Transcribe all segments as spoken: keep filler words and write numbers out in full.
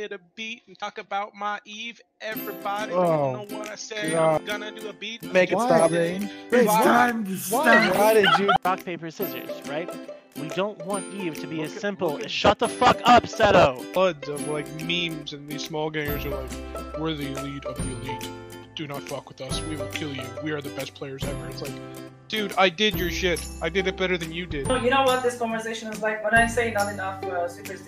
hit a beat and talk about my Eve. Everybody, oh, you know what I say. God. I'm gonna do a beat. Make it stop. It's time to stop. Why did you rock paper scissors? Right? We don't want Eve to be as simple as shut the fuck up, Seto. Floods of like memes and these small gangers are like, we're the elite of the elite. Do not fuck with us. We will kill you. We are the best players ever. It's like, dude, I did your shit. I did it better than you did. You know what this conversation is like? When I say not enough uh, supers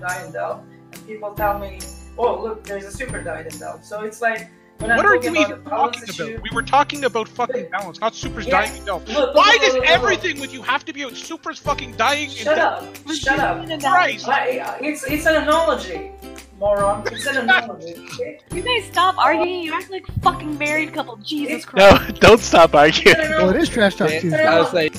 die in Delve, and people tell me, oh, look, there's a super died in Delve. So it's like, when what I'm are you even talking issue, about? We were talking about fucking balance, not supers yeah. dying in Delve. Look, Why look, does look, everything look. with you have to be about supers fucking dying in Delve? Shut up. Shut up. Christ. I, it's, it's an analogy. Moron. It's an analogy, okay? You guys stop arguing, you act like a fucking married couple, Jesus Christ. No, don't stop arguing. Well, it is trash talk too. I was like...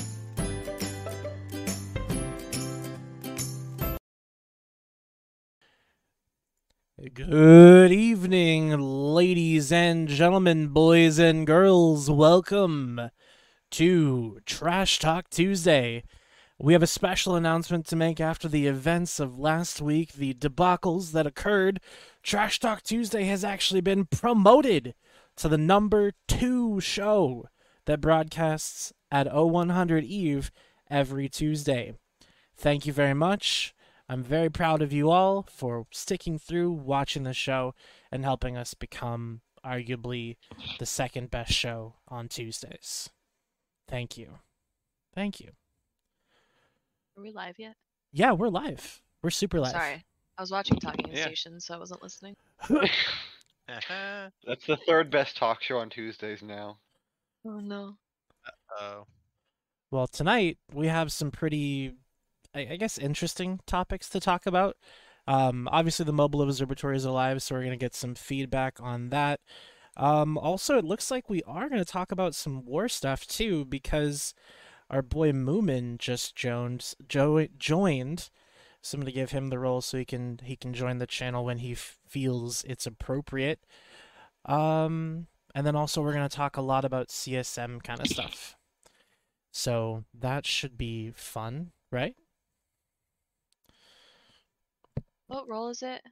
Good evening, ladies and gentlemen, boys and girls. Welcome to Trash Talk Tuesday. We have a special announcement to make after the events of last week, the debacles that occurred. Trash Talk Tuesday has actually been promoted to the number two show that broadcasts at oh one hundred Eve every Tuesday. Thank you very much. I'm very proud of you all for sticking through, watching the show, and helping us become arguably the second best show on Tuesdays. Thank you. Thank you. Are we live yet? Yeah, we're live. We're super live. Sorry. I was watching Talking yeah. Station, so I wasn't listening. That's the third best talk show on Tuesdays now. Oh, no. Uh-oh. Well, tonight, we have some pretty, I, I guess, interesting topics to talk about. Um, obviously, the Mobile Observatory is alive, so we're going to get some feedback on that. Um, also, it looks like we are going to talk about some war stuff, too, because... our boy Moomin just joined, jo joined. So I'm going to give him the role so he can he can join the channel when he feels it's appropriate. Um, and then also we're going to talk a lot about C S M kind of stuff. So that should be fun, right? What role is it?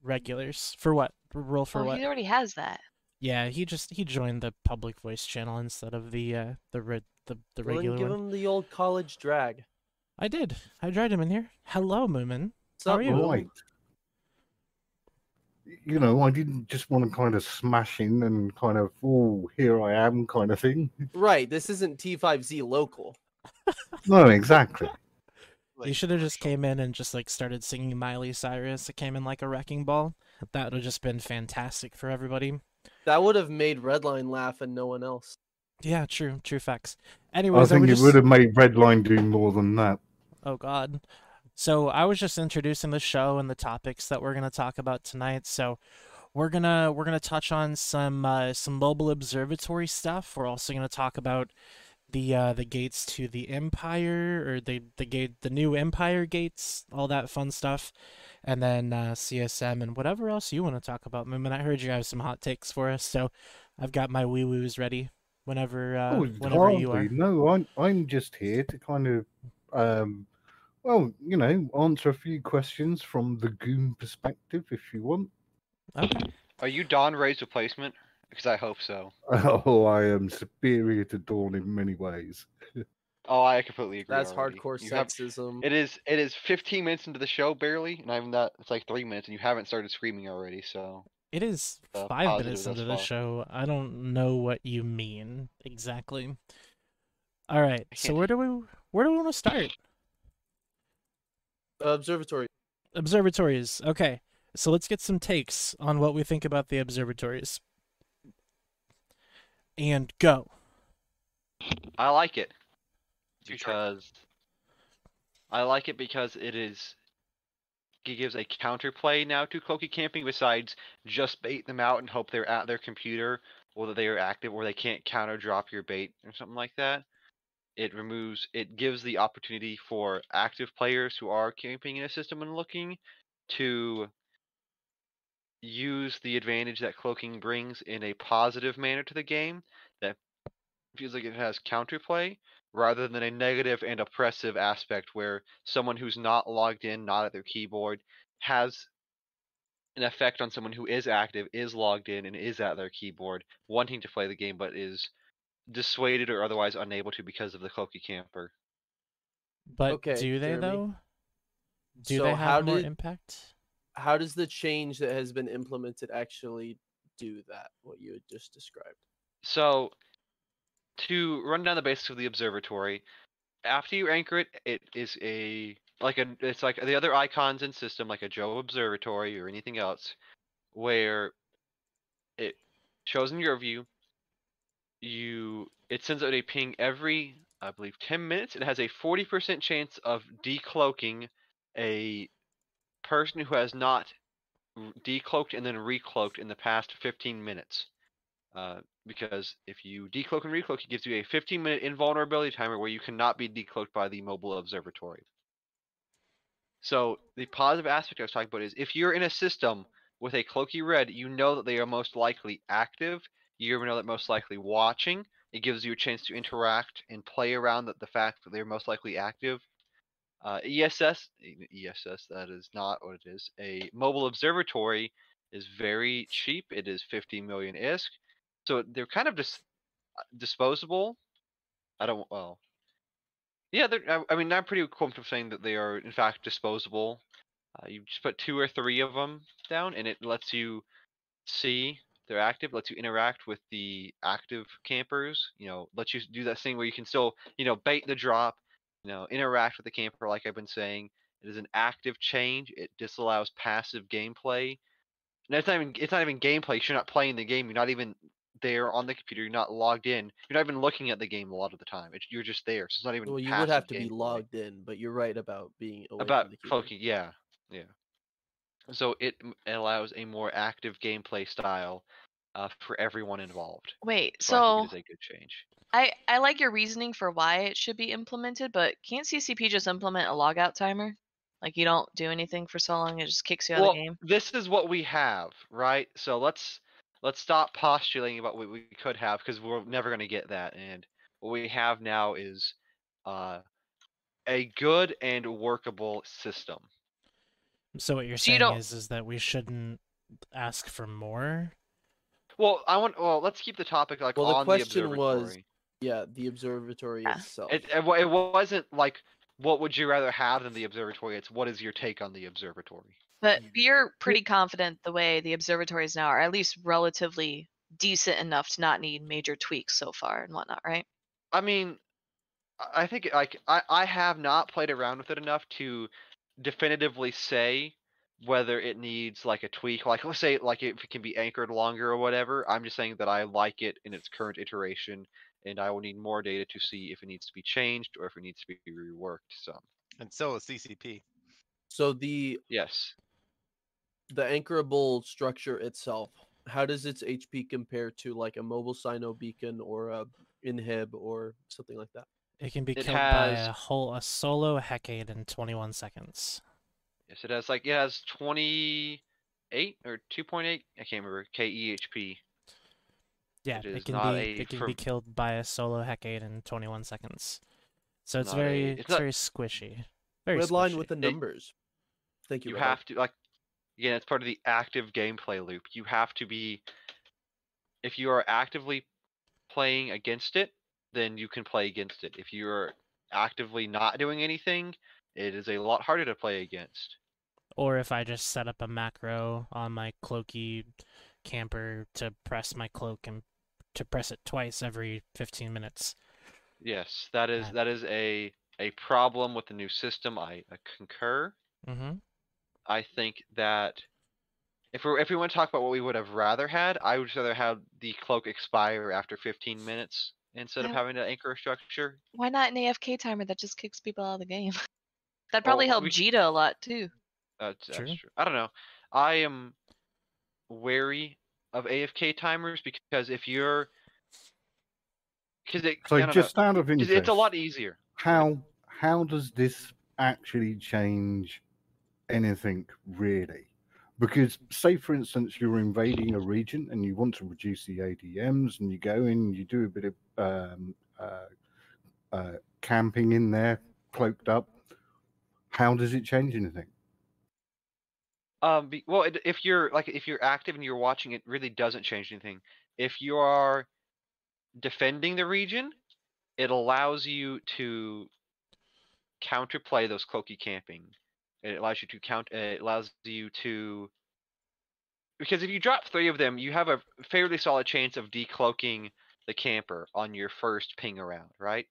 Regulars. For what? Role for oh, what? He already has that. Yeah, he just he joined the public voice channel instead of the uh, the red. The, the regular give one. him the old college drag. I did. I dragged him in here. Hello, Moomin. How are you? Right. You know, I didn't just want to kind of smash in and kind of, oh, here I am kind of thing. Right. This isn't T five Z local. No, exactly. You should have just came in and just like started singing Miley Cyrus. It came in like a wrecking ball. That would have just been fantastic for everybody. That would have made Redline laugh and no one else. Yeah, true, true facts. Anyways, I think I just... it would have made Redline do more than that. Oh, God. So I was just introducing the show and the topics that we're going to talk about tonight. So we're going to we're gonna touch on some uh, some Mobile Observatory stuff. We're also going to talk about the uh, the gates to the Empire, or the, the, gate, the new Empire gates, all that fun stuff. And then uh, C S M and whatever else you want to talk about, Moomin. I heard you have some hot takes for us, so I've got my wee-woos ready. Whenever, uh, oh, whenever you are. No, I'm, I'm just here to kind of, um, well, you know, answer a few questions from the goon perspective, if you want. Okay. Are you Don Ray's replacement? Because I hope so. Oh, I am superior to Dawn in many ways. Oh, I completely agree. That's already. hardcore you sexism. Have, it is. It is fifteen minutes into the show, barely, and I'm not. It's like three minutes, and you haven't started screaming already, so... It is uh, five minutes into the show. I don't know what you mean exactly. All right, so where do we where do we want to start? Uh, observatory. Observatories. Okay, so let's get some takes on what we think about the observatories. And go. I like it because I like it because it is. He gives a counterplay now to Cloaky Camping besides just bait them out and hope they're at their computer or that they are active or they can't counter drop your bait or something like that. It removes, it gives the opportunity for active players who are camping in a system and looking to use the advantage that cloaking brings in a positive manner to the game that feels like it has counterplay, rather than a negative and oppressive aspect where someone who's not logged in, not at their keyboard, has an effect on someone who is active, is logged in, and is at their keyboard, wanting to play the game, but is dissuaded or otherwise unable to because of the cloaky camper. But okay, do they, Jeremy, though? Do so they have more did, impact? How does the change that has been implemented actually do that, what you had just described? So, to run down the basics of the observatory, after you anchor it, it is a... Like a, it's like the other icons in system, like a Joe Observatory or anything else, where it shows in your view. You it sends out a ping every, I believe, ten minutes. It has a forty percent chance of decloaking a person who has not decloaked and then recloaked in the past fifteen minutes. Uh, because if you decloak and recloak, it gives you a fifteen minute invulnerability timer where you cannot be decloaked by the mobile observatory. So the positive aspect I was talking about is if you're in a system with a cloaky red, you know that they are most likely active. You know that most likely watching. It gives you a chance to interact and play around that the fact that they're most likely active. Uh, E S S, E S S, that is not what it is. A mobile observatory is very cheap. It is fifty million I S K. So they're kind of dis disposable. I don't, well. Yeah, I mean, I'm pretty comfortable saying that they are, in fact, disposable. Uh, you just put two or three of them down, and it lets you see they're active, lets you interact with the active campers, you know, lets you do that thing where you can still, you know, bait the drop, you know, interact with the camper like I've been saying. It is an active change. It disallows passive gameplay. And it's not even, it's not even gameplay. You're not playing the game. You're not even there on the computer, you're not logged in. You're not even looking at the game a lot of the time. It's, you're just there, so it's not even. Well, you would have to be logged in, but you're right about being away about cloaking. Yeah, yeah. So it allows a more active gameplay style uh, for everyone involved. Wait, so, so it's a good change. I I like your reasoning for why it should be implemented, but can't C C P just implement a logout timer? Like you don't do anything for so long, it just kicks you out well, of the game. This is what we have, right? So let's. Let's stop postulating about what we could have because we're never going to get that. And what we have now is uh, a good and workable system. So what you're saying is is that we shouldn't ask for more? Well, I want. Well, let's keep the topic like well, on the observatory. Well, the question was, yeah, the observatory yeah. itself. It, it, it wasn't like what would you rather have than the observatory. It's what is your take on the observatory? But you're pretty confident the way the observatories now are at least relatively decent enough to not need major tweaks so far and whatnot, right? I mean, I think like I, I have not played around with it enough to definitively say whether it needs like a tweak. Like let's say like if it can be anchored longer or whatever. I'm just saying that I like it in its current iteration, and I will need more data to see if it needs to be changed or if it needs to be reworked some. And so is C C P. So the yes. The anchorable structure itself, how does its H P compare to like a mobile Sino beacon or a inhib or something like that? It can be it killed has... by a whole a solo Hecate in twenty-one seconds. Yes, it has like it has twenty-eight or two point eight. I can't remember K E H P. Yeah, it, it can be a, it can for... be killed by a solo Hecate in twenty-one seconds. So it's not very a... it's, it's not... very squishy. Very Red squishy. Line with the numbers. It, Thank you. You Robert. have to like. Again, it's part of the active gameplay loop. You have to be, if you are actively playing against it, then you can play against it. If you're actively not doing anything, it is a lot harder to play against. Or if I just set up a macro on my cloaky camper to press my cloak and to press it twice every fifteen minutes. Yes, that is, that is a, a problem with the new system. I, I concur. Mm-hmm. I think that if we if we want to talk about what we would have rather had, I would rather have the cloak expire after fifteen minutes instead yeah. of having to anchor a structure. Why not an A F K timer that just kicks people out of the game? That probably well, helped we... Jita a lot too. Uh, that's true. true. I don't know. I am wary of A F K timers because if you're because it so just know, out of interest, it's a lot easier. How how does this actually change anything really? Because say for instance you're invading a region and you want to reduce the A D Ms and you go in, you do a bit of um, uh, uh, camping in there cloaked up. How does it change anything? Um, be, well, it, if you're like if you're active and you're watching, it really doesn't change anything. If you are defending the region, it allows you to counterplay those cloaky camping. It allows you to count. It allows you to because if you drop three of them, you have a fairly solid chance of decloaking the camper on your first ping around, right?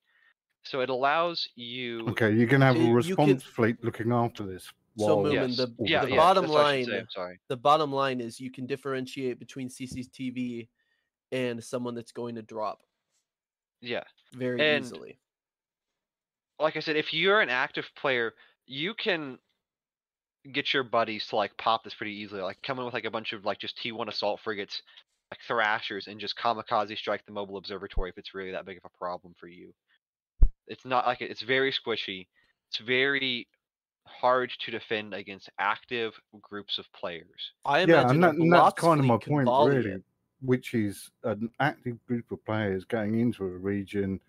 So it allows you. Okay, you're gonna have so a response can... fleet looking after this. So, Moomin, yes. the, yeah, the yeah, bottom line, say, sorry. the bottom line is you can differentiate between C C T V and someone that's going to drop. Yeah, very and easily. Like I said, if you're an active player, you can get your buddies to like pop this pretty easily. Like come in with like a bunch of like just T one assault frigates, like Thrashers, and just kamikaze strike the mobile observatory if it's really that big of a problem for you. It's not like it's very squishy. It's very hard to defend against active groups of players. I imagine yeah, and, that, and that's kind of my point, really, it. which is an active group of players going into a region.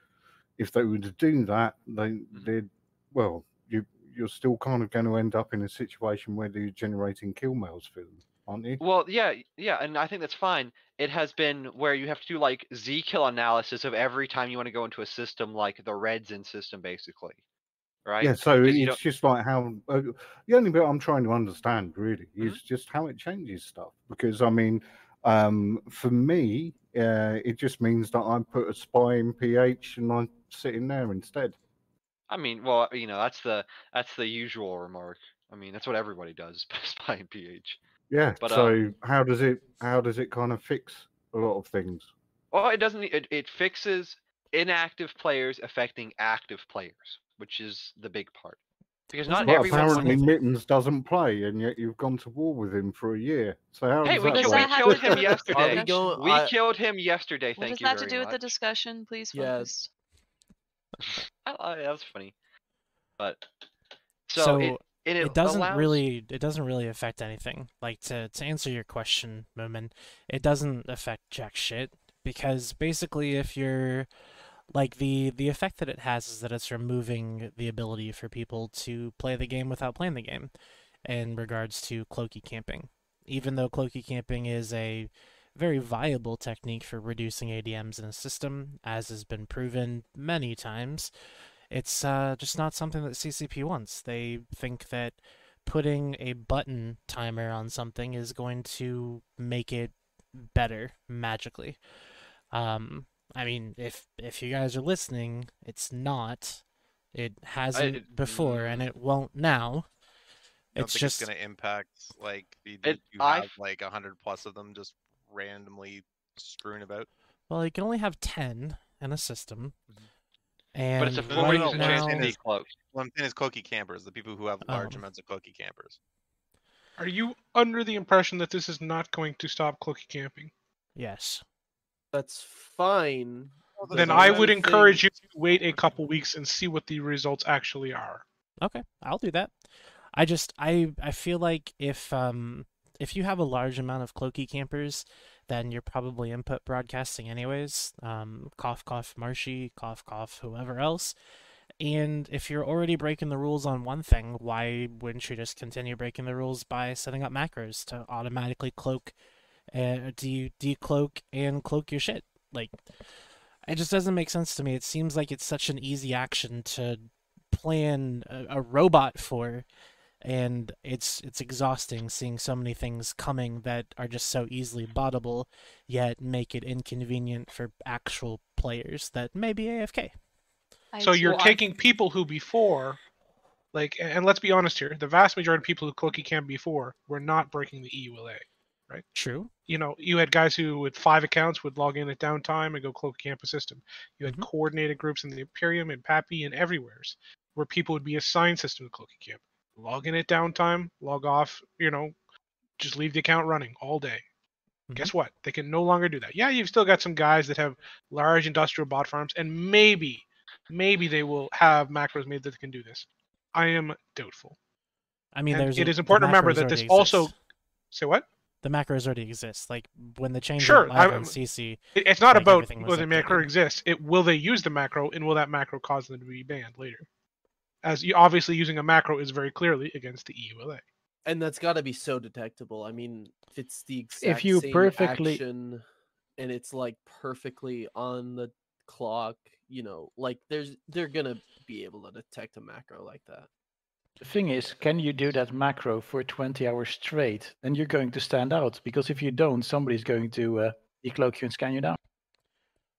If they were to do that, they mm-hmm. they'd well, you you're still kind of going to end up in a situation where you're generating kill mails for them, aren't you? Well, yeah, yeah, and I think that's fine. It has been where you have to do like Z kill analysis of every time you want to go into a system, like the Reds in system, basically. Right? Yeah, so it's just like how uh, the only bit I'm trying to understand really is mm-hmm. just how it changes stuff. Because I mean, um, for me, uh, it just means that I put a spy in P H and I'm sitting there instead. I mean, well, you know, that's the that's the usual remark. I mean, that's what everybody does, spy in P H. Yeah. But, so um, how does it how does it kind of fix a lot of things? Well, it doesn't. It, it fixes inactive players affecting active players, which is the big part. Because not well, everyone... apparently Mittens doesn't play, and yet you've gone to war with him for a year. So how hey, we, that we killed him yesterday. Going, we I... killed him yesterday, thank what you very much. Does that have to do much. with the discussion, please? Focus. Yes. I, I, that was funny. But... So, so it, it, it, doesn't allows... really, it doesn't really affect anything. Like, to, to answer your question, Moomin, it doesn't affect jack shit, because basically if you're... Like, the, the effect that it has is that it's removing the ability for people to play the game without playing the game in regards to cloaky camping. Even though cloaky camping is a very viable technique for reducing A D Ms in a system, as has been proven many times, it's uh, just not something that C C P wants. They think that putting a button timer on something is going to make it better magically. Um... I mean, if if you guys are listening, it's not. It hasn't I, before, and it won't now. I don't it's think just it's going to impact like you, it, you have I've... like a hundred plus of them just randomly strewn about. Well, you can only have ten in a system. And but it's a full right no, now... chance. What I'm saying is cloaky campers, the people who have large um... amounts of cloaky campers. Are you under the impression that this is not going to stop cloaky camping? Yes. That's fine. Well, then I would things. encourage you to wait a couple weeks and see what the results actually are. Okay, I'll do that. I just I I feel like if um if you have a large amount of cloaky campers, then you're probably input broadcasting anyways. Um, cough cough Marshy, cough cough whoever else. And if you're already breaking the rules on one thing, why wouldn't you just continue breaking the rules by setting up macros to automatically cloak? Uh, do you decloak and cloak your shit? Like, it just doesn't make sense to me. It seems like it's such an easy action to plan a, a robot for, and it's it's exhausting seeing so many things coming that are just so easily bottable, yet make it inconvenient for actual players that may be A F K. I so you're taking people who before, like, and let's be honest here, the vast majority of people who cloaky camp before were not breaking the E U L A. Right. True. You know, you had guys who with five accounts would log in at downtime and go cloak campus system. You had mm-hmm. coordinated groups in the Imperium and Pappy and everywheres where people would be assigned system to cloaking camp. Log in at downtime, log off, you know, just leave the account running all day. Mm-hmm. Guess what? They can no longer do that. Yeah, you've still got some guys that have large industrial bot farms, and maybe, maybe they will have macros made that can do this. I am doubtful. I mean, and there's it a, is important to remember that this also... Exists. Say what? The macros already exist. Like when the change sure, live on C C, it, it's not like about whether the macro exists. It will they use the macro, and will that macro cause them to be banned later? As you, obviously, using a macro is very clearly against the E U L A. And that's got to be so detectable. I mean, if it's the exact if you same perfectly... action and it's like perfectly on the clock, you know, like there's they're gonna be able to detect a macro like that. The thing is, can you do that macro for twenty hours straight? And you're going to stand out, because if you don't, somebody's going to uh, decloak you and scan you down.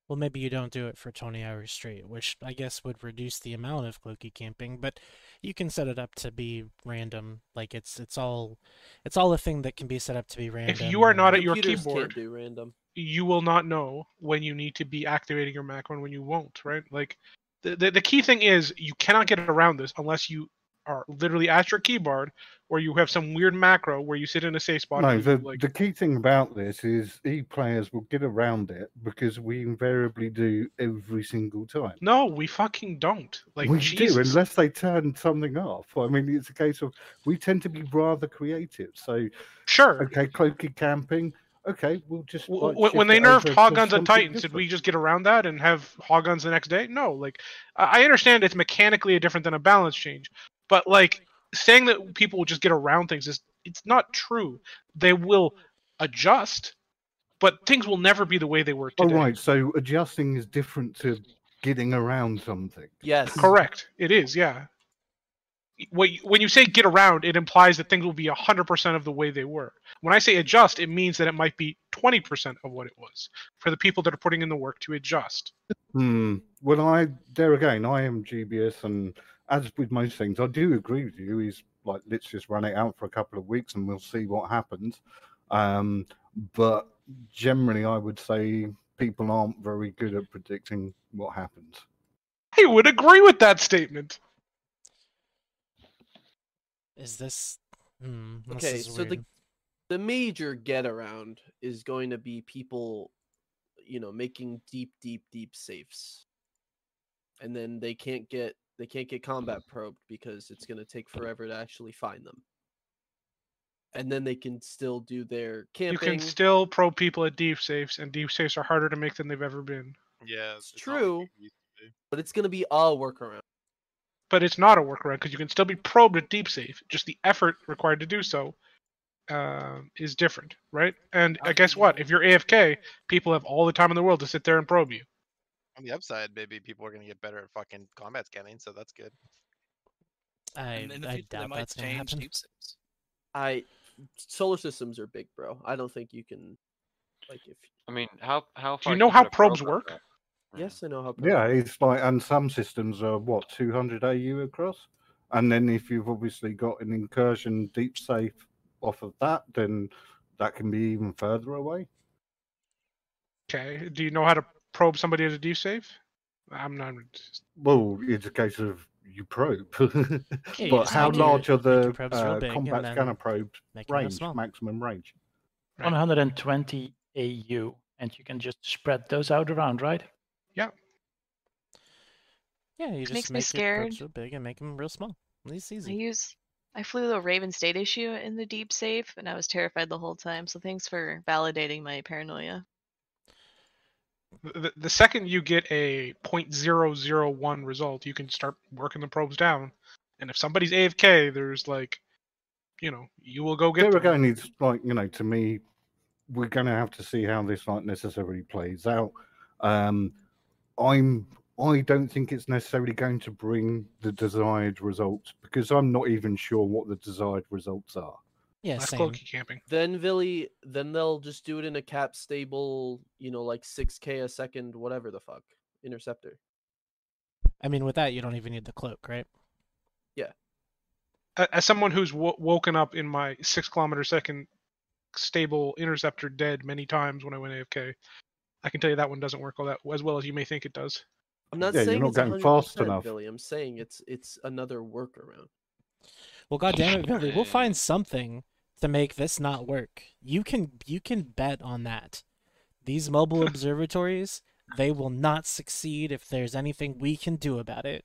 Well, maybe you don't do it for twenty hours straight, which I guess would reduce the amount of cloaky camping, but you can set it up to be random. Like it's it's all it's all a thing that can be set up to be random. If you are not at your keyboard, do random. You will not know when you need to be activating your macro and when you won't, right? Like the, the the key thing is you cannot get around this unless you are literally at your keyboard, or you have some weird macro where you sit in a safe spot. No, the, like... the key thing about this is e-players will get around it because we invariably do every single time. No, we fucking don't. Like, we Jesus. do, unless they turn something off. I mean, it's a case of we tend to be rather creative. So, sure. Okay, cloaky camping. Okay, we'll just... Like, when they nerfed Hawguns and Titans, different. did we just get around that and have Hawguns the next day? No, like, I understand it's mechanically different than a balance change, but, like, saying that people will just get around things is it's not true. They will adjust, but things will never be the way they were today. Oh, right, so adjusting is different to getting around something. Yes. Correct. It is, yeah. When you say get around, it implies that things will be one hundred percent of the way they were. When I say adjust, it means that it might be twenty percent of what it was for the people that are putting in the work to adjust. Hmm. Well, I, there again, I am G B S, and as with most things, I do agree with you, is like, let's just run it out for a couple of weeks and we'll see what happens. Um, but generally, I would say people aren't very good at predicting what happens. I would agree with that statement. Is this... Hmm, this okay, is so the, the major get-around is going to be people, you know, making deep, deep, deep safes. And then they can't get they can't get combat probed because it's going to take forever to actually find them. And then they can still do their camping. You can still probe people at deep safes, and deep safes are harder to make than they've ever been. Yeah, it's true, like it but it's going to be a workaround. But it's not a workaround because you can still be probed at deep safe. Just the effort required to do so uh, is different, right? And uh, guess what? If you're A F K, people have all the time in the world to sit there and probe you. On the upside, maybe people are going to get better at fucking combat scanning, so that's good. I, and in the future, I doubt that's going to happen. I, solar systems are big, bro. I don't think you can. Like, if I mean, how how far do you know how probes work? That? Yes, I know how. Yeah, it's like, and some systems are what two hundred A U across, and then if you've obviously got an incursion deep safe off of that, then that can be even further away. Okay, do you know how to probe somebody at a deep safe? I'm not. Well, it's a case of you probe, okay, but how large are the uh, big, combat scanner probes range, maximum range? Right. one hundred twenty A U, and you can just spread those out around, right? Yeah. Yeah, you it just makes make me scared. So big and make them real small. At least easy. I use. I flew the Raven State issue in the deep safe, and I was terrified the whole time. So thanks for validating my paranoia. The, the second you get a zero point zero zero one result, you can start working the probes down. And if somebody's A F K, there's like, you know, you will go get. There them. Again, it's like, you know, to me, we're going to have to see how this like necessarily plays out. Um. I'm. I don't think it's necessarily going to bring the desired results because I'm not even sure what the desired results are. Yeah, same. Cloaky camping. Then Villy. Then they'll just do it in a cap stable. You know, like six K a second, whatever the fuck. Interceptor. I mean, with that, you don't even need the cloak, right? Yeah. As someone who's w woken up in my six kilometer second stable interceptor dead many times when I went A F K. I can tell you that one doesn't work all that as well as you may think it does. I'm not yeah, saying you're not it's going fast enough, Billy. I'm saying it's it's another workaround. Well, goddamn it, Billy, we'll find something to make this not work. You can you can bet on that. These mobile observatories, they will not succeed if there's anything we can do about it.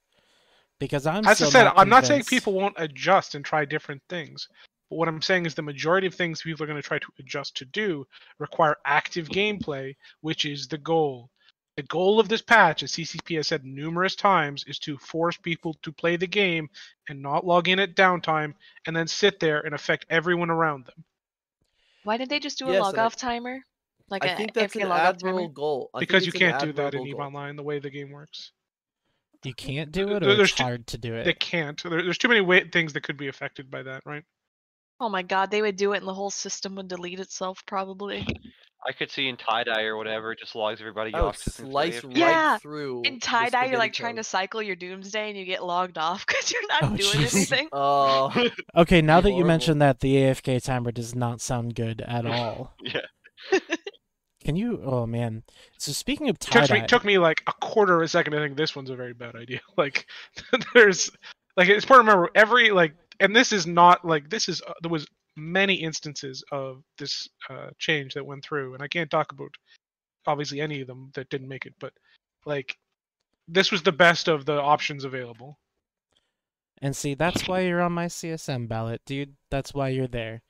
Because I'm as I said, not I'm not saying people won't adjust and try different things. But what I'm saying is the majority of things people are going to try to adjust to do require active gameplay, which is the goal. The goal of this patch, as C C P has said numerous times, is to force people to play the game and not log in at downtime and then sit there and affect everyone around them. Why didn't they just do a yes, log-off timer? Like I a, think that's an admirable goal. I because you can't do that in EVE Online, the way the game works. You can't do it, or there's it's too, hard to do it? They can't. There, there's too many way, things that could be affected by that, right? Oh my god, they would do it and the whole system would delete itself, probably. I could see in tie-dye or whatever, it just logs everybody off. Slice right yeah. through. In tie-dye, you're like trying to cycle your doomsday and you get logged off because you're not oh, doing geez. anything. Oh. Okay, now that you mentioned that, the A F K timer does not sound good at all. Yeah. Can you? Oh man. So speaking of tie-dye, it took me, took me like a quarter of a second to think this one's a very bad idea. Like, there's, like, it's important to remember every like, and this is not like this is uh, there was. many instances of this uh, change that went through, and I can't talk about obviously any of them that didn't make it, but like this was the best of the options available. And see, that's why you're on my C S M ballot, dude. That's why you're there.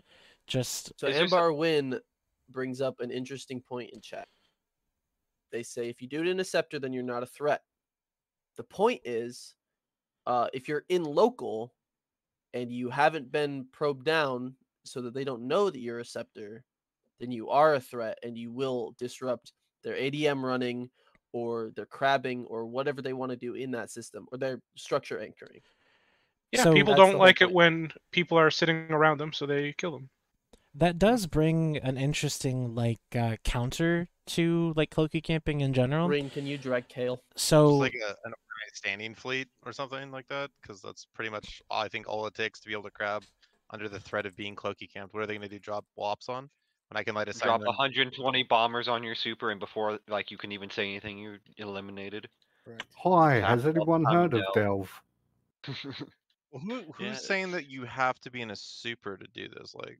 Just so Ambar Wynn brings up an interesting point in chat. They say if you do it in a scepter, then you're not a threat. The point is, uh, if you're in local and you haven't been probed down, so that they don't know that you're a scepter, then you are a threat and you will disrupt their A D M running or their crabbing or whatever they want to do in that system or their structure anchoring. Yeah, so people don't like it when people are sitting around them, so they kill them. That does bring an interesting like uh, counter to like Cloaky Camping in general. Rain, can you drag Kale? So just like a, an organized standing fleet or something like that, because that's pretty much all, I think all it takes to be able to crab under the threat of being Cloaky Camped. What are they going to do? Drop W A Ps on? When I can light a drop them. one hundred twenty bombers on your super, and before like you can even say anything, you're eliminated. Right. Hi, Not has anyone heard of Delve? Well, who, who's yeah. saying that you have to be in a super to do this? Like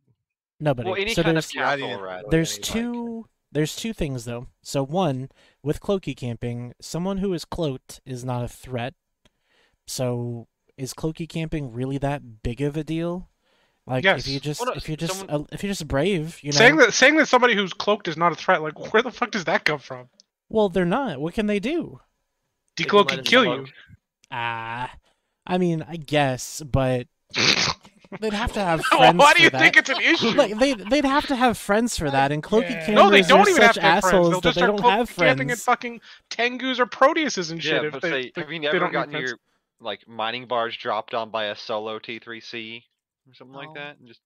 nobody. Well, any so kind there's, of castle ride, there's like, two. Like... There's two things though. So one, with Cloaky Camping, someone who is cloaked is not a threat. So is Cloaky Camping really that big of a deal? Like yes. if you just well, no, if you just someone... uh, if you're just brave, you know. Saying that saying that somebody who's cloaked is not a threat, like where the fuck does that come from? Well, they're not. What can they do? Decloak can kill you. Ah, uh, I mean, I guess, but they'd have to have friends. Well, why do you for think that. It's an issue? Like they they'd have to have friends for that, and Cloaky yeah. Campers no, they don't are even such have assholes that just they don't have friends. Camping at fucking Tengus or Proteuses and shit. Yeah, if but they, they, have you never gotten your like mining barge dropped on by a solo T three C? Or something oh. like that, and just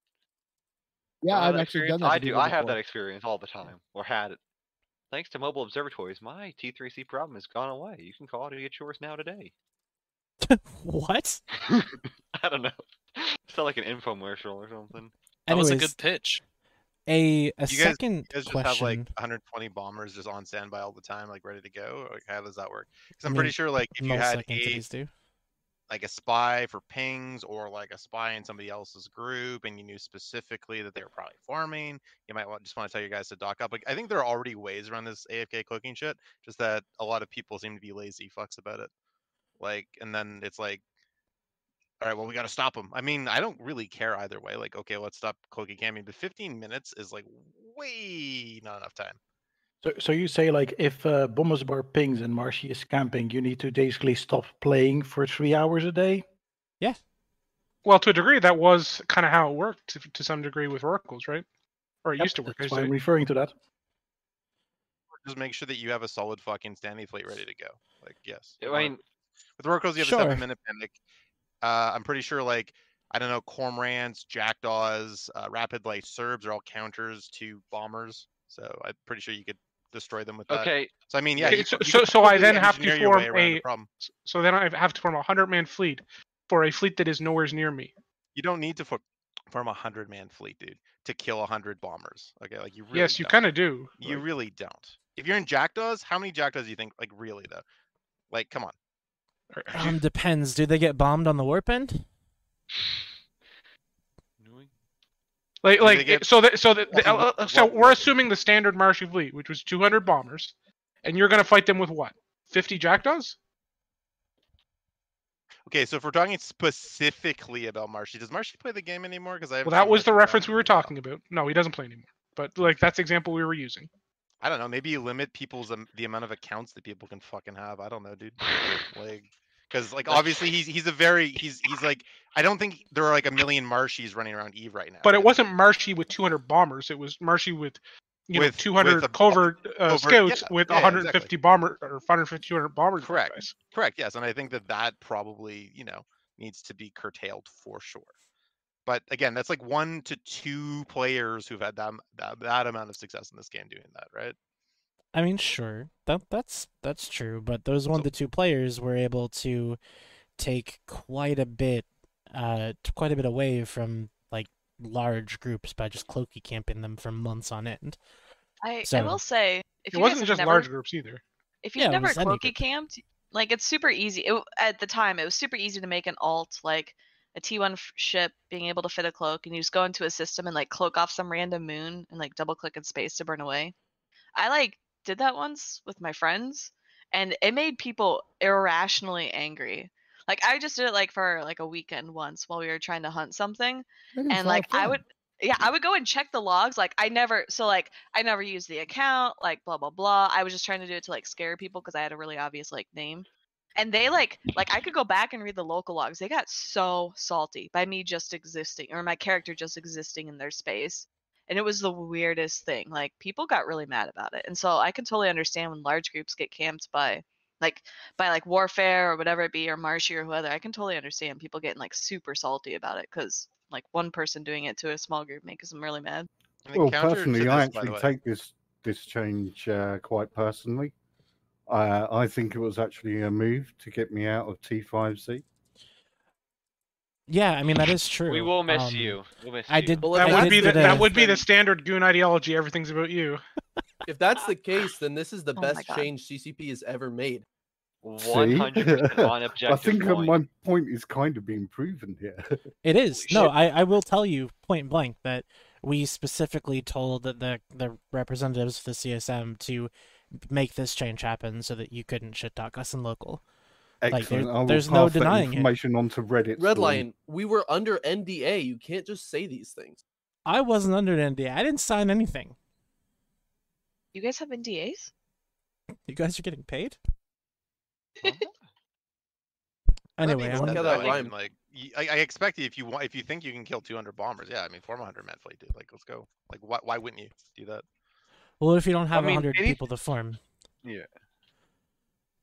yeah, I've actually done that. I do. I have that experience all the time, or had it. Thanks to mobile observatories, my T three C problem has gone away. You can call to get yours now today. What? I don't know. It's not like an infomercial or something. That Anyways, was a good pitch. A a you guys, second you guys just question. Have like one hundred twenty bombers just on standby all the time, like ready to go. Like, how does that work? Because I'm I mean, pretty sure, like, if you had a like a spy for pings or like a spy in somebody else's group and you knew specifically that they were probably farming, you might want, just want to tell your guys to dock up. Like, I think there are already ways around this A F K cloaking shit, just that a lot of people seem to be lazy fucks about it. Like, and then it's like, all right, well, we got to stop them. I mean, I don't really care either way. Like, okay, let's stop Cloaky Camping, but fifteen minutes is like way not enough time. So, so you say, like, if uh, Bommersbar pings and Marcy is camping, you need to basically stop playing for three hours a day? Yeah. Well, to a degree, that was kind of how it worked, to, to some degree, with Oracles, right? Or it yep, used to work. That's why I'm referring to that. Just make sure that you have a solid fucking standing fleet ready to go. Like, yes. I mean, with Oracles, you have sure. a seven-minute panic. Uh, I'm pretty sure, like, I don't know, Cormorants, Jackdaws, uh, Rapid Light Serbs are all counters to Bombers. So I'm pretty sure you could destroy them with that. Okay. So I mean, yeah. You, so you so, so I then have to form a. The so then I have to form a hundred-man fleet for a fleet that is nowhere near me. You don't need to for, form a hundred-man fleet, dude, to kill a hundred bombers. Okay, like you. Really yes, you kind of do. You like, really don't. If you're in Jackdaws, how many Jackdaws do you think? Like really though, like come on. Um, depends. Do they get bombed on the warp end? Like, like, get... so that, so that, the, uh, so we're assuming the standard Martian fleet, which was two hundred bombers, and you're going to fight them with what? fifty Jackdaws? Okay, so if we're talking specifically about Martian, does Martian play the game anymore? Because I well, that was the reference we were talking about. No, he doesn't play anymore. But like, that's the example we were using. I don't know. Maybe you limit people's um, the amount of accounts that people can fucking have. I don't know, dude. Like, because like obviously he's he's a very he's he's like I don't think there are like a million Marshies running around Eve right now. But it wasn't Marshy with two hundred bombers. It was Marshy with you with, know two hundred with covert uh, over, scouts yeah, with yeah, one hundred fifty exactly. bomber or one hundred fifty two hundred bombers. Correct. Guys. Correct. Yes, and I think that that probably you know needs to be curtailed for sure. But again, that's like one to two players who've had that, that that amount of success in this game doing that, right? I mean, sure, that that's that's true. But those one so, to two players were able to take quite a bit, uh, quite a bit away from like large groups by just cloaky camping them for months on end. I so, I will say, if it you wasn't just never, large groups either. If you've yeah, never cloaky camped, like it's super easy. It, at the time, it was super easy to make an alt like. A T one ship being able to fit a cloak, and you just go into a system and like cloak off some random moon and like double click in space to burn away. I like did that once with my friends, and it made people irrationally angry. Like I just did it like for like a weekend once while we were trying to hunt something, and like fun. I would yeah I would go and check the logs. Like I never so like I never used the account like blah blah blah. I was just trying to do it to like scare people because I had a really obvious like name. And they like, like I could go back and read the local logs. They got so salty by me just existing, or my character just existing in their space. And it was the weirdest thing. Like people got really mad about it. And so I can totally understand when large groups get camped by like, by like Warfare or whatever it be, or Marshy or whoever. I can totally understand people getting like super salty about it. Cause like one person doing it to a small group makes them really mad. Well, personally, this, I actually take this, this change uh, quite personally. Uh, I think it was actually a move to get me out of T five C. Yeah, I mean, that is true. We will miss um, you. We'll miss I did, you. That, I would, did be the, that would be the standard Goon ideology, everything's about you. If that's the case, then this is the oh best change C C P has ever made. one hundred percent on objective I think point. My point is kind of being proven here. It is. No, I, I will tell you point blank that we specifically told the, the representatives of the C S M to make this change happen so that you couldn't shit talk us in local. Excellent. Like, there, there's no denying information it. Onto Reddit. Redline, we were under N D A. You can't just say these things. I wasn't under N D A. I didn't sign anything. You guys have N D As? You guys are getting paid? Anyway, I, mean, that that I, mean, like, I, I expect if you want, if you think you can kill two hundred bombers, yeah, I mean, form a one hundred man fleet, dude. Like, let's go. Like, why, why wouldn't you do that? Well, if you don't have I mean, one hundred any... people to form, yeah.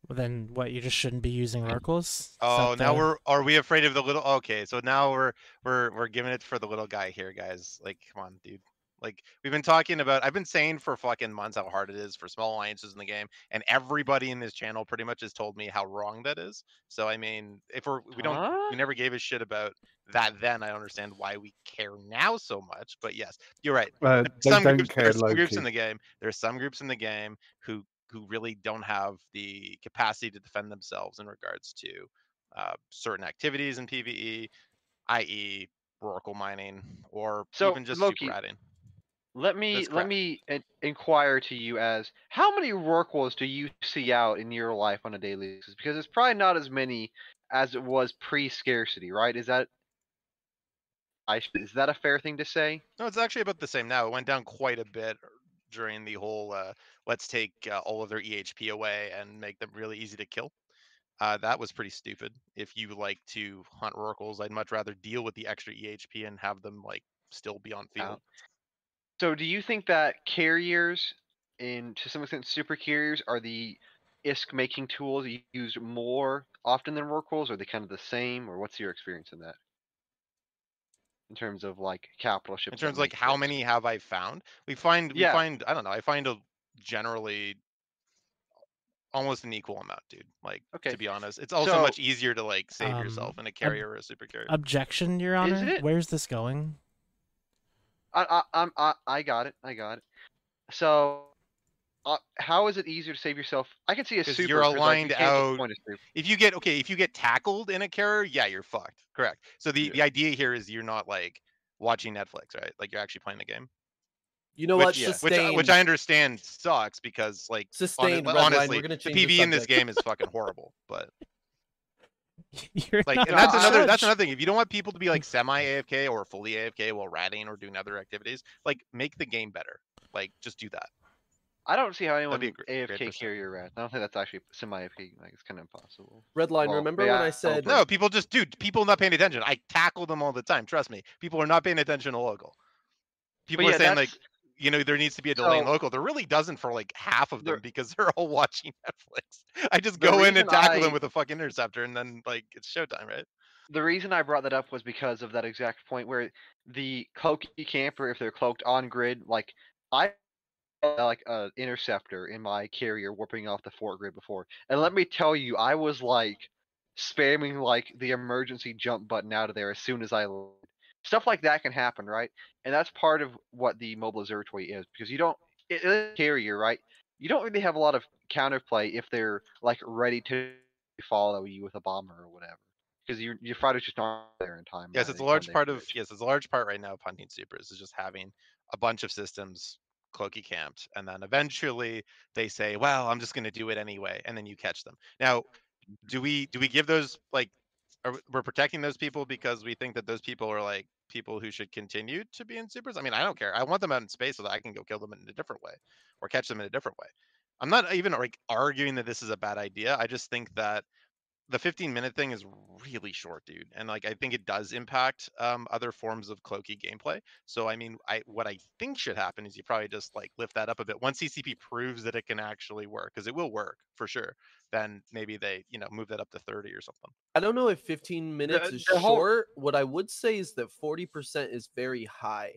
Well, then what? You just shouldn't be using oracles. Oh, now the... we're are we afraid of the little? Okay, so now we're we're we're giving it for the little guy here, guys. Like, come on, dude. Like we've been talking about. I've been saying for fucking months how hard it is for small alliances in the game, and everybody in this channel pretty much has told me how wrong that is. So I mean, if we're we don't huh? we never gave a shit about that then, I understand why we care now so much. But yes, you're right. Uh, some groups, care, there's some groups in the game. There's some groups in the game who who really don't have the capacity to defend themselves in regards to uh, certain activities in PvE, that is, oracle mining or so, even just Loki, super ratting. Let me let me in inquire to you as how many oracles do you see out in your life on a daily basis? Because it's probably not as many as it was pre-scarcity, right? Is that I, is that a fair thing to say? No, it's actually about the same now. It went down quite a bit during the whole uh, let's take uh, all of their E H P away and make them really easy to kill. Uh, that was pretty stupid. If you like to hunt oracles, I'd much rather deal with the extra E H P and have them like still be on field. Wow. So do you think that carriers and to some extent super carriers are the I S K making tools used more often than oracles? Are they kind of the same, or what's your experience in that? In terms of like capital ships. In terms of like how many have I found? We find we yeah. find I don't know, I find a generally almost an equal amount, dude. Like okay. to be honest. It's also so, much easier to like save um, yourself in a carrier or a super carrier. Objection, Your Honor. Where's this going? I I I I got it. I got it. So Uh, how is it easier to save yourself? I can see a super. You're aligned like, you out. If you get okay, if you get tackled in a carrier, yeah, you're fucked. Correct. So the yeah. the idea here is you're not like watching Netflix, right? Like you're actually playing the game. You know what? Which, yeah. which, which I understand sucks because like sustained, on, honestly, line, the P V E in this game is fucking horrible. But you're like, and that's another judge. that's another thing. If you don't want people to be like semi A F K or fully A F K while ratting or doing other activities, like make the game better. Like just do that. I don't see how anyone would A F K carry your rat. I don't think that's actually semi-A F K. Like, it's kind of impossible. Redline, well, remember yeah, when I said... No, people just... Dude, people are not paying attention. I tackle them all the time. Trust me. People are not paying attention to local. People yeah, are saying, that's... like, you know, there needs to be a delay so, in local. There really doesn't for, like, half of them because they're all watching Netflix. I just go in and tackle I... them with a fucking interceptor, and then, like, it's showtime, right? The reason I brought that up was because of that exact point where the cloaky camper, if they're cloaked on grid, like, I... like an uh, interceptor in my carrier warping off the fort grid before, and let me tell you, I was like spamming like the emergency jump button out of there as soon as I landed. Stuff like that can happen, right? And that's part of what the mobile observatory is, because you don't it, it, carrier, right? You don't really have a lot of counterplay if they're like ready to follow you with a bomber or whatever, because your your fighters just aren't there in time. Yes, it's a large part of bridge. Yes, it's a large part right now of hunting supers is just having a bunch of systems cloaky camped, and then eventually they say, well, I'm just going to do it anyway, and then you catch them. Now, do we do we give those, like, are, we're protecting those people because we think that those people are like people who should continue to be in supers? I mean, I don't care. I want them out in space so that I can go kill them in a different way or catch them in a different way. I'm not even like arguing that this is a bad idea. I just think that the fifteen minute thing is really short, dude, and like I think it does impact um, other forms of cloaky gameplay. So I mean, I what I think should happen is you probably just like lift that up a bit. Once C C P proves that it can actually work, because it will work for sure, then maybe they you know move that up to thirty or something. I don't know if fifteen minutes the, is the short. Whole... What I would say is that forty percent is very high.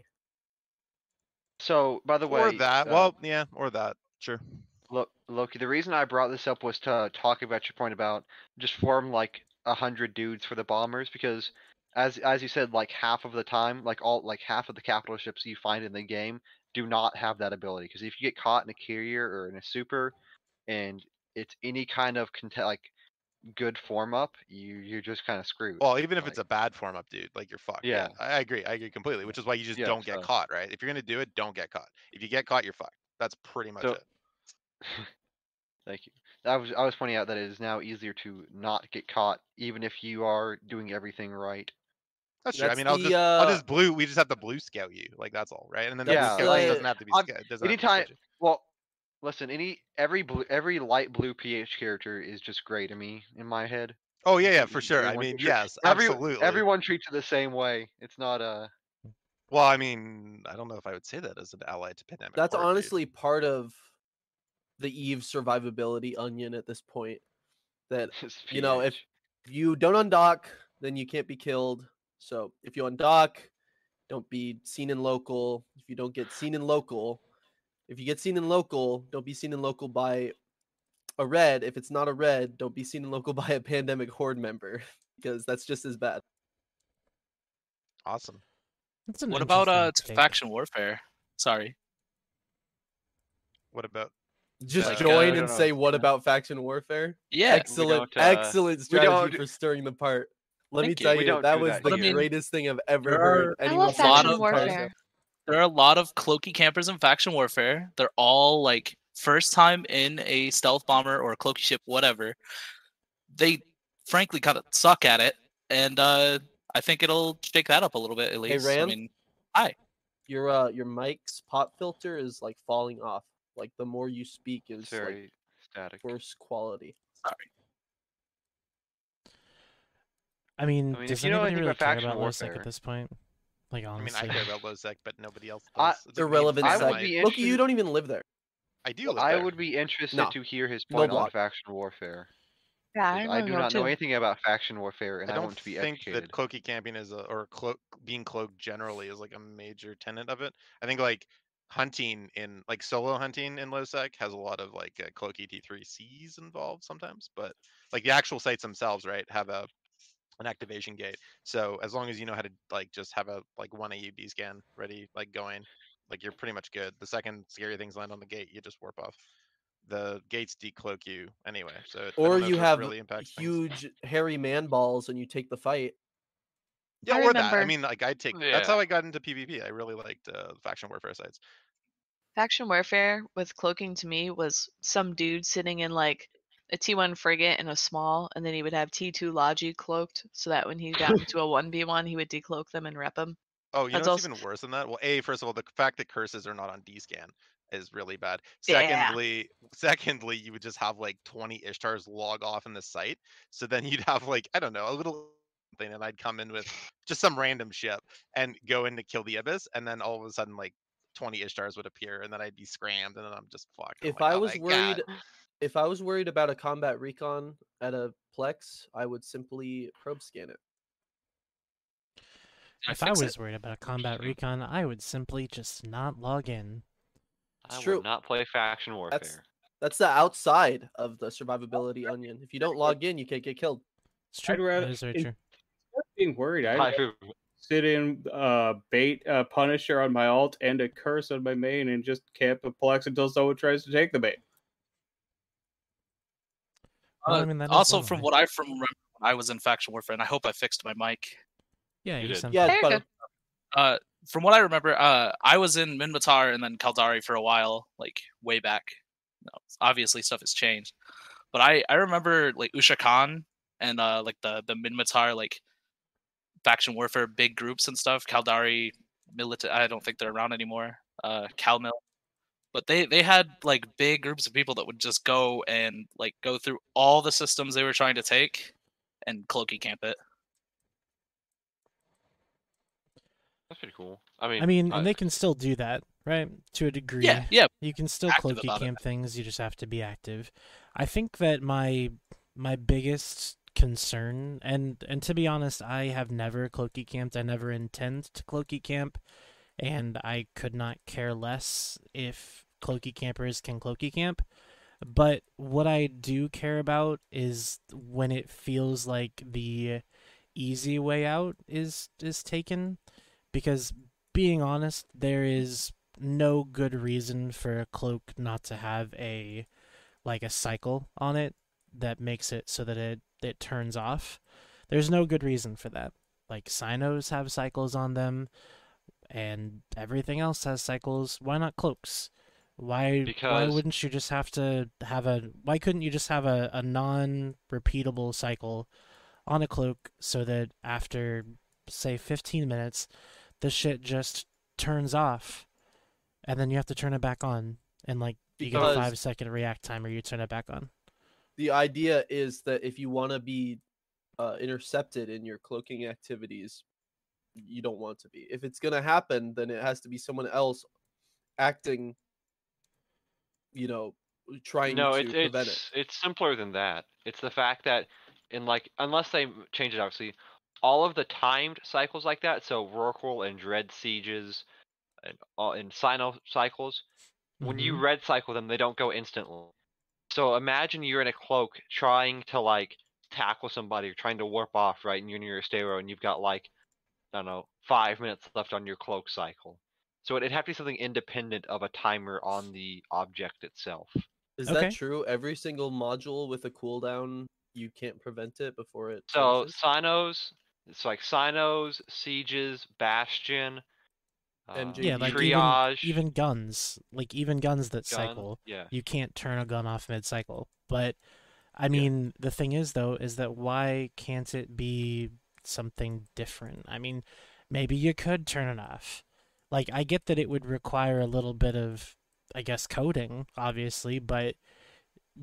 So by the way, or that uh... well, yeah, or that sure. Look, Loki, the reason I brought this up was to talk about your point about just form like a hundred dudes for the bombers, because as as you said, like half of the time, like all like half of the capital ships you find in the game do not have that ability, because if you get caught in a carrier or in a super and it's any kind of cont- like good form up, you you're just kind of screwed. Well, even if like, it's a bad form up, dude, like you're fucked. Yeah. yeah, I agree. I agree completely, which is why you just yeah, don't so. get caught, right? If you're going to do it, don't get caught. If you get caught, you're fucked. That's pretty much so, it. Thank you. I was I was pointing out that it is now easier to not get caught, even if you are doing everything right. That's true. That's I mean, the, I'll just uh... I'll just blue. We just have to blue scout you, like that's all, right? And then yeah, blue like, doesn't have to be scared. Anytime. Be well, listen. Any every blue every light blue P H character is just gray to me in my head. Oh yeah, yeah, for sure. Everyone I mean, treat, yes, absolutely. Every, everyone treats it the same way. It's not a. Well, I mean, I don't know if I would say that as an ally to pandemic. That's war, honestly dude. part of. The Eve survivability onion at this point, that you know if you don't undock then you can't be killed. So if you undock, don't be seen in local. If you don't get seen in local, if you get seen in local, don't be seen in local by a red. If it's not a red, don't be seen in local by a pandemic horde member, because that's just as bad. Awesome. What about uh thing. faction warfare? Sorry. What about? Just like, join uh, and say, know. what about faction warfare? Yeah. Excellent, uh, excellent strategy do... for stirring the part. Let Thank me tell you, you that was that the either. greatest thing I've ever there heard. Are, I love faction warfare. There are a lot of cloaky campers in faction warfare. They're all like first time in a stealth bomber or a cloaky ship, whatever. They frankly kind of suck at it, and uh, I think it'll shake that up a little bit at least. Hey, Ram? I mean, hi. Your uh, your mic's pop filter is like falling off. Like the more you speak is very like, static, worse quality. Sorry. I mean, I mean does anyone really care about LoSec at this point? Like honestly, I mean, I care about LoSec, but nobody else does. Uh, irrelevant. Look, you don't even live there. I do. Live I there. would be interested no. to hear his point no on faction warfare. Yeah, I, I do not know too. anything about faction warfare, and I, I want to be educated. I don't think that cloaky camping is a, or clo- being cloaked generally is like a major tenet of it. I think like. hunting in like solo hunting in LoSec has a lot of like uh, cloaky T three C's involved sometimes, but like the actual sites themselves, right, have a an activation gate. So as long as you know how to like just have a like one A U D scan ready, like going, like you're pretty much good. The second scary things land on the gate, you just warp off. The gates decloak you anyway. So or you have really huge things. hairy man balls and you take the fight. Yeah, I or remember. that. I mean, like I take yeah. that's how I got into P v P. I really liked uh, faction warfare sites. Faction warfare with cloaking to me was some dude sitting in like a T one frigate and a small, and then he would have T two Logi cloaked, so that when he got into a one v one, he would decloak them and rep them. Oh, you That's know what's also... even worse than that? Well, A, first of all, the fact that curses are not on D scan is really bad. Secondly, yeah. secondly, you would just have like twenty Ishtars log off in the site. So then you'd have like, I don't know, a little thing, and I'd come in with just some random ship and go in to kill the Abyss, and then all of a sudden like twenty Ishtars would appear, and then I'd be scrammed, and then I'm just fucked. If like, I was oh worried God. if I was worried about a combat recon at a Plex, I would simply probe scan it. If I was it. worried about a combat recon, I would simply just not log in. It's I true. will not play faction warfare. That's, that's the outside of the survivability onion. If you don't log in, you can't get killed. It's true. I'd rather, that is very in, true. Being worried, I'd rather sit in uh, bait uh, Punisher on my alt and a curse on my main and just camp a Plex until someone tries to take the bait. Well, I mean, that uh, also, from what I from remember when I was in faction warfare, and I hope I fixed my mic. Yeah, you, you did. did. Yeah, but, uh, from what I remember, uh, I was in Minmatar and then Kaldari for a while, like way back. No, obviously, stuff has changed, but I, I remember like Usha Khan and uh, like the the Minmatar like faction warfare big groups and stuff. Kaldari, Milita, I don't think they're around anymore. Uh, Calmil, but they they had like big groups of people that would just go and like go through all the systems they were trying to take and cloaky camp it. That's pretty cool. I mean, I mean, I... and they can still do that, right? To a degree. Yeah, yeah. You can still cloaky camp things. You just have to be active. I think that my my biggest concern, and and to be honest, I have never cloaky camped. I never intend to cloaky camp, and I could not care less if cloaky campers can cloaky camp. But what I do care about is when it feels like the easy way out is is taken. Because, being honest, there is no good reason for a cloak not to have a, like, a cycle on it that makes it so that it, it turns off. There's no good reason for that. Like, Sinos have cycles on them, and everything else has cycles. Why not cloaks? Why, because... why wouldn't you just have to have a... Why couldn't you just have a, a non-repeatable cycle on a cloak so that after, say, fifteen minutes... the shit just turns off, and then you have to turn it back on, and like you because get a five second react time, or you turn it back on. The idea is that if you want to be uh, intercepted in your cloaking activities, you don't want to be. If it's gonna happen, then it has to be someone else acting. You know, trying no, to it, prevent it's, it. It's simpler than that. It's the fact that, in like, unless they change it, obviously. All of the timed cycles like that, so Rorqual and Dread Sieges and, uh, and Sino cycles, mm-hmm. when you red cycle them, they don't go instantly. So imagine you're in a cloak trying to, like, tackle somebody, or trying to warp off, right, and you're near your stairwell, and you've got, like, I don't know, five minutes left on your cloak cycle. So it'd have to be something independent of a timer on the object itself. Is okay. that true? Every single module with a cooldown, you can't prevent it before it... So, changes? Sinos... It's like Sinos, Sieges, Bastion, uh, yeah, like Triage. Even, even guns. Like, even guns that gun, cycle. Yeah. You can't turn a gun off mid-cycle. But, I mean, yeah. the thing is, though, is that why can't it be something different? I mean, maybe you could turn it off. Like, I get that it would require a little bit of, I guess, coding, obviously, but...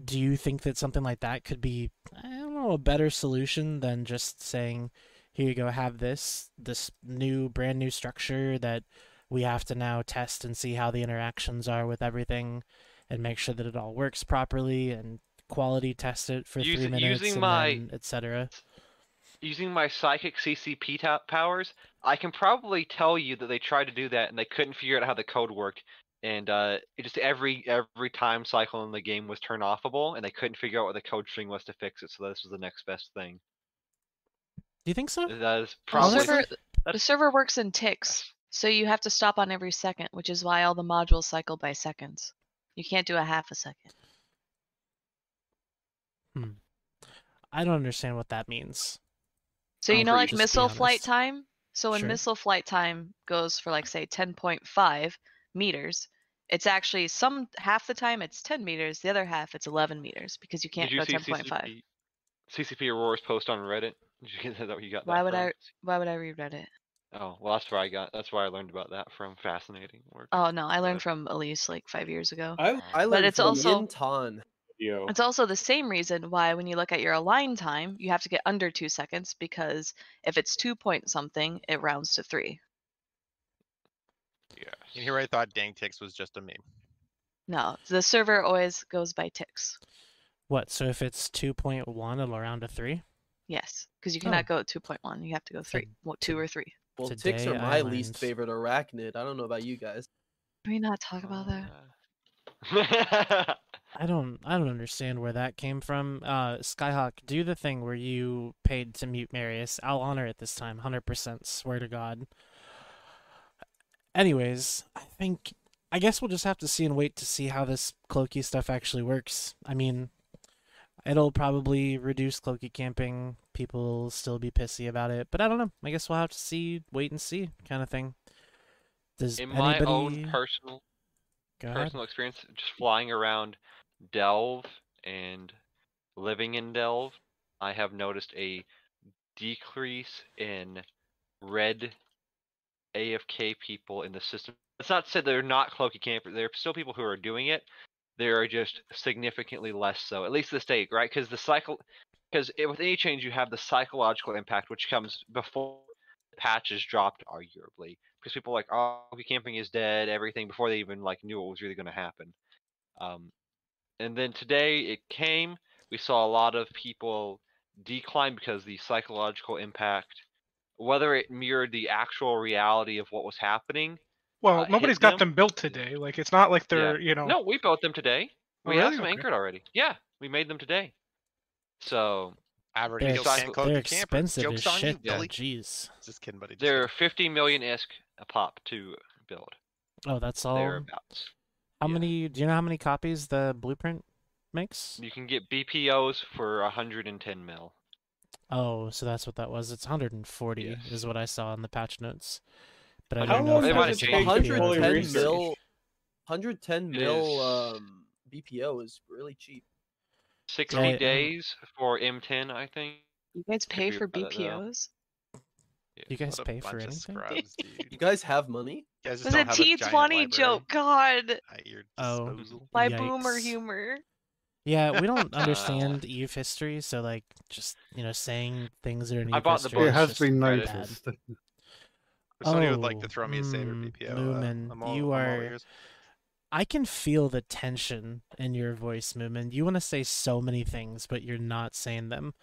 do you think that something like that could be, I don't know, a better solution than just saying... here you go, have this, this new, brand new structure that we have to now test and see how the interactions are with everything and make sure that it all works properly and quality test it for Use, three minutes, using and my, then et cetera. Using my psychic C C P powers, I can probably tell you that they tried to do that and they couldn't figure out how the code worked. And uh, it just every every time cycle in the game was turn-offable and they couldn't figure out what the code string was to fix it, so this was the next best thing. Do you think so? That is probably... the, server, the server works in ticks, so you have to stop on every second, which is why all the modules cycle by seconds. You can't do a half a second. Hmm. I don't understand what that means. So I'll you know like missile flight time? So when sure. missile flight time goes for like say ten point five meters, it's actually some half the time it's ten meters, the other half it's eleven meters because you can't you go ten point five. C C P Aurora's post on Reddit? Is that what you got? Why would from? I? Why would I reread it? Oh, well, that's where I got. That's where I learned about that from. Fascinating work. Oh no, I learned from Elise like five years ago. I, I learned but it's from also, Minton. It's also the same reason why when you look at your align time, you have to get under two seconds because if it's two point something, it rounds to three. Yeah. And here I thought dang ticks was just a meme. No, the server always goes by ticks. What? So if it's two point one, it'll round to three. Yes, because you cannot oh. go two point one. You have to go three, well, two or three. Well, Today ticks are my learned... least favorite arachnid. I don't know about you guys. Can we not talk about uh... that? I don't. I don't understand where that came from. Uh, Skyhawk, do the thing where you paid to mute Marius. I'll honor it this time, hundred percent. Swear to God. Anyways, I think I guess we'll just have to see and wait to see how this Cloaky stuff actually works. I mean, it'll probably reduce Cloaky camping. People will still be pissy about it, but I don't know. I guess we'll have to see, wait and see, kind of thing. Does in anybody... my own personal personal experience, just flying around Delve and living in Delve, I have noticed a decrease in red A F K people in the system. It's not said they're not Cloaky campers. There are still people who are doing it. There are just significantly less so, at least this day, right? Because the cycle, because with any change, you have the psychological impact, which comes before the patch is dropped, arguably, because people are like, oh, Cloaky camping is dead, everything before they even like knew what was really going to happen. Um, and then today it came. We saw a lot of people decline because the psychological impact. Whether it mirrored the actual reality of what was happening. Well, uh, nobody's got them. them built today. Like, it's not like they're, yeah. you know. No, we built them today. We oh, have really? them anchored okay. already. Yeah, we made them today. So, average they're, they're expensive Jokes as shit. Yeah. Jeez. Just kidding, buddy. Just they're fifty million isk a pop to build. Oh, that's all. Thereabouts. How yeah. many? Do you know how many copies the blueprint makes? You can get B P Os for one hundred ten mil. Oh, so that's what that was. It's one hundred forty yes. is what I saw in the patch notes. But I don't know. They might have changed. one hundred ten mil um, B P O is really cheap. sixty right. days for M ten, I think. You guys pay for B P Os? Yeah, you guys pay for anything? Scrubs, you guys have money? You guys was a T twenty joke. God. Oh, my yikes. Boomer humor. Yeah, we don't understand E V history, so like just you know saying things that are. I bought the book. It has been noticed. Somebody oh, would like to throw me a saber B P O. Moomin, uh, all, you are. I can feel the tension in your voice, Moomin. You want to say so many things, but you're not saying them.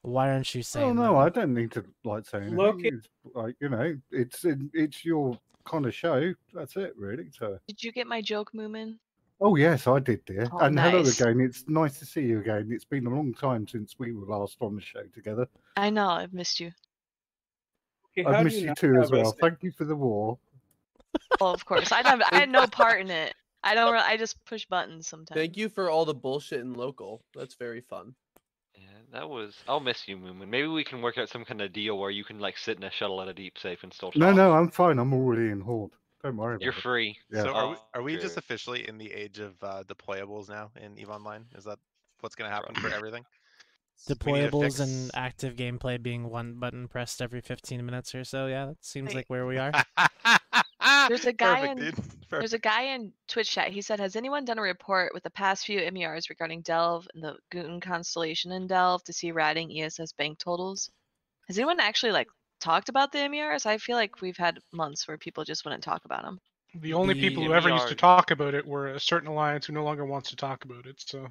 Why aren't you saying? Oh no, them? I don't need to like saying. Look, it. like you know, it's it's your kind of show. That's it, really. So. Did you get my joke, Moomin? Oh, yes, I did, dear. Oh, and nice. Hello again. It's nice to see you again. It's been a long time since we were last on the show together. I know. I've missed you. Okay, I've missed you, you too as well. It? Thank you for the war. Well, of course. I, have, I had no part in it. I don't. I just push buttons sometimes. Thank you for all the bullshit in local. That's very fun. Yeah, that was... I'll miss you, Moomin. Maybe we can work out some kind of deal where you can like sit in a shuttle at a deep safe and still talk. No, no, I'm fine. I'm already in Horde. Don't worry about You're it. free. Yeah. So are we, are we just officially in the age of uh, deployables now in EVE Online? Is that what's going to happen for everything? Deployables and active gameplay being one button pressed every fifteen minutes or so. Yeah, that seems Wait. like where we are. There's a guy Perfect, in there's a guy in Twitch chat. He said, has anyone done a report with the past few M E Rs regarding Delve and the Guten Constellation in Delve to see ratting E S S bank totals? Has anyone actually like talked about the M E Rs? I feel like we've had months where people just wouldn't talk about them. The only the people who M E R ever used to talk about it were a certain alliance who no longer wants to talk about it. So,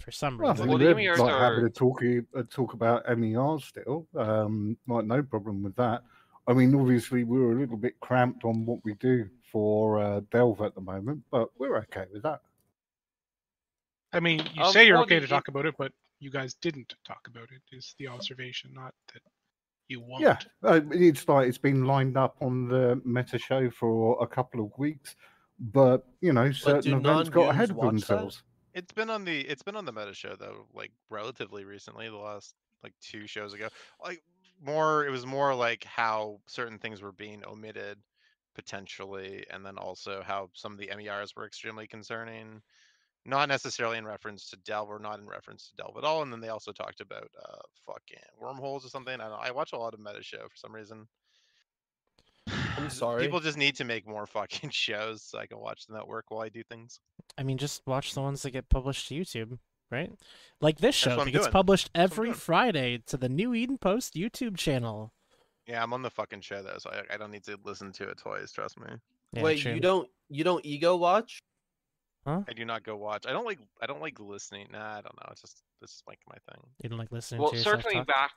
for some reason, well, well, the M E Rs like are... having a talk, a talk about M E Rs still. Um, like no problem with that. I mean, obviously we were a little bit cramped on what we do for uh, Delve at the moment, but we're okay with that. I mean, you um, say you're well, okay to you... talk about it, but you guys didn't talk about it. Is the observation not that? You want. Yeah, it's like it's been lined up on the meta show for a couple of weeks, but you know, certain events got ahead of themselves. That? It's been on the it's been on the meta show though, like relatively recently, the last like two shows ago. Like more, it was more like how certain things were being omitted potentially, and then also how some of the M E Rs were extremely concerning, not necessarily in reference to Delve or not in reference to Delve at all. And then they also talked about uh, fucking wormholes or something. I don't know. I watch a lot of meta show for some reason. I'm sorry. People just need to make more fucking shows so I can watch them at work while I do things. I mean, just watch the ones that get published to YouTube, right? Like this show that gets published every Friday to the New Eden Post YouTube channel. Yeah, I'm on the fucking show though, so I, I don't need to listen to it twice. Trust me. Yeah, Wait, true. you don't you don't ego watch? Huh? I do not go watch. I don't like. I don't like listening. Nah, I don't know. It's just this is like my thing. You don't like listening. Well, to circling back.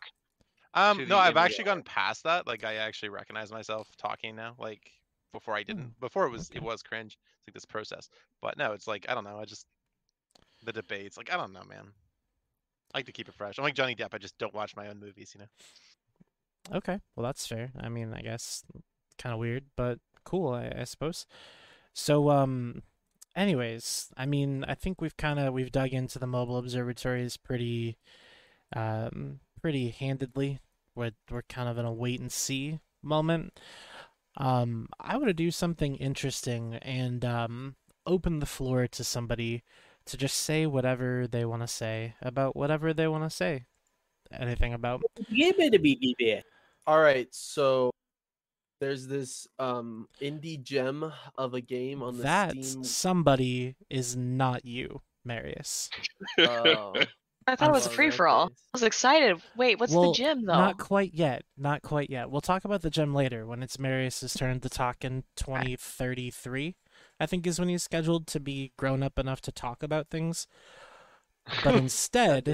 Um, no, I've actually gotten past that. Like, I actually recognize myself talking now. Like, before I didn't. Mm. Before it was okay. it was cringe. It's like this process. But no, it's like I don't know. I just the debates. Like I don't know, man. I like to keep it fresh. I'm like Johnny Depp. I just don't watch my own movies. You know. Okay. Well, that's fair. I mean, I guess kind of weird, but cool. I, I suppose. So, um. Anyways, I mean, I think we've kind of we've dug into the mobile observatories pretty, um, pretty handedly. We're we're kind of in a wait and see moment. Um, I want to do something interesting and um, open the floor to somebody to just say whatever they want to say about whatever they want to say. Anything about? You better be there. All right, so. There's this um, indie gem of a game on the that Steam. That somebody is not you, Marius. Oh. I thought I'm it was a free-for-all. I was excited. Wait, what's well, the gem, though? Not quite yet. Not quite yet. We'll talk about the gem later when it's Marius's turn to talk in twenty thirty-three, I think is when he's scheduled to be grown up enough to talk about things. But instead,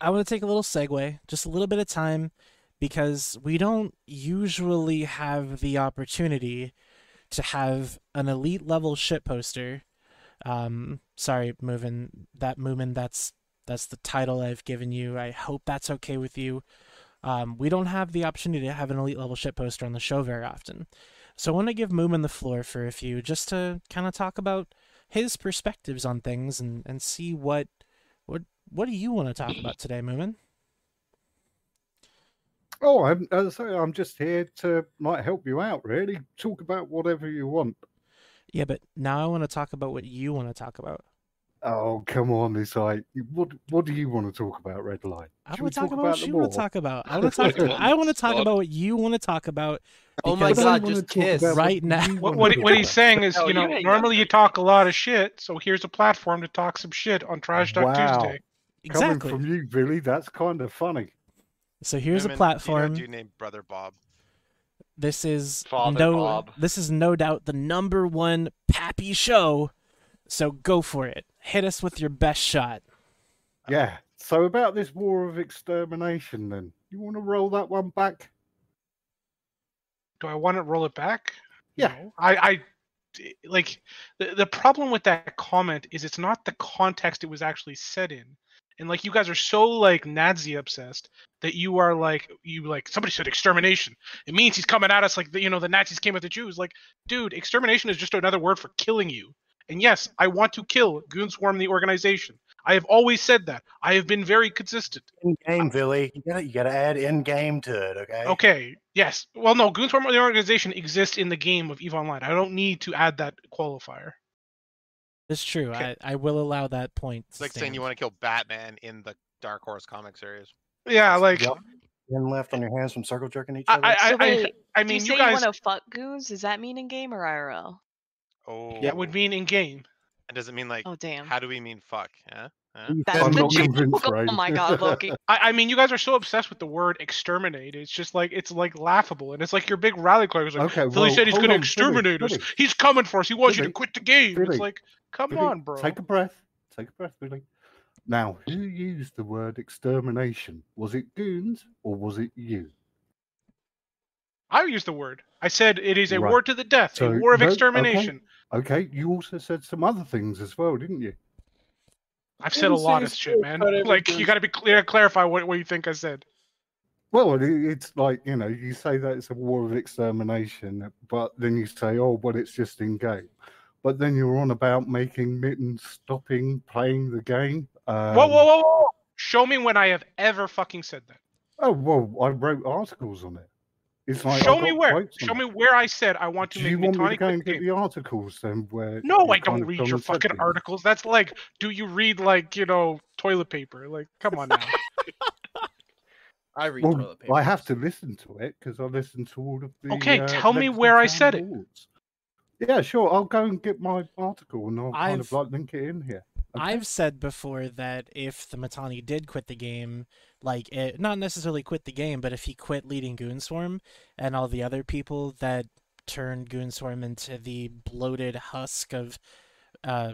I want to take a little segue, just a little bit of time, because we don't usually have the opportunity to have an elite level shit poster. Um, sorry, Moomin. That Moomin. That's that's the title I've given you. I hope that's okay with you. Um, we don't have the opportunity to have an elite level shit poster on the show very often, so I want to give Moomin the floor for a few, just to kind of talk about his perspectives on things and and see what what what do you want to talk about today, Moomin. Oh, I'm, as I say, I'm just here to like help you out, really. Talk about whatever you want. Yeah, but now I want to talk about what you want to talk about. Oh, come on, this like, what what do you want to talk about, Red Light? I want to talk about what you want to talk about. I want to talk. I want to talk about what you want to talk about. Oh my God, just kiss right now. What what, what he's saying is, you know, normally you talk a lot of shit, so here's a platform to talk some shit on Trash Talk Tuesday. Exactly. Coming from you, Billy, that's kind of funny. So here's Moomin, a platform. You know, do name Brother Bob. This is Father no. Bob. This is no doubt the number one Pappy show. So go for it. Hit us with your best shot. Yeah. So about this war of extermination, then you want to roll that one back? Do I want to roll it back? Yeah. No. I. I like the the problem with that comment is it's not the context it was actually said in. And like you guys are so like Nazi obsessed that you are like you like somebody said extermination. It means he's coming at us like the, you know the Nazis came at the Jews. Like, dude, extermination is just another word for killing you. And yes, I want to kill Goonswarm the organization. I have always said that. I have been very consistent. In game, Billy, you gotta you gotta add in game to it. Okay. Okay. Yes. Well, no, Goonswarm the organization exists in the game of EVE Online. I don't need to add that qualifier. It's true. Okay. I, I will allow that point. It's like stand. saying you want to kill Batman in the Dark Horse comic series. Yeah, like... Yep. And left on your hands from circle jerking each other. I, I, so wait, I, I mean, you, you guys... you want to fuck goons? Does that mean in-game or I R L? Oh, yeah, it would mean in-game. It doesn't mean like, oh, damn. How do we mean fuck? Huh? Huh? That's I'm the joke. Right? Oh my God, Loki. I, I mean, you guys are so obsessed with the word exterminate. It's just like, it's like laughable. And it's like your big rally cry. Like, okay, Billy well, said he's going to exterminate Billy, us. Billy. He's coming for us. He wants Billy. you to quit the game. Billy. It's like... Come Billy, on, bro. Take a breath. Take a breath, Billy. Now, who used the word extermination? Was it goons or was it you? I used the word. I said it is a right. war to the death, so, a war of no, extermination. Okay. okay, you also said some other things as well, didn't you? I've said a lot of shit, man. Like, you got to be clear, clarify what, what you think I said. Well, it's like, you know, you say that it's a war of extermination, but then you say, oh, but it's just in game. But then you're on about making mittens, stopping playing the game. Um, whoa, whoa, whoa, whoa! Show me when I have ever fucking said that. Oh well, I wrote articles on it. It's like show me where. Show me where I said I want to do make. Do you want me to go and get the articles then? Where? No, I don't read your fucking articles. That's like, do you read like you know toilet paper? Like, come on now. I read well, toilet paper. Well, I have to listen to it because I listen to all of the. Okay, uh, tell me where I said awards. It. Yeah, sure. I'll go and get my article and I'll I've, kind of like link it in here. Okay. I've said before that if the Mitanni did quit the game, like it, not necessarily quit the game, but if he quit leading Goonswarm and all the other people that turned Goonswarm into the bloated husk of uh,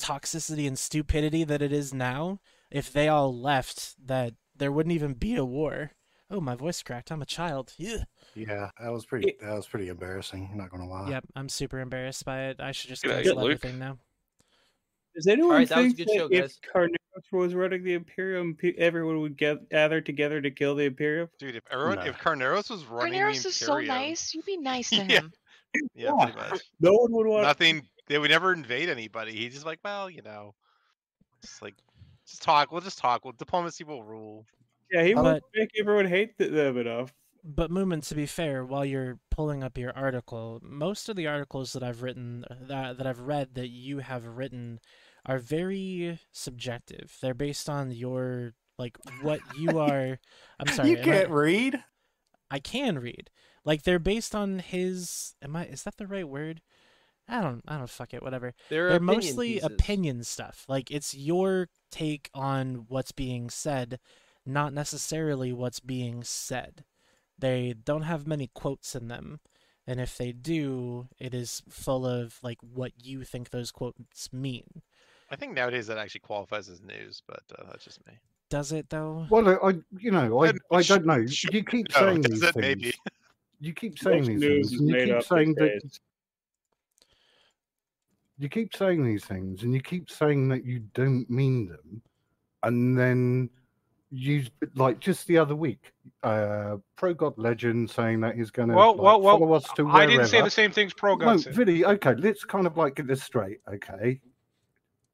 toxicity and stupidity that it is now, if they all left, that there wouldn't even be a war. Oh, my voice cracked. I'm a child. Yeah. Yeah, that was pretty. That was pretty embarrassing. I'm not gonna lie. Yep, I'm super embarrassed by it. I should just cancel everything now. Does anyone right, think that, that show, if Carnage was running the Imperium, everyone would get, gather together to kill the Imperium? Dude, if everyone, no. if Carneros was running Carneros the Imperium, is so nice. You'd be nice to yeah. him. Yeah, yeah, pretty much. No one would want nothing. They would never invade anybody. He's just like, well, you know, just like, just talk. We'll just talk. Well, diplomacy will rule. Yeah, he would make everyone hate them enough. But Moomin, to be fair, while you're pulling up your article, most of the articles that I've written, that that I've read, that you have written, are very subjective. They're based on your, like, what you are. I'm sorry. You can't I, read? I can read. Like, they're based on his. Am I? Is that the right word? I don't. I don't. Fuck it. Whatever. They're, they're mostly pieces. opinion stuff. Like, it's your take on what's being said, not necessarily what's being said. They don't have many quotes in them, and if they do, it is full of like what you think those quotes mean. I think nowadays that actually qualifies as news, but uh, that's just me. Does it though? Well, I, I you know, I, I don't know. You keep saying no, these things. Maybe. You keep saying these things. And you keep saying that. You keep saying these things, and you keep saying that you don't mean them, and then. You like just the other week, uh, Pro God Legend saying that he's going to well, like, well, well, follow us to wherever. I didn't say the same things Pro God no, said. Really, okay, let's kind of like get this straight, okay?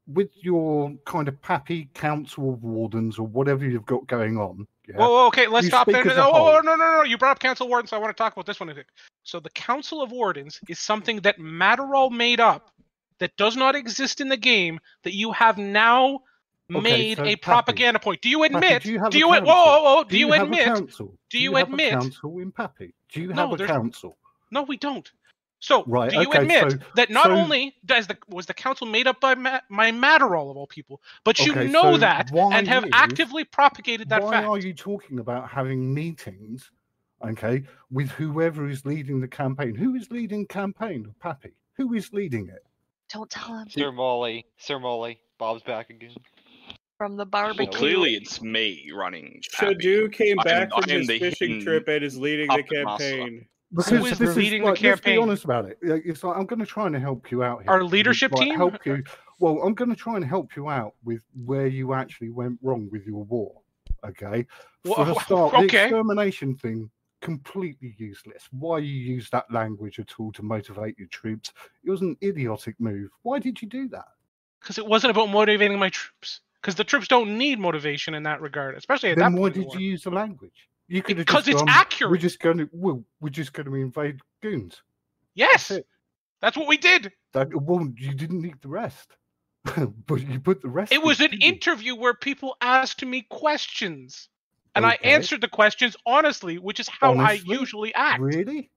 With your kind of pappy council of wardens or whatever you've got going on. Yeah, well, okay, let's stop there. No, oh, no, no, no, you brought up council of wardens, so I want to talk about this one. So the council of wardens is something that Matterall made up that does not exist in the game that you have now. Okay, made so a propaganda Pappy. point. Do you admit? Pappy, do you, do you ad- whoa, whoa, whoa, do, do you, you admit? Do you, you admit? Have a council in Pappy? Do you have no, a council? No, we don't. So, right, do you okay, admit so, that not so, only does the was the council made up by Ma- my Matterall of all people, but you okay, know so that and have is, actively propagated that why fact? Why are you talking about having meetings, okay, with whoever is leading the campaign? Who is leading campaign of Pappy? Who is leading it? Don't tell him. Sir Molly. Sir Molly. Bob's back again. From the barbecue. Well, clearly it's me running. Shadu came I'm, back from his fishing trip and is leading the campaign. Because Who is this leading is, the like, campaign? Let's be honest about it. It's like, I'm going to try and help you out here. Our leadership like, team? Help you. Well, I'm going to try and help you out with where you actually went wrong with your war. Okay? For well, the start, okay. the extermination thing, completely useless. Why you use that language at all to motivate your troops? It was an idiotic move. Why did you do that? Because it wasn't about motivating my troops. Because the troops don't need motivation in that regard, especially at then that point. Then why did you use the language? You could because have just it's gone, accurate. We're just going to we're, we're just going to invade goons. Yes, that's, that's what we did. That, well, you didn't need the rest, but you put the rest. It was an you. interview where people asked me questions, and okay. I answered the questions honestly, which is how honestly? I usually act. Really?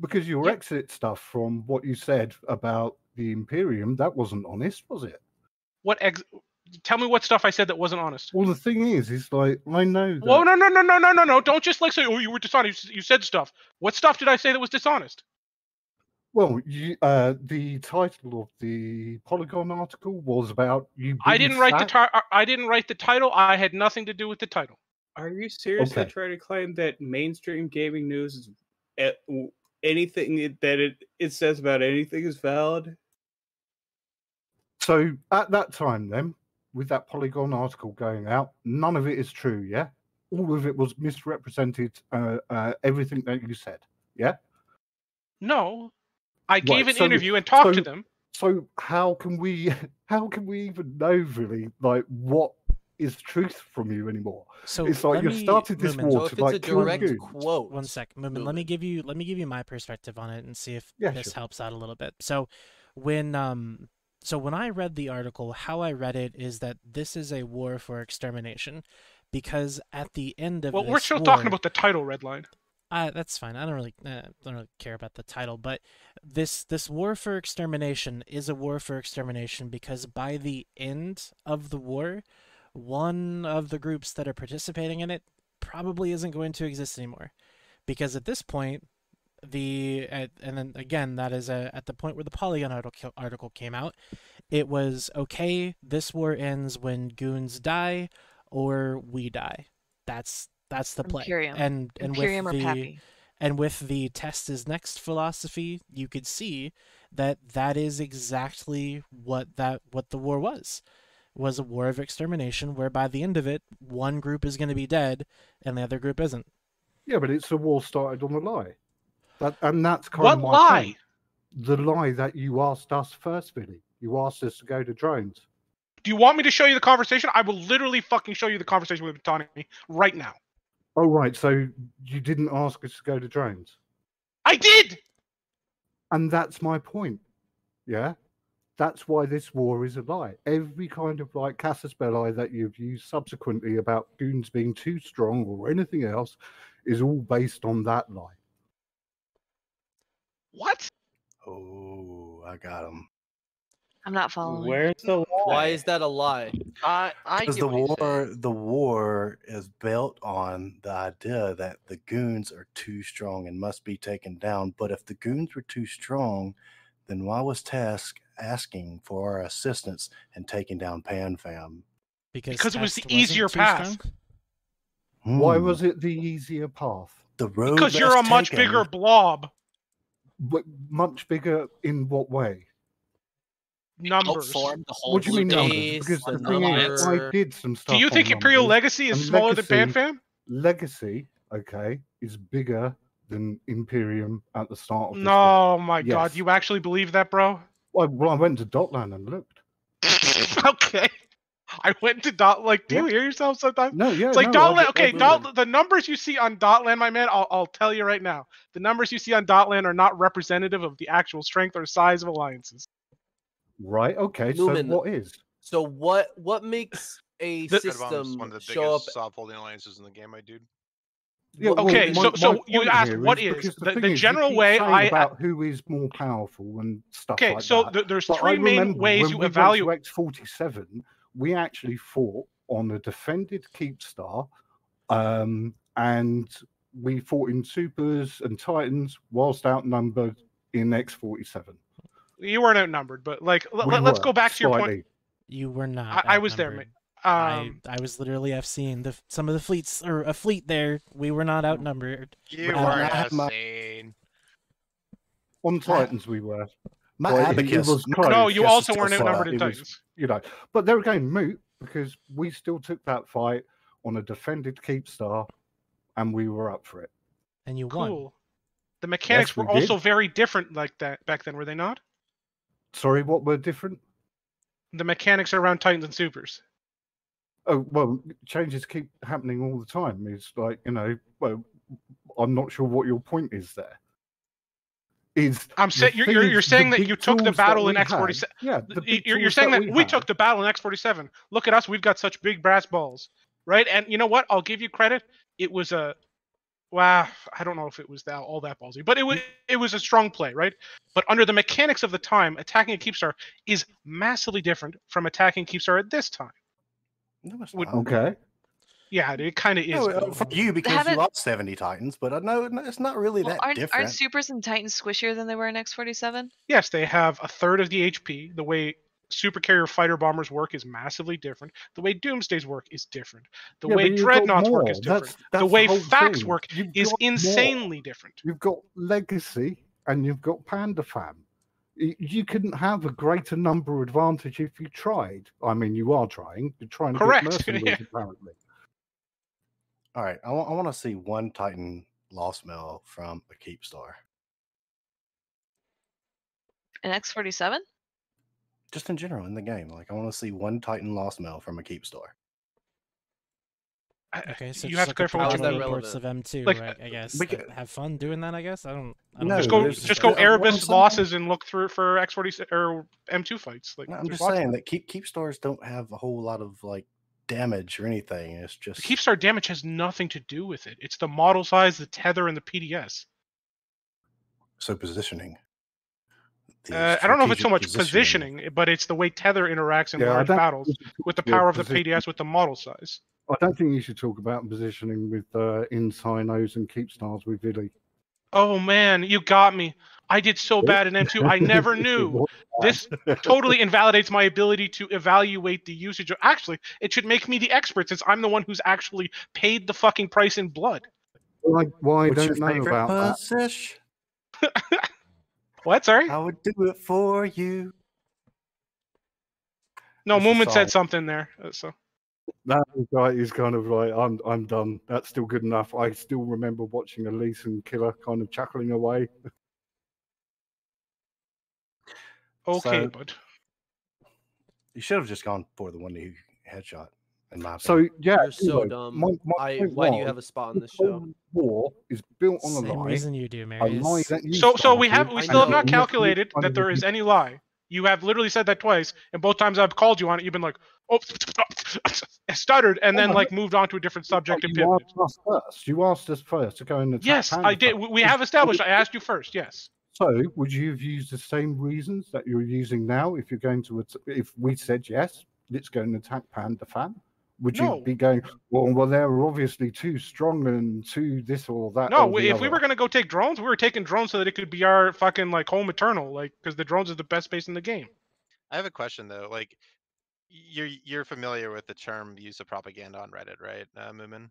Because your yeah. exit stuff from what you said about the Imperium, that wasn't honest, was it? What exit? Tell me what stuff I said that wasn't honest. Well, the thing is, is like I know. That... Well, no, no, no, no, no, no, no! Don't just like say, "Oh, you were dishonest." You said stuff. What stuff did I say that was dishonest? Well, you, uh, the title of the Polygon article was about you. Being I didn't write sacked. the ti- I didn't write the title. I had nothing to do with the title. Are you seriously okay. trying to claim that mainstream gaming news is anything that it, it says about anything is valid? So at that time, then. With that Polygon article going out, none of it is true, yeah? All of it was misrepresented, uh, uh, everything that you said, yeah? No. I gave right, an so, interview and talked so, to them. So how can we how can we even know, really, like, what is truth from you anymore? So it's like you started this Moomin, war so to, like, it's a direct you. quote. One sec, Moomin, Moomin. Let me give you let me give you my perspective on it and see if yeah, this sure. helps out a little bit. So when... um. So when I read the article, how I read it is that this is a war for extermination. because at the end of well, this we're still war, talking about the title, Redline. Uh, that's fine. I don't really, uh, don't really care about the title, but this this war for extermination is a war for extermination because by the end of the war, one of the groups that are participating in it probably isn't going to exist anymore, because at this point, the uh, and then again that is a, at the point where the Polygon article article came out, it was okay. This war ends when goons die, or we die. That's That's the play. Imperium. And and Imperium with the Pappy. And with the test is next philosophy, you could see that that is exactly what that what the war was. Was a war of extermination where by the end of it one group is going to be dead and the other group isn't. Yeah, but it's a war started on a lie. That and that's kind what of my lie? Point. The lie that you asked us first, Billy. You asked us to go to drones. Do you want me to show you the conversation? I will literally fucking show you the conversation with Batani right now. Oh, right, so you didn't ask us to go to drones. I did! And that's my point, yeah? That's why this war is a lie. Every kind of, like, casus belli that you've used subsequently about goons being too strong or anything else is all based on that lie. What? Oh, I got him. I'm not following. Where's the war? Why is that a lie? I because the war, the war is built on the idea that the goons are too strong and must be taken down. But if the goons were too strong, then why was Task asking for our assistance and taking down PanFam? Because, because it was the easier path. Mm. Why was it the easier path? The road because you're a much taken, bigger blob. But much bigger in what way? Numbers. The whole what do you mean numbers? Because the thing is, I did some stuff. Do you think Imperial Legacy is smaller than PanFam? Legacy, okay, is bigger than Imperium at the start of this. No, my God, you actually believe that, bro? Well, well I went to Dotland and looked. Okay. I went to Dotland. Like, do you hear yourself sometimes? No, yeah. It's like Dotland. Okay, Dotland. The numbers you see on Dotland, my man, I'll, I'll tell you right now. The numbers you see on Dotland are not representative of the actual strength or size of alliances. Right. Okay. Lumen, so what is? So what? What makes a the, system one of the show up? Softball alliances in the game, my dude. Yeah, well, okay. My, so, so you asked what is, is the, the is, general way I about who is more powerful and stuff. Okay. Like so that. There's but three main ways you we evaluate. X forty-seven. We actually fought on the defended Keepstar, um, and we fought in Supers and Titans whilst outnumbered in X forty-seven. You weren't outnumbered, but like, we let's were, go back to your slightly. Point. You were not. I, I was there, mate. Um, I, I was literally FCing the some of the fleets or a fleet there. We were not outnumbered. You but weren't FCing. On Titans, we were. My well, abacus. Was no, you yes, also weren't outnumbered in Titans. Was, you know, but they're again moot because we still took that fight on a defended Keepstar, and we were up for it. And you cool. won. The mechanics yes, we were did. Also very different like that back then, were they not? Sorry, what were different? The mechanics are around Titans and Supers. Oh, well, changes keep happening all the time. It's like, you know, well, I'm not sure what your point is there. Is I'm saying you're, you're, you're saying that you took the battle in X forty-seven. Yeah, you're, you're saying that, that we, we took the battle in X forty-seven. Look at us, we've got such big brass balls, right? And you know what? I'll give you credit. It was a Wow, I don't know if it was that all that ballsy, but it was it was a strong play, right? But under the mechanics of the time, attacking a Keepstar is massively different from attacking Keepstar at this time. No, it's not. Okay. Yeah, it kind of is. No, for you, because you lost seventy Titans, but I know it's not really well, that aren't, different. Aren't Supers and Titans squishier than they were in X forty-seven? Yes, they have a third of the H P. The way Supercarrier fighter bombers work is massively different. The way Doomsday's work is different. The yeah, way Dreadnoughts work is different. That's, that's the way the Facts thing. Work you've is insanely more. Different. You've got Legacy and you've got PandaFam. You couldn't have a greater number advantage if you tried. I mean, you are trying. You're trying to Correct. Get mercenaries, yeah. apparently. All right. I, I want to see one Titan lost mail from a Keepstar. An X forty-seven? Just in general, in the game. Like, I want to see one Titan lost mail from a Keepstar. Okay, so you have to go for what reports of M two, like, right, I guess. Can, have fun doing that, I guess? I don't... I don't no, just go, just go Erebus losses and look through for X forty or M two fights. Like, no, I'm just saying that Keep Keepstars don't have a whole lot of, like, damage or anything. It's just the Keepstar damage has nothing to do with it. It's the model size, the tether, and the P D S. So positioning. Uh, I don't know if it's so much positioning. positioning, but it's the way tether interacts in yeah, large battles with the power of the P D S with the model size. I don't think you should talk about positioning with uh, Incinos and Keepstars with Viddy. Oh man, you got me. I did so bad in M two, I never knew. This totally invalidates my ability to evaluate the usage. Of... Actually, it should make me the expert since I'm the one who's actually paid the fucking price in blood. Like, why What's don't know about that? What? Sorry? I would do it for you. No, Moomin said something there. So. That guy is kind of like, I'm I'm done. That's still good enough. I still remember watching Elise and Killer kind of chuckling away. Okay, so, bud. You should have just gone for the one that you headshot. In my so, yeah. You're so anyway, dumb. My, my I, why one, do you have a spot on this show? War is built on Same a lie. The reason you do, Mary. So, so we, have, we still have not calculated that there is any lie. You have literally said that twice, and both times I've called you on it, you've been like, oh, stuttered, and then like moved on to a different subject. You and asked us first. You asked us first to go in and yes, I did. Stuff. We have established. I asked you first. Yes. So, would you have used the same reasons that you're using now if you're going to? If we said yes, let's go and attack Panda Fan. Would no. you be going? Well, well, they're obviously too strong and too this or that. No, or if other. we were going to go take drones, we were taking drones so that it could be our fucking like home eternal, like because the drones is the best base in the game. I have a question though. Like, you're you're familiar with the term use of propaganda on Reddit, right, uh, Moomin?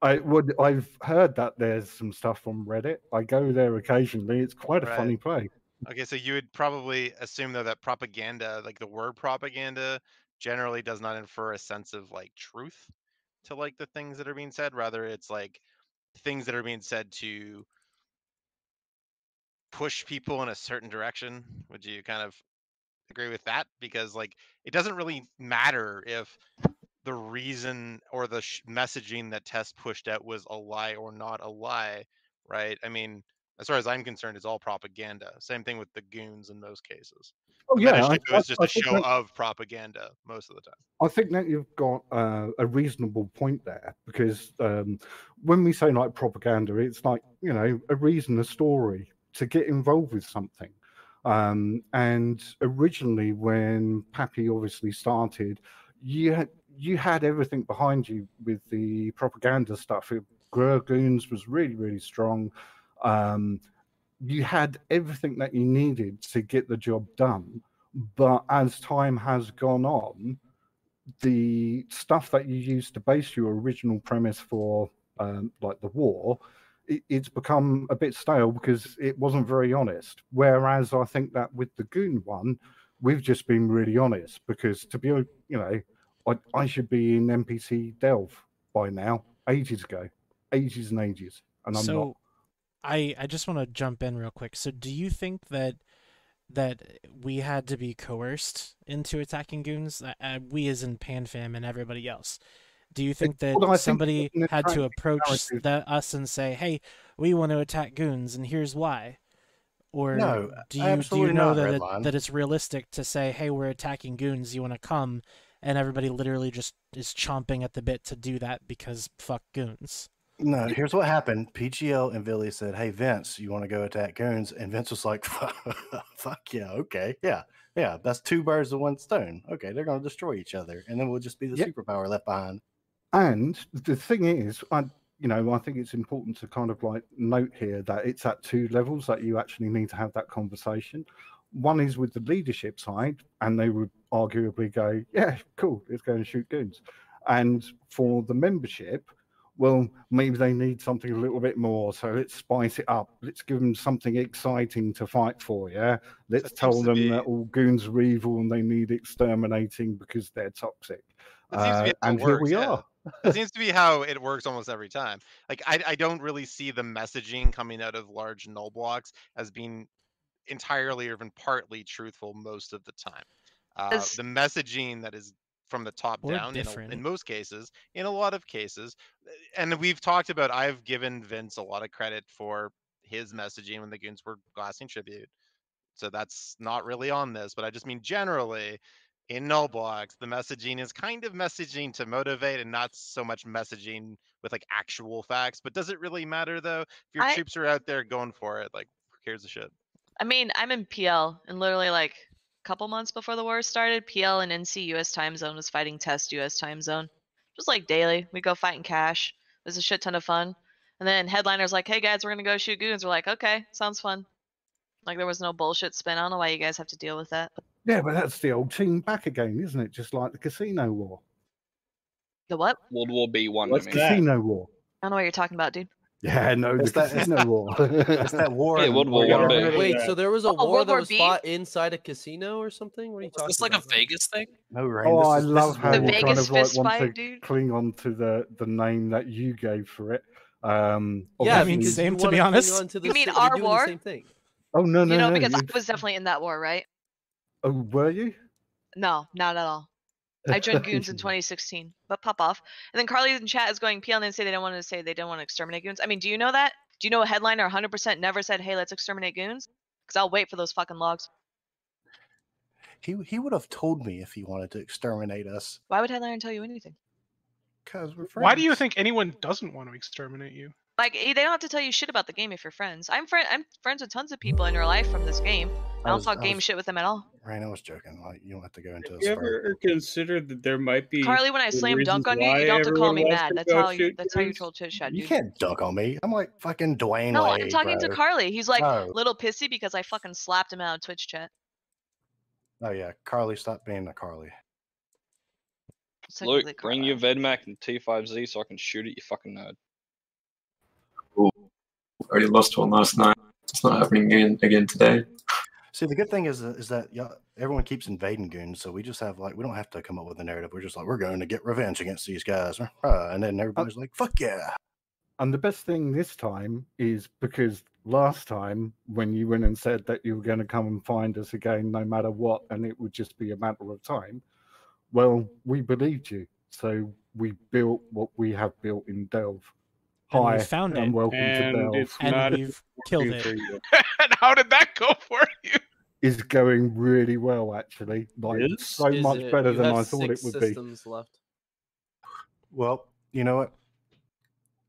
I would. I've heard that there's some stuff on Reddit. I go there occasionally. It's quite a right. funny place. Okay, so you would probably assume though that propaganda, like the word propaganda, generally does not infer a sense of like truth to like the things that are being said. Rather, it's like things that are being said to push people in a certain direction. Would you kind of agree with that? Because like it doesn't really matter if the reason or the sh messaging that Tess pushed out was a lie or not a lie, right? I mean, as far as I'm concerned, it's all propaganda. Same thing with the goons in those cases. Oh, yeah. I, it was just I, I a show that, of propaganda most of the time. I think that you've got uh, a reasonable point there because um, when we say like propaganda, it's like, you know, a reason, a story to get involved with something. Um, and originally when Pappy obviously started, you had, you had everything behind you with the propaganda stuff. It, Goons was really, really strong. Um, You had everything that you needed to get the job done, but as time has gone on, the stuff that you used to base your original premise for, um, like the war, it, it's become a bit stale because it wasn't very honest. Whereas I think that with the Goon one, we've just been really honest because to be, you know, I, I should be in N P C Delve by now, ages ago, ages and ages, and I'm so... not. I, I just want to jump in real quick. So do you think that that we had to be coerced into attacking goons? Uh, we as in PanFam and everybody else. Do you think that well, somebody think had to approach the, us and say, hey, we want to attack goons and here's why? Or no, do you, do you know that, it, that it's realistic to say, hey, we're attacking goons, you want to come? And everybody literally just is chomping at the bit to do that because fuck goons. No, here's what happened. P G L and Villy said, hey, Vince, you want to go attack goons? And Vince was like, fuck yeah, okay, yeah, yeah, that's two birds with one stone. Okay, they're going to destroy each other, and then we'll just be the yep. superpower left behind. And the thing is, I, you know, I think it's important to kind of like note here that it's at two levels that you actually need to have that conversation. One is with the leadership side, and they would arguably go, yeah, cool, let's go and shoot goons. And for the membership... well, maybe they need something a little bit more, so let's spice it up. Let's give them something exciting to fight for, yeah? Let's that tell them be... that all goons are evil and they need exterminating because they're toxic. That seems to be how uh, and it works, here we yeah. are. That seems to be how it works almost every time. Like, I, I don't really see the messaging coming out of large null blocks as being entirely or even partly truthful most of the time. Uh, the messaging that is... from the top We're down in, a, in most cases, in a lot of cases. And we've talked about, I've given Vince a lot of credit for his messaging when the goons were glassing tribute. So that's not really on this, but I just mean generally, in null blocks, the messaging is kind of messaging to motivate and not so much messaging with like actual facts. But does it really matter though? If your I, troops are out there going for it, like who cares a shit? I mean, I'm in P L and literally like a couple months before the war started, P L and N C U S time zone was fighting test U S time zone. Just like daily. We go fight in cash. It was a shit ton of fun. And then Headliner's like, hey guys, we're gonna go shoot goons. We're like, okay, sounds fun. Like there was no bullshit spin. I don't know why you guys have to deal with that. Yeah, but that's the old team back again, isn't it? Just like the Casino War. The what? World War B one. What's Casino War? I don't know what you're talking about, dude. Yeah, no, it's that Casino War. It's that war. Yeah, World War One. Wait, so there was a oh, war World that War was B? fought inside a casino or something? What are you talking about? Is this like a Vegas thing? No, Rain. Oh, I love how you're kind of like want to cling on to the the name that you gave for it. Um, yeah, I mean, same to be honest. You mean our war? Same thing. Oh no, no, no. You know, because I was definitely in that war, right? Oh, were you? No, not at all. I joined Goons in twenty sixteen, but pop off. And then Carly's in chat is going, P L didn't say they don't want to say they don't want to exterminate Goons. I mean, do you know that? Do you know a Headliner one hundred percent never said, hey, let's exterminate Goons? Because I'll wait for those fucking logs. He he would have told me if he wanted to exterminate us. Why would Headliner tell you anything? Because we're friends. Why do you think anyone doesn't want to exterminate you? Like, they don't have to tell you shit about the game if you're friends. I'm friend. I'm friends with tons of people in real life from this game. I, I don't was, talk I game was, shit with them at all. Ryan, I was joking. Like, you don't have to go into. Have you ever considered that there might be Carly? When I slam dunk on you, you don't have to call me mad. That's how you. That's how you troll chit chat. You can't dunk on me. I'm like fucking Dwayne. No, Wade, I'm talking bro. to Carly. He's like no. little pissy because I fucking slapped him out of Twitch chat. Oh yeah, Carly, stop being a Carly. Luke, Carly. Bring your VedMac and T five Z so I can shoot at you, fucking nerd. Already lost one last night. It's not happening again, again today. See, the good thing is is that yeah, everyone keeps invading Goons, so we just have like we don't have to come up with a narrative. We're just like we're going to get revenge against these guys, uh, and then everybody's uh, like, "Fuck yeah!" And the best thing this time is because last time when you went and said that you were going to come and find us again, no matter what, and it would just be a matter of time. Well, we believed you, so we built what we have built in Delve. And Hi, we found and it, welcome and, to Delve. and we've killed it. And how did that go for you? It's going really well, actually. Like is, so is much it? better you than I thought it would be. Left. Well, you know what?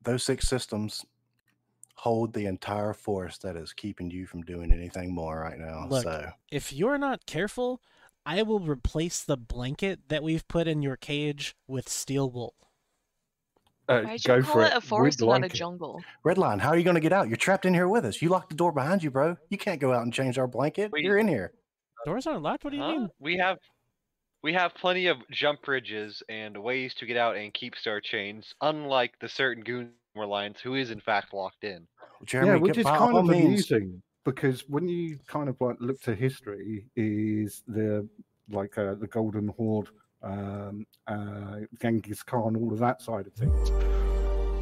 Those six systems hold the entire force that is keeping you from doing anything more right now. Look, so, if you're not careful, I will replace the blanket that we've put in your cage with steel wool. Uh, Why'd you go call for it? it a forest, not a jungle? Redline, how are you going to get out? You're trapped in here with us. You locked the door behind you, bro. You can't go out and change our blanket. We, You're in here. Doors aren't locked. What do you huh? mean? We have, we have plenty of jump bridges and ways to get out and keep star chains. Unlike the certain Goon Reliance, who is in fact locked in. Jeremy, yeah, which is kind of amusing because when you kind of like look to history, is the like uh, the Golden Horde. Um, uh, Genghis Khan, all of that side of things,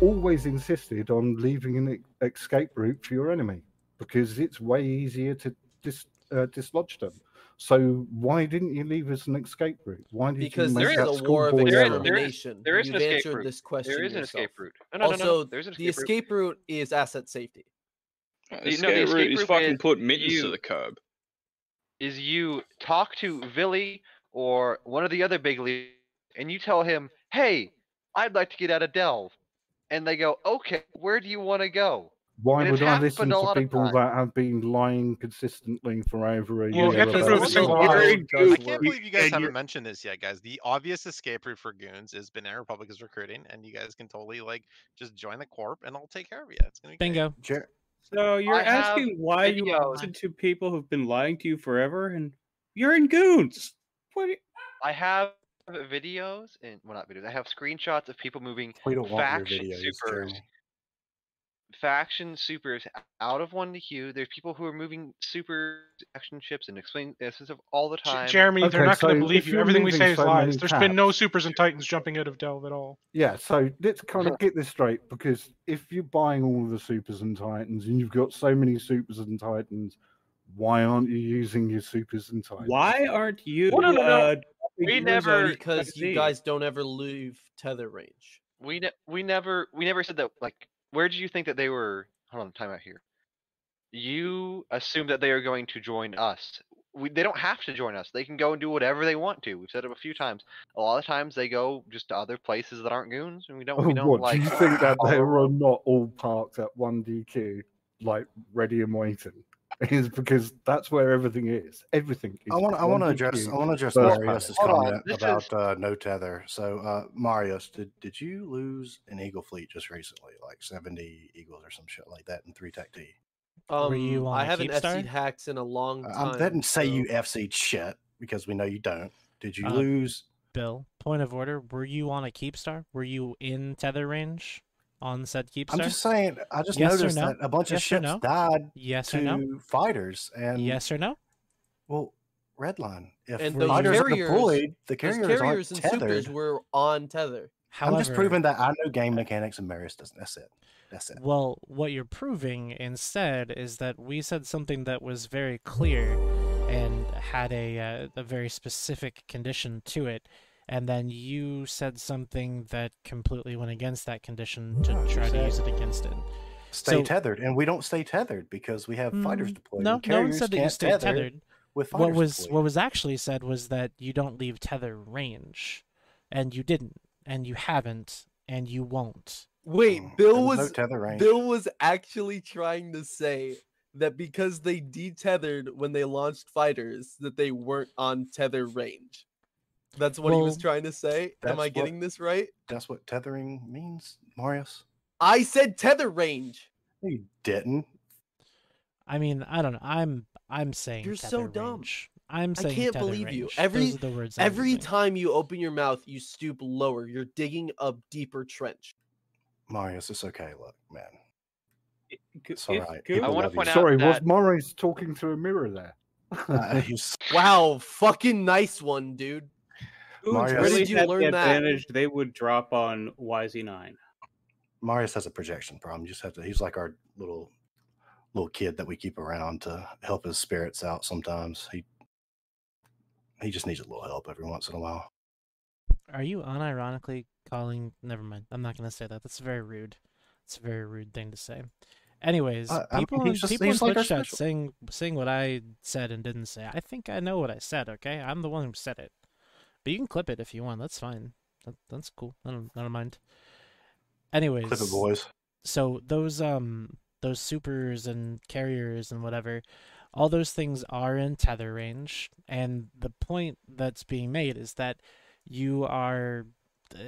always insisted on leaving an escape route for your enemy because it's way easier to dis uh, dislodge them. So why didn't you leave us an escape route? Why did because you make there that is a war of extermination. There is, there is an escape route. This question there is an yourself. escape route. No, no, also, no, no. There's an escape the escape route. route is asset safety. Uh, the, escape no, the escape route is route fucking is put mittens to the curb. Is you talk to Villy or one of the other big leagues, and you tell him, hey, I'd like to get out of Delve. And they go, okay, where do you want to go? Why would I listen to people that have been lying consistently for over a year? I can't believe you guys haven't mentioned this yet, guys. The obvious escape route for Goons is Banana Republic is recruiting, and you guys can totally like just join the corp, and I'll take care of you. It's gonna be bingo. Sure. So you're I asking why videos. you listen to people who've been lying to you forever, and you're in Goons. You... I have videos and well, not videos. I have screenshots of people moving faction supers, too. faction supers out of one to queue. There's people who are moving super action ships and explain this is all the time. Jeremy, okay, they're not so going to believe you. Everything we say is so lies. There's taps. been no supers and titans jumping out of Delve at all. Yeah, so let's kind of get this straight because if you're buying all of the supers and titans and you've got so many supers and titans. Why aren't you using your supers and titans? Why aren't you? Well, no, no, no. Uh, we never because I you see. guys don't ever leave tether range. We ne we never we never said that. Like, where do you think that they were? Hold on, time out here. You assumed that they are going to join us. we, they don't have to join us. They can go and do whatever they want to. We've said it a few times. A lot of times they go just to other places that aren't goons, and we don't. We don't what, like. Do you think that they are not all parked at one D Q, like ready and waiting? Is because that's where everything is. Everything. Is I want. I want to address. I want to address Marius's comment about is... uh, no tether. So, uh, Marius, did did you lose an Eagle fleet just recently, like seventy Eagles or some shit like that in three Tech D? Um, you I haven't F C'd hacks in a long time. I didn't say so. You F C'd shit because we know you don't. Did you um, lose? Bill, point of order. Were you on a Keepstar? Were you in tether range on said Keepstar? I'm just saying. I just yes noticed no? that a bunch yes of ships no? died yes to no? fighters. And yes or no? Well, Redline. If and those fighters carriers, are deployed, the carriers, carriers aren't and supers were on tether. However, I'm just proving that I know game mechanics and Marius doesn't. That's it. That's it. Well, what you're proving instead is that we said something that was very clear and had a, uh, a very specific condition to it, and then you said something that completely went against that condition to no, try to use it against it. Stay so, tethered, and we don't stay tethered because we have mm, fighters deployed. No, no one said that you stay tethered. tethered with what was deployed. What was actually said was that you don't leave tether range, and you didn't. And you haven't, and you won't. Wait, Bill was Bill was actually trying to say that because they detethered when they launched fighters, that they weren't on tether range. That's what well, he was trying to say. Am I getting what, this right? That's what tethering means, Marius. I said tether range. You didn't. I mean, I don't know. I'm I'm saying you're so dumb. Range. I'm saying I can't believe range. You. Every Those are the words every time you open your mouth, you stoop lower. You're digging a deeper trench. Marius, it's okay. Look, man. It, it's all right. I want to point out Sorry, that... was Marius talking through a mirror there? Uh, he's... Wow, fucking nice one, dude. Marius, where did you learn the advantage that? They would drop on Y Z nine. Marius has a projection problem. You just have to. He's like our little little kid that we keep around to help his spirits out. Sometimes he. He just needs a little help every once in a while. Are you unironically calling? Never mind. I'm not going to say that. That's very rude. It's a very rude thing to say. Anyways, uh, people in Twitch chat saying saying what I said and didn't say. I think I know what I said. Okay, I'm the one who said it. But you can clip it if you want. That's fine. That, that's cool. I don't. I don't mind. Anyways, clip it, boys. So those um those supers and carriers and whatever. All those things are in tether range, and the point that's being made is that you are uh,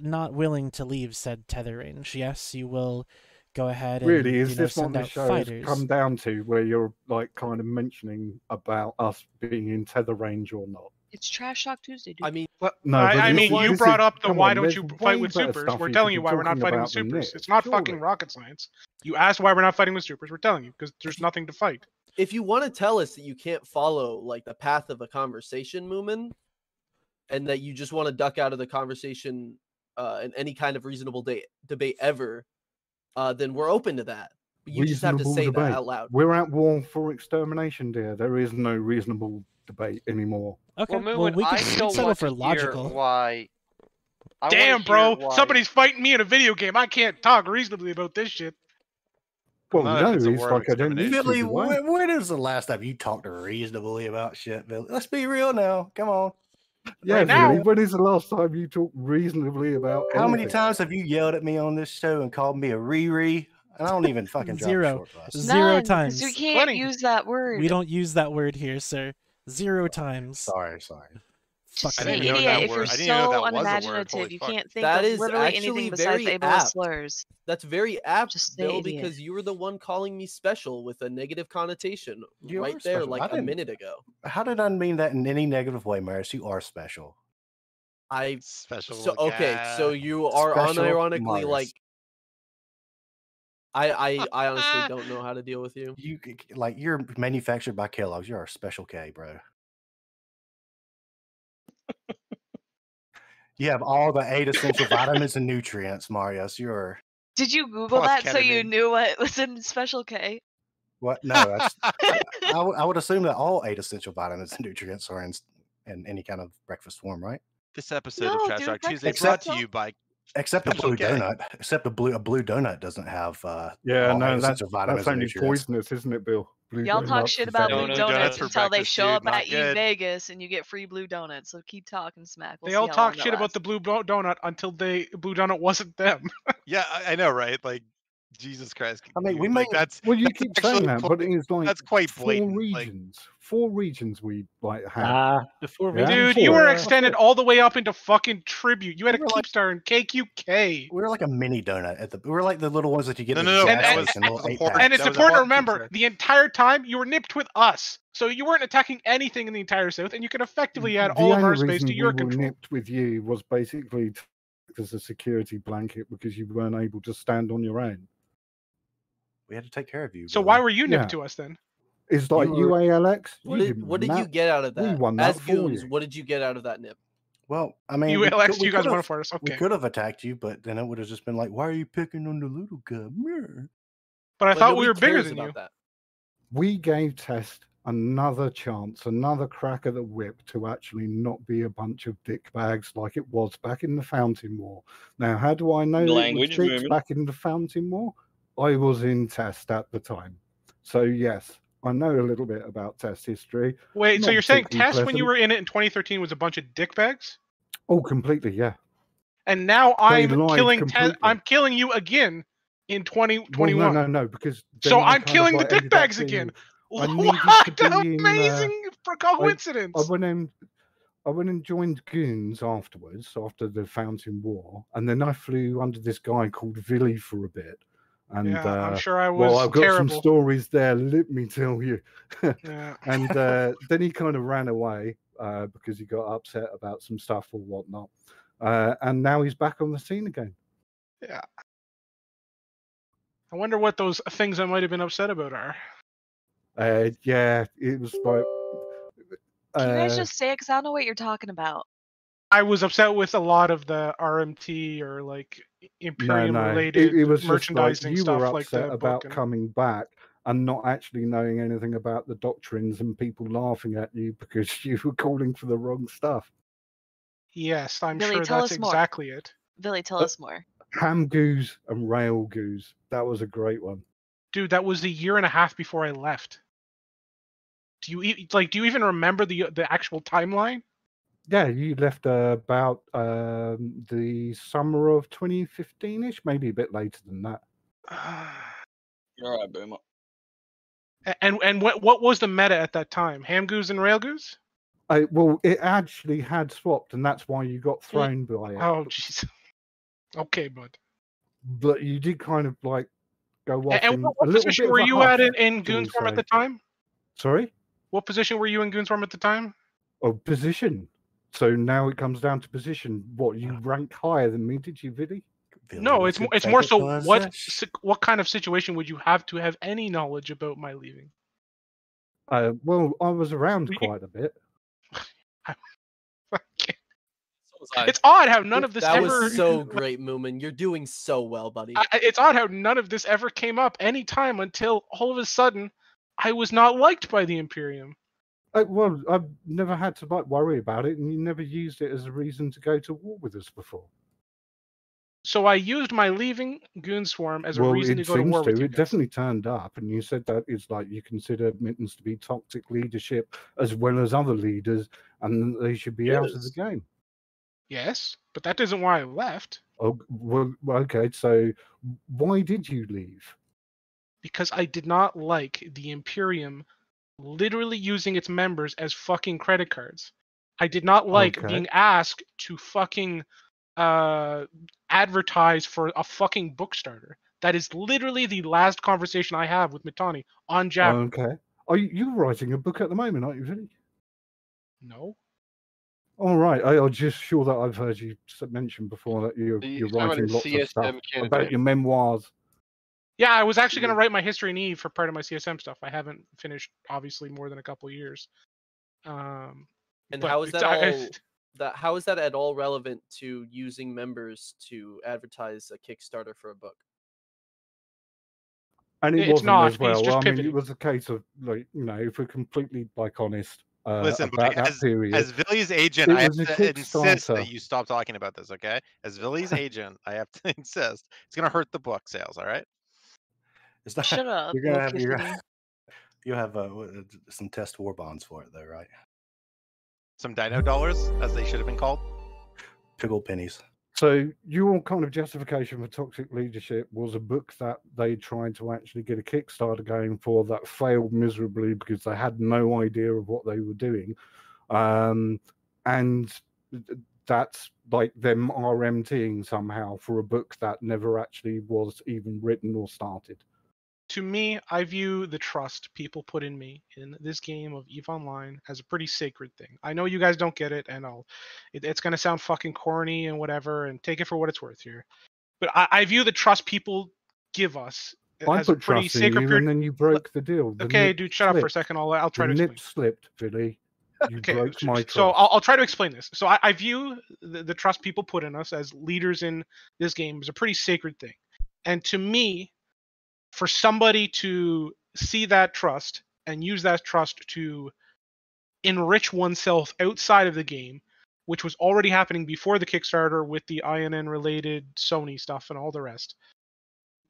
not willing to leave said tether range. Yes, you will go ahead and really is you know, this one the show has come down to where you're like kind of mentioning about us being in tether range or not. It's Trash Talk Tuesday, dude. I mean, but, no, but I, I mean, you brought is, up the why on, don't you fight with supers? We're telling you why we're not fighting with supers. It's not Surely. fucking rocket science. You asked why we're not fighting with supers. We're telling you because there's nothing to fight. If you want to tell us that you can't follow like the path of a conversation, Moomin, and that you just want to duck out of the conversation uh, in any kind of reasonable de debate ever, uh, then we're open to that. But you reasonable just have to say debate. that out loud. We're at war for extermination, dear. There is no reasonable debate anymore. Okay, well, Moomin, well, we can I still want to logical. Why... I Damn, bro! Why... Somebody's fighting me in a video game. I can't talk reasonably about this shit. Well, no, no it's like I don't Billy, when, when is the last time you talked reasonably about shit, Billy? Let's be real now. Come on. Yeah, right now. Billy, when is the last time you talked reasonably about How anything? many times have you yelled at me on this show and called me a Riri? And I don't even fucking drop Zero. Zero times. You can't Plenty. use that word. We don't use that word here, sir. Zero times. Sorry, sorry. Just I didn't say idiot if you're so unimaginative you can't think that of is literally anything besides ableist slurs. That's very apt, Just Bill, idiot. because you were the one calling me special with a negative connotation you right there special. like I a minute ago. How did I mean that in any negative way, Marius? You are special. I... Special so, Okay, so you are special unironically Marius. like... I, I, I honestly don't know how to deal with you. You like You're manufactured by Kellogg's. You're a special K, bro. You have all the eight essential vitamins and nutrients, Marius. You're. Did you Google that ketamine. so you knew what was in Special K? What? No, that's, I, I would assume that all eight essential vitamins and nutrients are in, in any kind of breakfast form, right? This episode no, of Trash Talk Tuesday brought to you by. Except a blue K. donut. Except a blue a blue donut doesn't have. Uh, yeah, no, that's, that's only nutrients. poisonous, isn't it, Bill? Y'all talk shit about blue donuts until they show up at E Vegas and you get free blue donuts. So keep talking smack. They all talk shit about the blue donut until they blue donut wasn't them. Yeah, I know, right? Like, Jesus Christ! I mean, we like, make that's. Well, you that's keep saying that, but it's like that's quite blatant. Four regions, like, four regions we like have. Ah, uh, the four regions. Dude, four. You were extended all the way up into fucking Tribute. You had we a Keepstar and K Q K. We were like a mini donut at the. We were like the little ones that you get. No, in no, no. And, and, and, and, and, and it's important to remember the entire time you were nipped with us, so you weren't attacking anything in the entire South, and you could effectively add the all of our space to your we control. Were nipped with you was basically as a security blanket because you weren't able to stand on your own. We had to take care of you. So bro. Why were you nipped yeah. to us then? It's like you were, U A L X. What did, what did you get out of that? That As goons, what did you get out of that nip? Well, I mean, U A L X, you guys want for us? Okay. We could have attacked you, but then it would have just been like, "Why are you picking on the little guy?" But I but thought we were bigger than you. That. We gave Test another chance, another crack at the whip to actually not be a bunch of dickbags like it was back in the Fountain War. Now, how do I know Language, it was dicks back in the Fountain War? I was in Test at the time. So, yes, I know a little bit about Test history. Wait, not so you're saying Test pleasant. When you were in it in twenty thirteen was a bunch of dickbags? Oh, completely, yeah. And now I'm killing Test. I'm killing you again in twenty twenty-one. Well, no, no, no, because... So I'm killing like the dickbags again. What an amazing in, uh, coincidence! I, I, went and, I went and joined Goons afterwards, after the Fountain War, and then I flew under this guy called Villy for a bit. And yeah, uh, I'm sure I was well, I've got terrible. some stories there, let me tell you. Yeah. And uh, then he kind of ran away uh, because he got upset about some stuff or whatnot. Uh, and now he's back on the scene again. Yeah. I wonder what those things I might have been upset about are. Uh, yeah, it was like. Uh, Can you guys just say it? Because I don't know what you're talking about. I was upset with a lot of the R M T or like Imperium no, no. related it, it was merchandising just like you stuff were upset like that. About and... coming back and not actually knowing anything about the doctrines and people laughing at you because you were calling for the wrong stuff. Yes, I'm Billy, sure that's exactly it. Billy, tell but us more. Ham Goose and Rail Goose. That was a great one. Dude, that was a year and a half before I left. Do you like? Do you even remember the the actual timeline? Yeah, you left uh, about um, the summer of twenty fifteen-ish, maybe a bit later than that. All right, boomer. And and what what was the meta at that time? Ham Goose and Rail Goose? Uh, well, it actually had swapped, and that's why you got thrown by it. Oh, jeez. Okay, bud. But you did kind of like go off. And, and what, what position were you at in, in Goonswarm at the time? Sorry? What position were you in Goonswarm at the time? Oh, position. So now it comes down to position. What, you rank higher than me, did you, Viddy? No, it's, it's more so what what kind of situation would you have to have any knowledge about my leaving? Uh, well, I was around we, quite a bit. I, I it's odd how none of this that ever... That was so great, Moomin. You're doing so well, buddy. I, it's odd how none of this ever came up any time until all of a sudden I was not liked by the Imperium. Uh, well, I've never had to like worry about it, and you never used it as a reason to go to war with us before. So I used my leaving Goonswarm as a well, reason to go to war to. with you. It guys. definitely turned up, and you said that it's like you consider Mittens to be toxic leadership as well as other leaders, and they should be yes. out of the game. Yes, but that isn't why I left. Oh, well, okay, so why did you leave? Because I did not like the Imperium literally using its members as fucking credit cards. I did not like okay. being asked to fucking uh, advertise for a fucking book starter. That is literally the last conversation I have with Mittani on Jabber. Okay. Are you you're writing a book at the moment, aren't you, really? No. All right, I, I'm just sure that I've heard you mention before that you're, so you're writing lots C S M of stuff Canada. about your memoirs. Yeah, I was actually going to write my History in Eve for part of my C S M stuff. I haven't finished, obviously, more than a couple of years. Um, and how is that all? That how is that at all relevant to using members to advertise a Kickstarter for a book? And it it's wasn't not, as well. It's just well I mean, it was a case of like you know, if we're completely like honest. Uh, Listen, buddy, as, as Villy's agent, I have to insist that you stop talking about this, okay? As Villy's agent, I have to insist. It's going to hurt the book sales, all right? It's not, Shut up. You're gonna have, you're, You have uh, some test war bonds for it, though, right? Some dino dollars, as they should have been called. Pickle pennies. So your kind of justification for toxic leadership was a book that they tried to actually get a Kickstarter going for that failed miserably because they had no idea of what they were doing. Um, and that's like them R M T ing somehow for a book that never actually was even written or started. To me, I view the trust people put in me in this game of EVE Online as a pretty sacred thing. I know you guys don't get it, and I'll, it, it's going to sound fucking corny and whatever, and take it for what it's worth here. But I, I view the trust people give us I as put a pretty trust sacred in you, period. And then you broke the deal. The okay, dude, shut slipped. Up for a second. I'll, I'll try the to explain. The nip slipped, Billy. You okay, broke my trust. So I'll, I'll try to explain this. So I, I view the, the trust people put in us as leaders in this game as a pretty sacred thing. And to me, for somebody to see that trust and use that trust to enrich oneself outside of the game, which was already happening before the Kickstarter with the I N N-related Sony stuff and all the rest,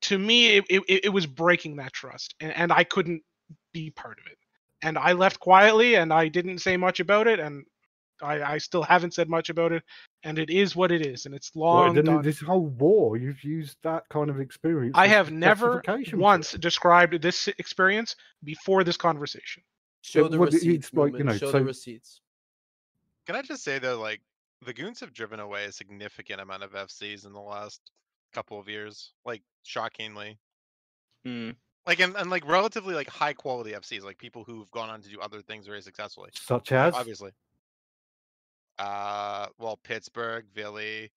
to me, it, it, it was breaking that trust, and, and I couldn't be part of it. And I left quietly, and I didn't say much about it, and I, I still haven't said much about it, and it is what it is, and it's long well, done. This whole war, you've used that kind of experience. I have never once described this experience before this conversation. Show it, the receipts, like, you know, show so... the receipts. Can I just say, though, like, the Goons have driven away a significant amount of F Cs in the last couple of years, like, shockingly. Mm. Like, and, and, like, relatively, like, high-quality F Cs, like, people who've gone on to do other things very successfully. Such as? Obviously. Uh, well, Pittsburgh, Villy.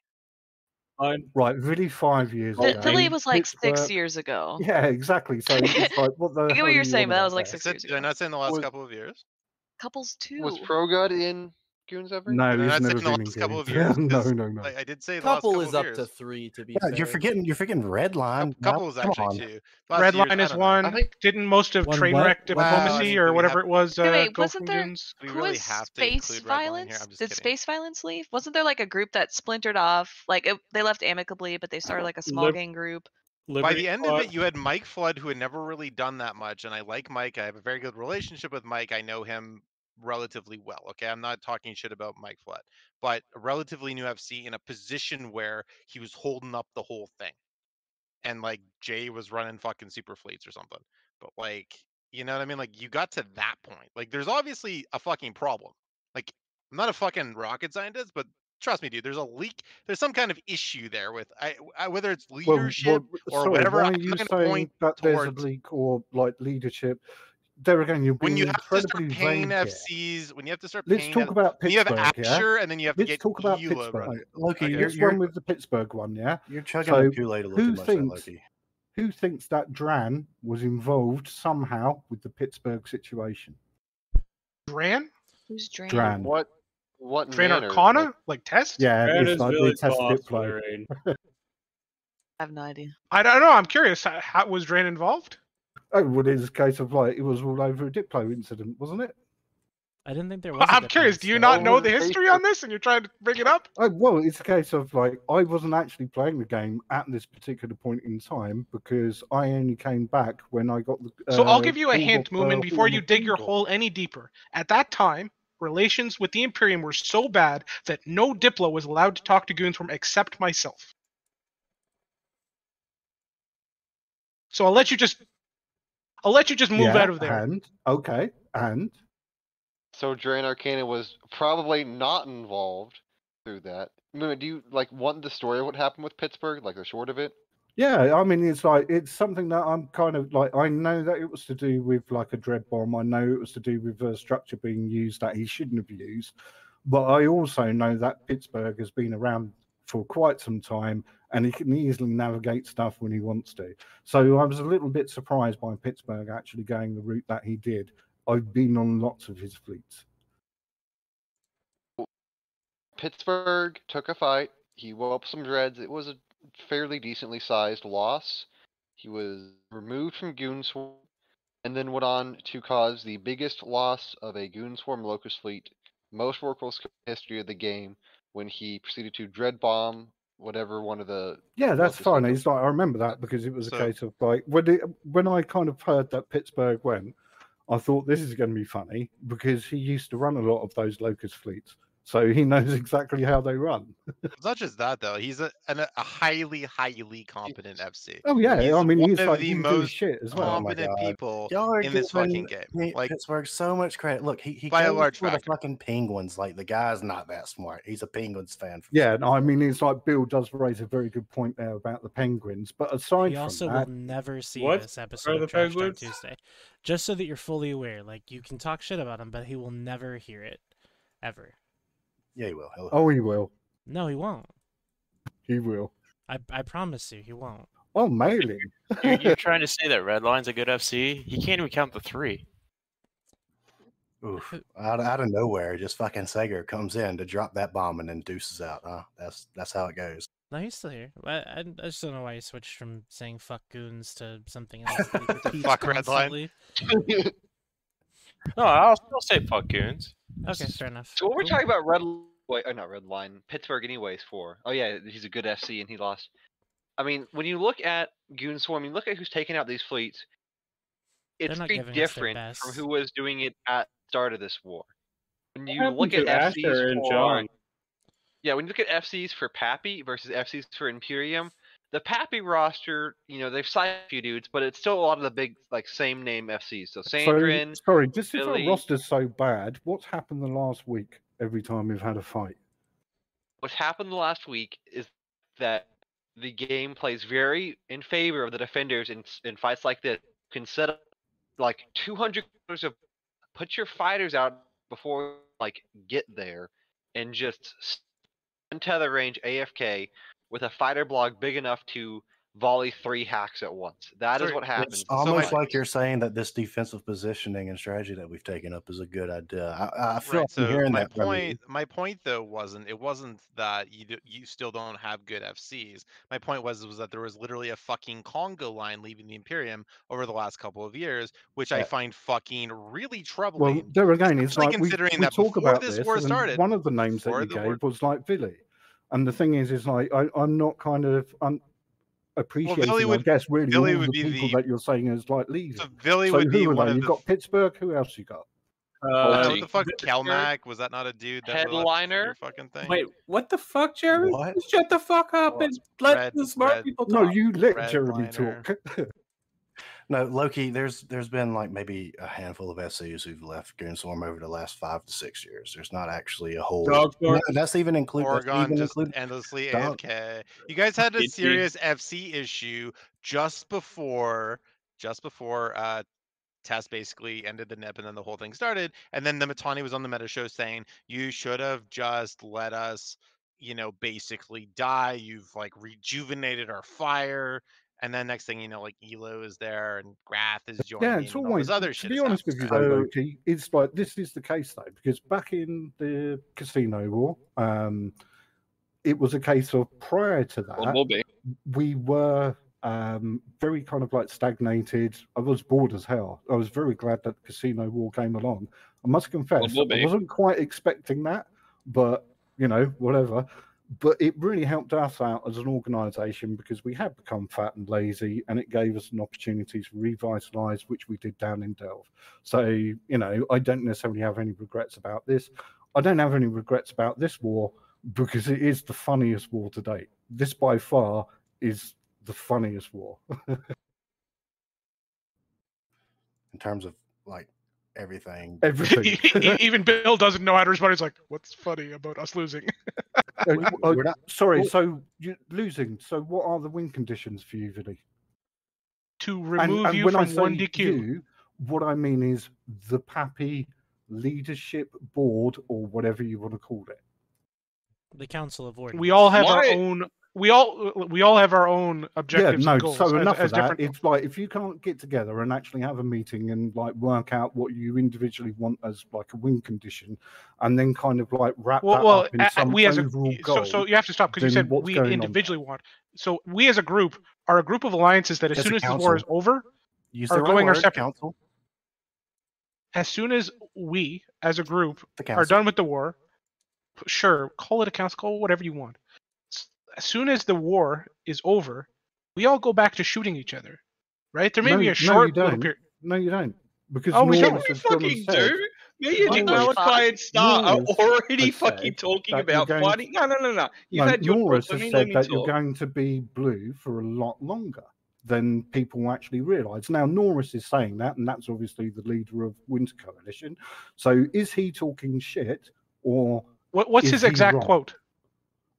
Um, right, really five years ago. Villy was like Pittsburgh. six years ago. Yeah, exactly. So it's like, what the I get what you're saying, but that was like six years ago. Did I not say in the last was, couple of years? Couples too. Was ProGud in Goons ever? No, he's never been in the last in couple of years. Yeah, no, no, no. Like, I did say the couple last couple is up years. To three, to be yeah, fair. You're forgetting, you're forgetting Redline. Couple is actually two. Redline is one. I think, didn't most of Trainwreck Diplomacy or whatever it was uh, wait, go from Goons? Who really was Space Violence? Did kidding. Space Violence leave? Wasn't there like a group that splintered off? Like it, they left amicably, but they started like a small Lib gang group. Liberty. By the end of it, you had Mike Flood, who had never really done that much, and I like Mike. I have a very good relationship with Mike. I know him relatively well. Okay, I'm not talking shit about Mike Flood, but a relatively new F C in a position where he was holding up the whole thing, and like Jay was running fucking super fleets or something. But like, you know what I mean? Like, you got to that point. Like, there's obviously a fucking problem. Like, I'm not a fucking rocket scientist, but trust me, dude. There's a leak. There's some kind of issue there with I, I, whether it's leadership well, well, or sorry, whatever. Why are you I'm saying point that there's towards... a leak or like leadership? There again, you'll be when you have to start paying F Cs, when you have to start paying... Let's talk about Pittsburgh, you have Apture, yeah? And then you have to Let's get talk about Gula. Pittsburgh. Loki, okay, you're, you're one with the Pittsburgh one, yeah? You're chugging so Kool-Aid a little bit, Loki. Who thinks that Dran was involved somehow with the Pittsburgh situation? Dran? Who's Dran? Dran. What? What? Dran Arcana? Like, like test? Yeah, Dran it's like really they tested it. I have no idea. I don't know. I'm curious. How, was Dran involved? Oh, well, it's a case of like it was all over a Diplo incident, wasn't it? I didn't think there was. I'm curious. Do you not know the history on this, and you're trying to bring it up? Oh, well, it's a case of like I wasn't actually playing the game at this particular point in time because I only came back when I got the. Uh, so I'll give you a hint, Moomin, before you dig your hole any deeper. At that time, relations with the Imperium were so bad that no Diplo was allowed to talk to Goons from except myself. So I'll let you just. I'll let you just move yeah, out of there. And, okay, and? So Dran Arcana was probably not involved through that. I mean, do you like want the story of what happened with Pittsburgh, like the short of it? Yeah, I mean, it's like, it's something that I'm kind of like, I know that it was to do with like a dread bomb. I know it was to do with a structure being used that he shouldn't have used. But I also know that Pittsburgh has been around for quite some time, and he can easily navigate stuff when he wants to. So I was a little bit surprised by Pittsburgh actually going the route that he did. I've been on lots of his fleets. Pittsburgh took a fight. He woke up some dreads. It was a fairly decently sized loss. He was removed from Goon Swarm, and then went on to cause the biggest loss of a Goon Swarm Locust fleet, most workhorse history of the game, when he proceeded to dread bomb whatever one of the yeah that's fine it's like I remember that because it was so, a case of like when it, when I kind of heard that Pittsburgh went I thought, this is going to be funny, because he used to run a lot of those Locust fleets. So he knows exactly how they run. It's not just that, though. He's a, an, a highly, highly competent F C. Oh, yeah. He's I mean, one he's one like, of the most shit as well. competent oh people Y'all in this fucking game. Like, Pittsburgh, so much credit. Look, he, he came with the fucking Penguins. Like, the guy's not that smart. He's a Penguins fan. Yeah, no, I mean, it's like Bill does raise a very good point there about the Penguins. But aside from that... You also will never see what? this episode of Trash Talk Tuesday. Just so that you're fully aware. Like, you can talk shit about him, but he will never hear it. Ever. Yeah, he will. He'll... Oh, he will. No, he won't. He will. I I promise you, he won't. Oh, maybe. you're, you're trying to say that Redline's a good F C? He can't even count the three. Oof. Out, out of nowhere, just fucking Sager comes in to drop that bomb and then deuces out. Huh? That's that's how it goes. No, he's still here. I, I, I just don't know why he switched from saying fuck goons to something else. Fuck Redline. No, I'll still say fuck goons. Okay, fair enough. So what we're talking about, Red Wait, oh, not Red Line, Pittsburgh anyways for, oh yeah, he's a good F C and he lost. I mean, when you look at Goon Swarm, you look at who's taking out these fleets, it's pretty different from who was doing it at the start of this war. When you look at F Cs for... John? Yeah, when you look at F Cs for Pappy versus F Cs for Imperium, the Pappy roster, you know, they've signed a few dudes, but it's still a lot of the big, like, same-name F Cs. So, Sandrin, so, Sorry, just if our roster's so bad, what's happened the last week every time we've had a fight? What's happened the last week is that the game plays very in favor of the defenders in, in fights like this. You can set up, like, two hundred of... Put your fighters out before, like, get there, and just untether range A F K... with a fighter blog big enough to volley three hacks at once. That is what happens. It's almost so, like you're saying that this defensive positioning and strategy that we've taken up is a good idea. I, I feel right, so like hearing my that point, my point, though, wasn't it wasn't that you you still don't have good F Cs. My point was was that there was literally a fucking Congo line leaving the Imperium over the last couple of years, which yeah. I find fucking really troubling. Well, there again, it's like considering we, we that talk before about this war started, one of the names that you gave war... was like Vili. And the thing is, is like I, I'm not kind of un appreciating. Well, would, I guess really all the people the, that you're saying is like leaving. So Vili so would be one. Of You've the, got Pittsburgh. Who else you got? Uh, oh, what the fuck? Kalmak, was that not a dude? That Headliner. Fucking thing. Wait, what the fuck, Jeremy? What? Shut the fuck up what? and let red, the smart red, people talk. No, you let red Jeremy liner. talk. No, Loki, there's there's been like maybe a handful of S Cs who've left Goonswarm over the last five to six years. There's not actually a whole... No, that's even included. Oregon even just include, endlessly A F K. You guys had a serious F C issue just before, just before uh, Tess basically ended the nip and then the whole thing started. And then the Matani was on the meta show saying, you should have just let us, you know, basically die. You've like rejuvenated our fire. And then next thing you know, like Elo is there and Grath is joining. Yeah, it's and always all other shit. To be honest with you, though, Loki, it's like this is the case though, because back in the Casino War, um, it was a case of prior to that, well, we'll we were um, very kind of like stagnated. I was bored as hell. I was very glad that the Casino War came along. I must confess, well, we'll I wasn't quite expecting that, but you know, whatever. But it really helped us out as an organisation because we had become fat and lazy, and it gave us an opportunity to revitalise, which we did down in Delve. So, you know, I don't necessarily have any regrets about this. I don't have any regrets about this war because it is the funniest war to date. This, by far, is the funniest war. In terms of, like, everything. Everything. Even Bill doesn't know how to respond. He's like, what's funny about us losing? Uh, uh, not, sorry, well, so you're losing. So what are the win conditions for you, Vili? To remove and, and you when from one D Q. You, what I mean is the Pappy leadership board or whatever you want to call it. The Council of Ordnance. We all have Why? our own we all we all have our own objectives. Yeah, no, and goals so as, enough as of that. It's like if you can't get together and actually have a meeting and like work out what you individually want as like a win condition, and then kind of like wrap well, that well, up in a, some we overall as a, goal. So, so you have to stop because you said we individually want. So we as a group are a group of alliances that as, as soon as the war is over, Use are going word, our separate. Council. As soon as we as a group are done with the war, sure, call it a council, call whatever you want. As soon as the war is over, we all go back to shooting each other, right? There may no, be a short no, you don't. period. No, you don't. Because oh, we fucking do. Me and your client star are already fucking talking about fighting. No, no, no, no. You've no, had your Norris has said that talk. You're going to be blue for a lot longer than people actually realise. Now, Norris is saying that, and that's obviously the leader of Winter Coalition. So, is he talking shit, or what, what's his exact wrong? quote?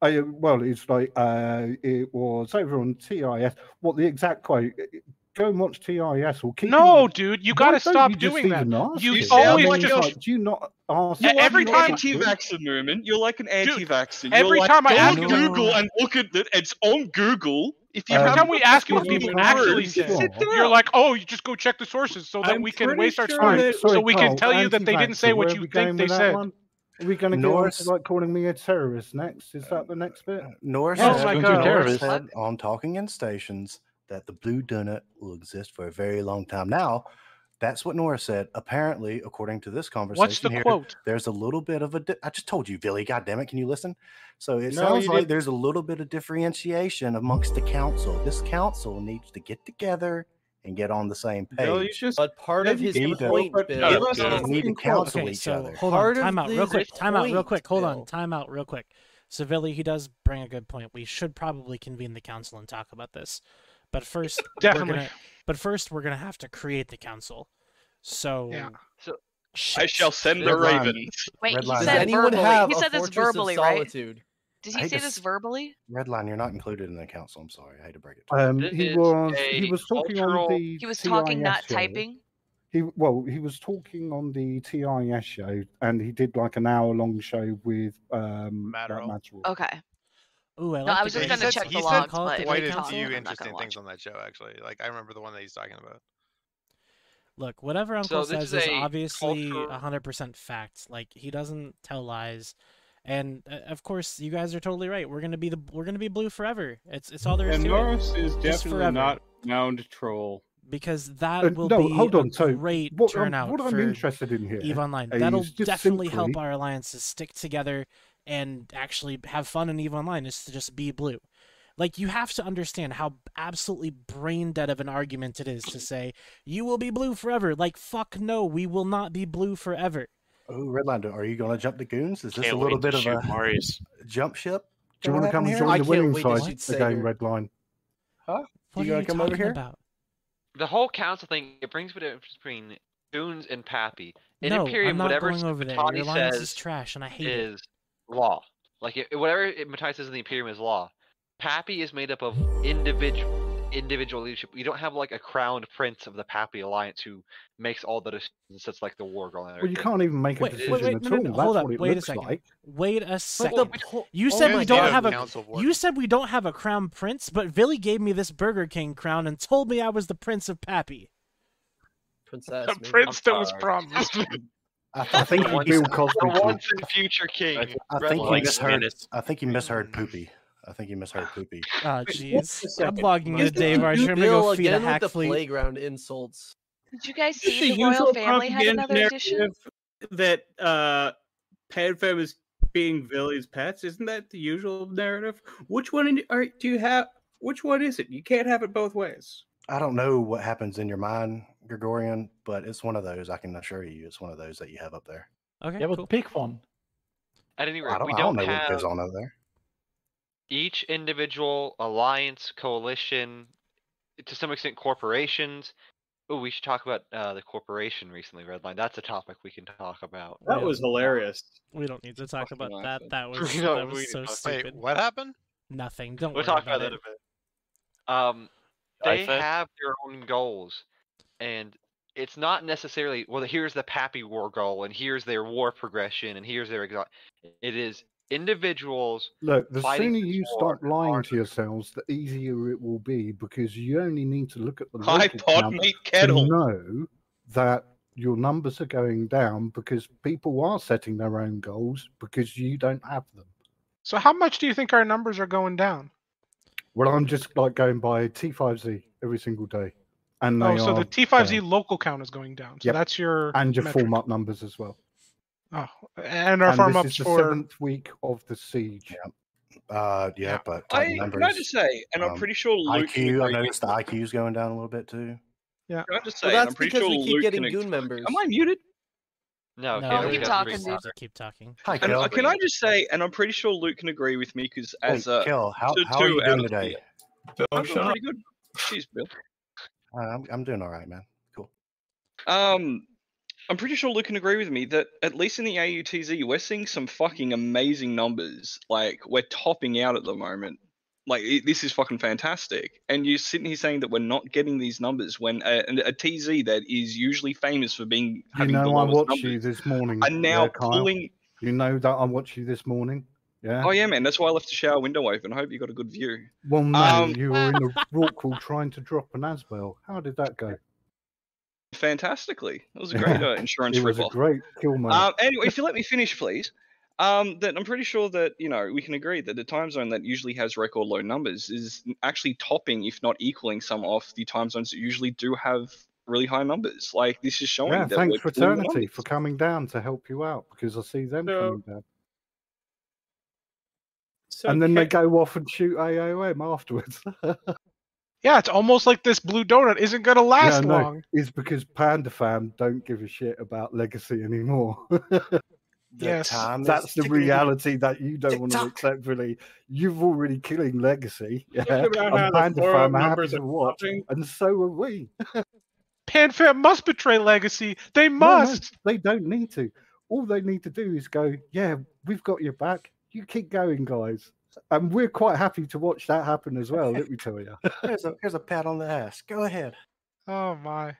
I, well, it's like uh, it was over on T I S. What the exact quote? Go and watch T I S or keep. No, them. dude, you got to stop you doing that. You, you always like, just do you not ask. Yeah, every time anti-vaxxer movement, you're like an anti-vaxxer. Every like, time I ask you Google and look at it, it's on Google. If you um, every time we ask you what people actually said, you're like, oh, you just go check the sources, so that I'm we can waste sure our time, that, sorry, so we can oh, tell you that they didn't say what you think they said. Are we going to go into like calling me a terrorist next? Is that the next bit? Norris said on Talking In Stations that the blue donut will exist for a very long time. Now, that's what Nora said. Apparently, according to this conversation, what's the here, quote? There's a little bit of a... I just told you, Billy. God damn it. Can you listen? So it no, sounds like didn't. there's a little bit of differentiation amongst the council. This council needs to get together and get on the same page. No, just, but part of his need point, to, Bill, Bill, Bill, we need to counsel okay, each so other. Hold on. Time out real quick. Time out real quick. Hold Bill. on. Time out real quick. So, Billy, he does bring a good point. We should probably convene the council and talk about this. But first, definitely. Gonna, but first, we're gonna have to create the council. So, yeah. so I shall send the ravens. Wait, he said, he said this verbally, right? Did he say this verbally? Redline, you're not included in the council. I'm sorry, I hate to break it to you. Um, he was he was talking on the he was talking, not typing. He well, he was talking on the T I S show, and he did like an hour-long show with um, Matterall. Okay. Ooh, I, like no, I was just going to check the logs, but... He said quite a few interesting things on that show, actually. Like, I remember the one that he's talking about. Look, whatever Uncle so says is, is obviously one hundred percent fact. Like, he doesn't tell lies. And, uh, of course, you guys are totally right. We're going to be the we're going to be blue forever. It's it's all there is and to Norris it. And Norris is definitely forever. not bound troll. Because that uh, will no, be hold on. a great so, what, turnout um, what I'm interested in here EVE Online. That'll definitely simply... help our alliances stick together and actually have fun in EVE Online, is to just be blue. Like, you have to understand how absolutely brain dead of an argument it is to say, you will be blue forever. Like, fuck no, we will not be blue forever. Oh, Redlander, are you going to jump the goons? Is this can't a little bit of a Marius. jump ship? Do you want to come and join I the winning side of the game, Redline? Huh? What you are you come talking over here? about? The whole council thing, it brings me to between goons and Pappy. In no, Imperium, I'm not whatever going over there. Your alliance says is trash, and I hate is... it. Law. Like, it, whatever it, Matai says in the Imperium is law. Pappy is made up of individual individual leadership. You don't have, like, a crowned prince of the Pappy Alliance who makes all the decisions that's like the war going on. Well, you can't even make wait, a decision wait, wait, at no, all. No, no, hold up. Wait a second. Like. Wait a second. You said we don't have a you said we don't have a crown prince, but Billy gave me this Burger King crown and told me I was the prince of Pappy. Princess. The prince that was promised. I, I think he Bill Cosby. Once in future king. I, I think he misheard. I think he misheard Poopy. I think he misheard Poopy. Oh jeez, I'm blogging into Dave Archer. I'm gonna go feed a hack fleet. Playground insults. Did you guys see the royal family had another edition? That uh, PanFam is being Billy's pets. Isn't that the usual narrative? Which one are, do you have? Which one is it? You can't have it both ways. I don't know what happens in your mind, Gregorian, but it's one of those. I can assure you, it's one of those that you have up there. Okay, yeah, but cool. Pick one. At any rate, I don't, we don't, I don't know have what goes on over there. Each individual alliance, coalition, to some extent, corporations. Oh, we should talk about uh, the corporation recently, Redline. That's a topic we can talk about. That yeah. was hilarious. We don't need to talk about that. That was, no, that was so stupid. Wait, what happened? Nothing. Don't. We'll talk about, about that a bit. Um. They have their own goals, and it's not necessarily, well, here's the Pappy War goal, and here's their war progression, and here's their exhaust. It is individuals. Look, the sooner you start lying to yourselves, the easier it will be, because you only need to look at the local kettle to know that your numbers are going down, because people are setting their own goals, because you don't have them. So how much do you think our numbers are going down? Well, I'm just like going by T five Z every single day, and oh, so are, the T five Z uh, local count is going down. So yep. that's your and your metric. Farm up numbers as well. Oh, and our and farm this ups is the for seventh week of the siege. Yeah, uh, yeah, yeah. but I, numbers, can I just say, and um, I'm pretty sure Luke I Q. I noticed the I Q is going down a little bit too. Yeah. I'm just saying, well, that's I'm pretty because sure we keep Luke getting Goon explain. members. Am I muted? No, no, no keep talking, dude. Keep talking. Hi, Kel. And, can I just say, and I'm pretty sure Luke can agree with me, because as a... Hey, Kel, how, how are you doing today? Bill, I'm doing pretty good. Jeez, Bill. Uh, I'm, I'm doing all right, man. Cool. Um, I'm pretty sure Luke can agree with me that, at least in the A U T Z, we're seeing some fucking amazing numbers. Like, we're topping out at the moment. Like, it, this is fucking fantastic. And you're sitting here saying that we're not getting these numbers when a, a T Z that is usually famous for being having the lowest numbers. You know I watched you this morning. And now yeah, pulling... You know that I watched you this morning. Yeah. Oh, yeah, man. That's why I left the shower window open. I hope you got a good view. Well, no, um... you were in the Rockpool trying to drop an Asbel. How did that go? Fantastically. It was a great uh, insurance rip-off. It was a great kill moment. Um, anyway, if you let me finish, please. Um, that I'm pretty sure that, you know, we can agree that the time zone that usually has record low numbers is actually topping, if not equaling, some of the time zones that usually do have really high numbers. Like, this is showing yeah, that thanks, we're Fraternity, for coming down to help you out, because I see them so, coming down. So and then they go off and shoot A O M afterwards. Yeah, it's almost like this blue donut isn't going to last yeah, no, long. It's because PandaFam don't give a shit about legacy anymore. The yes, that's the reality that you don't want to accept. Really, you've already killing legacy. Yeah, PandaFam happens to watch, and so are we. PandaFam must betray legacy. They must. No, no, they don't need to. All they need to do is go. Yeah, we've got your back. You keep going, guys, and we're quite happy to watch that happen as well. Let me tell you. Here's a here's a pat on the ass. Go ahead. Oh my.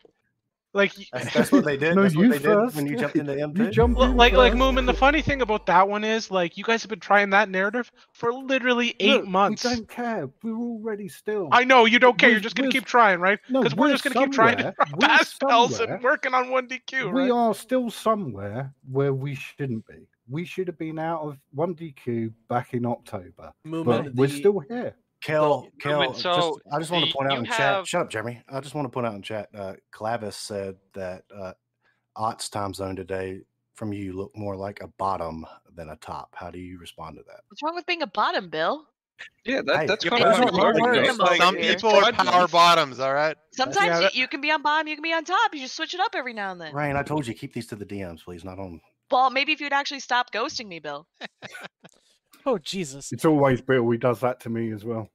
Like that's, that's what they did. No, that's what they first. did when you jumped into M P. You well, in like, first. like Moomin. The funny thing about that one is, like, you guys have been trying that narrative for literally eight Look, months. We don't care. We're already still. I know you don't care. We're, You're just gonna keep trying, right? Because no, we're, we're just gonna somewhere. keep trying to pass spells and working on one D Q. Right? We are still somewhere where we shouldn't be. We should have been out of one D Q back in October. Moomin, but the... we're still here. Kel, Kel, so just, I just want to point out in have... chat. Shut up, Jeremy. I just want to point out in chat. Uh, Clavis said that uh, Ott's time zone today from you looked more like a bottom than a top. How do you respond to that? What's wrong with being a bottom, Bill? Yeah, that, hey, that's kind of like, some people are power bottoms. All right. Sometimes yeah, that... you can be on bottom, you can be on top. You just switch it up every now and then. Ryan, I told you keep these to the D Ms, please, not on. Well, maybe if you'd actually stop ghosting me, Bill. Oh, Jesus. It's always Bill. He does that to me as well.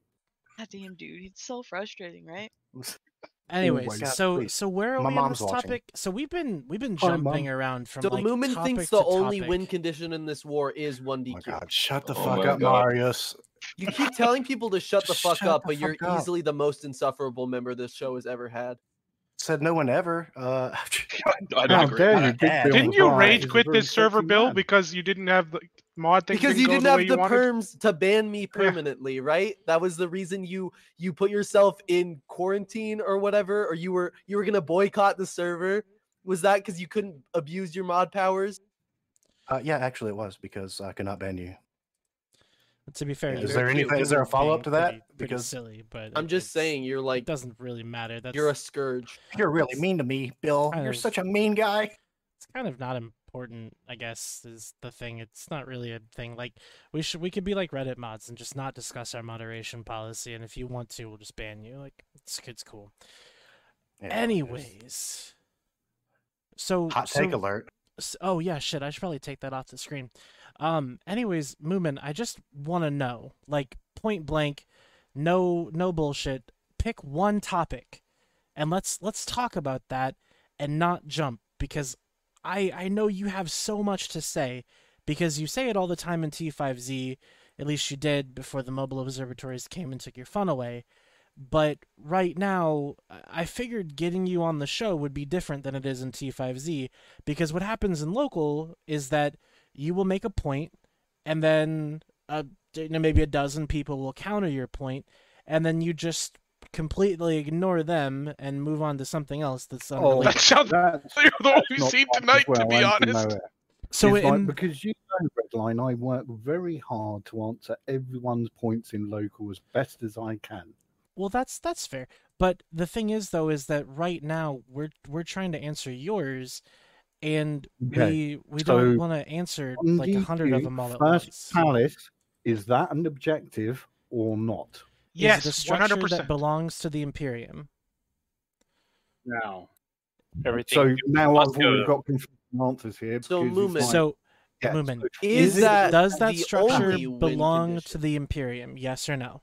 God damn, dude. It's so frustrating, right? Anyways, God, so please. so where are My we on this watching. topic? So we've been we've been oh, jumping mom. around from so like Moomin thinks the only topic. win condition in this war is one D Q. Oh my God, shut the oh fuck up, God. Marius. You keep telling people to shut the fuck shut up, the but fuck you're up. easily the most insufferable member this show has ever had. Said no one ever. Uh, I don't agree. You did didn't you rage quit this server, Bill, because you didn't have the mod thing? Because you didn't have the perms to ban me permanently, right? That was the reason you you put yourself in quarantine or whatever, or you were you were gonna boycott the server. Was that because you couldn't abuse your mod powers? Uh, yeah, actually, it was because I could not ban you. To be fair, yeah, is there anything? Is there a follow up to that? Pretty, pretty because silly, but I'm just saying, you're like it doesn't really matter. That's, you're a scourge. You're really mean to me, Bill. You're of, such a mean guy. It's kind of not important, I guess, is the thing. It's not really a thing. Like we should, we could be like Reddit mods and just not discuss our moderation policy. And if you want to, we'll just ban you. Like it's it's cool. Yeah, anyways, so hot take so, alert. So, oh yeah, shit. I should probably take that off the screen. Um, anyways, Moomin, I just want to know, like, point blank, no, no bullshit, pick one topic and let's, let's talk about that and not jump, because I, I know you have so much to say because you say it all the time in T five Z, at least you did before the mobile observatories came and took your fun away. But right now, I figured getting you on the show would be different than it is in T five Z, because what happens in local is that you will make a point, and then uh, you know, maybe a dozen people will counter your point, and then you just completely ignore them and move on to something else that's unrelated. Oh, that sounds that's, like the one we see tonight, well, to be honest. So in... like, because you know, Redline, I work very hard to answer everyone's points in local as best as I can. Well, that's that's fair. But the thing is, though, is that right now we're we're trying to answer yours. And okay. we we so don't want to answer like a hundred of them all at once. First palace, is that an objective or not? Yes, one hundred percent. That belongs to the Imperium. now. Everything. So now I've already got confusing answers here. So Lumen. So yeah. Lumen. Is, is that does that structure belong condition? to the Imperium? Yes or no?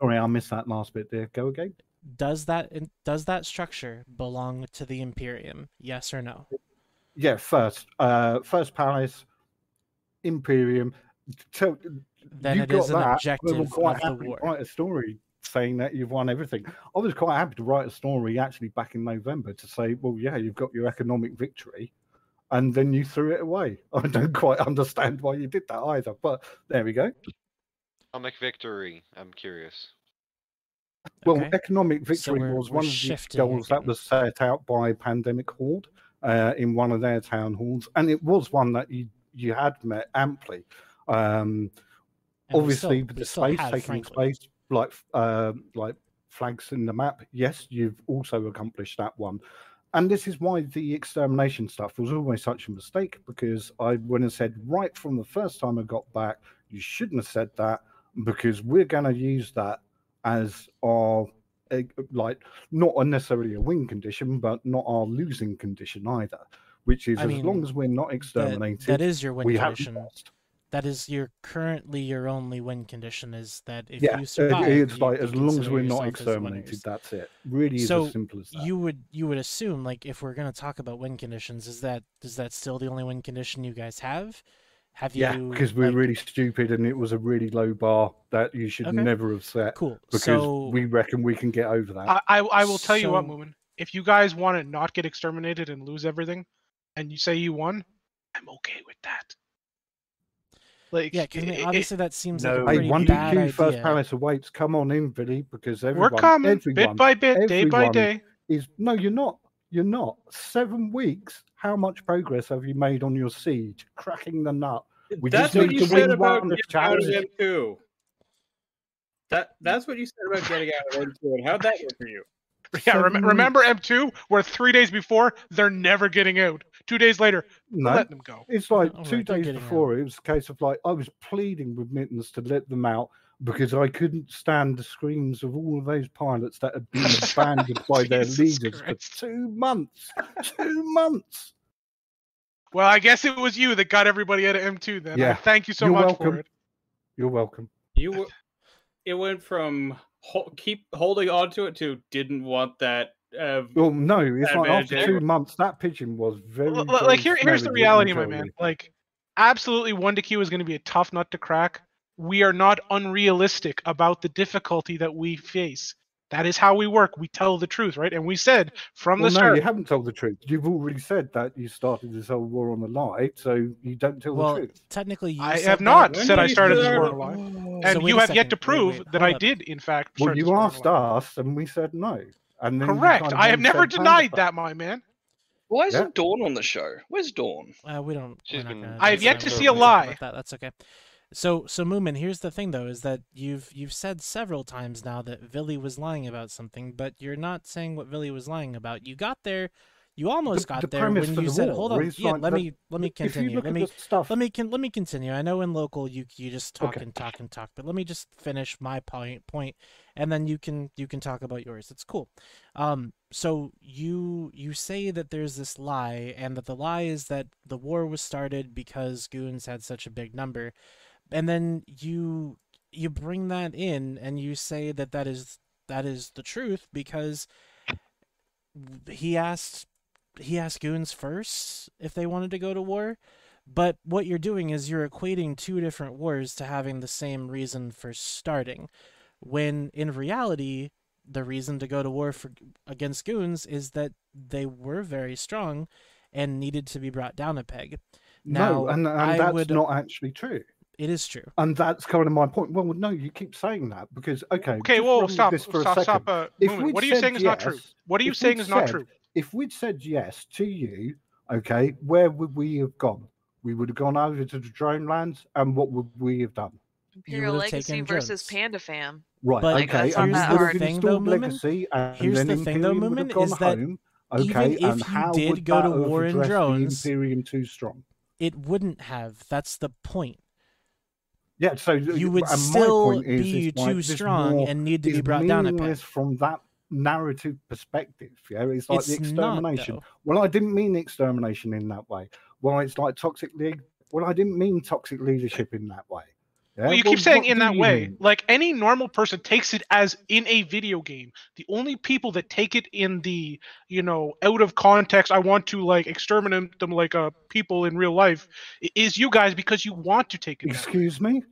Sorry, I missed that last bit there. Go again. Does that does that structure belong to the Imperium? Yes or no? Yeah. First, uh, first palace, Imperium. So then it is an that. objective of the war. Quite a story. Saying that you've won everything. I was quite happy to write a story actually back in November to say, well, yeah, you've got your economic victory, and then you threw it away. I don't quite understand why you did that either, but there we go. Economic victory. I'm curious. Well, okay. economic victory so was one of the goals that was set out by Pandemic Horde uh, in one of their town halls, and it was one that you, you had met amply. Um, obviously, with the space have, taking frankly. place. Like uh, like flags in the map, yes, you've also accomplished that one. And this is why the extermination stuff was always such a mistake, because I went and said right from the first time I got back, you shouldn't have said that, because we're going to use that as our, uh, like, not necessarily a win condition, but not our losing condition either, which is I as mean, long as we're not exterminated, that, that is your win we condition. haven't lost. That is your currently your only win condition is that if yeah, you survive, it's you like as long as we're not exterminated, as that's it. Really, so is as simple as that. You would you would assume, like, if we're going to talk about win conditions, is that is that still the only win condition you guys have? Have you? Yeah, because we're like, really stupid, and it was a really low bar that you should okay. never have set. Cool. Because so, we reckon we can get over that. I I, I will tell so, you what, Moomin. If you guys want to not get exterminated and lose everything, and you say you won, I'm okay with that. Like, yeah, cause, I mean, obviously it, that seems no, like a pretty one bad idea. First palace awaits. Come on in, Billy, because everyone, we're coming everyone, bit by bit, day by day. Is no, you're not. You're not. Seven weeks. How much progress have you made on your siege? Cracking the nut. We that's just what you said about getting out of M two. That that's what you said about getting out of M two. And how'd that work for you? Yeah, rem remember M two, where three days before, they're never getting out. Two days later, no, let them go. It's like oh, two right, days before, out. it was a case of like, I was pleading with Mittens to let them out because I couldn't stand the screams of all of those pilots that had been abandoned by their Jesus leaders Christ. for two months. Two months. Well, I guess it was you that got everybody out of M two then. Yeah. Thank you so You're much welcome. for it. You're welcome. You were... It went from... keep holding on to it to didn't want that. Uh, well, no, it's like after two months, that pigeon was very. L very like here, here's the reality, my man. Like, absolutely, one to Q is going to be a tough nut to crack. We are not unrealistic about the difficulty that we face. That is how we work. We tell the truth, right? And we said from well, the no, start. No, you haven't told the truth. You've already said that you started this whole war on a lie, so you don't tell well, the truth. Technically, you I said have not that. said I started this war on a lie. And so you have yet to prove wait, wait, that up. I did, in fact. Well, you asked us, and we said no. And then Correct. Kind of I have never denied that, my man. Why isn't yeah. Dawn on the show? Where's Dawn? Uh, we don't. She's been... I have yet to see a lie. That. That's okay. So, so Moomin, here's the thing, though, is that you've you've said several times now that Villy was lying about something, but you're not saying what Villy was lying about. You got there, you almost the, got the there when you said, "Hold on, yeah, like let the, me let me continue. Let me stuff. let me can let me continue." I know in local you you just talk okay. and talk and talk, but let me just finish my point point, and then you can you can talk about yours. It's cool. Um, so you you say that there's this lie, and that the lie is that the war was started because goons had such a big number. And then you you bring that in and you say that that is that is the truth because he asked he asked goons first if they wanted to go to war, but what you're doing is you're equating two different wars to having the same reason for starting, when in reality the reason to go to war for against goons is that they were very strong and needed to be brought down a peg. Now, no, and, and that's would, not actually true. It is true, and that's kind of my point. Well, no, you keep saying that because okay, okay, well, stop, this for stop, a stop. Uh, what are you saying yes, is not true? What are you saying is said, not true? If we'd said yes to you, okay, where would we have gone? We would have gone over to the drone lands, and what would we have done? Imperial Legacy versus Panda Fam, right? But, okay, like, and here's the thing, though, Legacy, and here's the thing, though, Moomin, is that home, okay, even if you did go to war in drones, Imperium too strong, it wouldn't have. That's the point. Yeah, so you would still be too strong and need to be brought down a peg. From that narrative perspective. Yeah, it's like it's the extermination. Not, well, I didn't mean extermination in that way. Well, it's like toxic league. Well, I didn't mean toxic leadership in that way. Yeah? Well, you well, keep saying in that way. Mean? Like any normal person takes it as in a video game. The only people that take it in the, you know, out of context, I want to like exterminate them like uh, people in real life, is you guys, because you want to take it. Excuse me?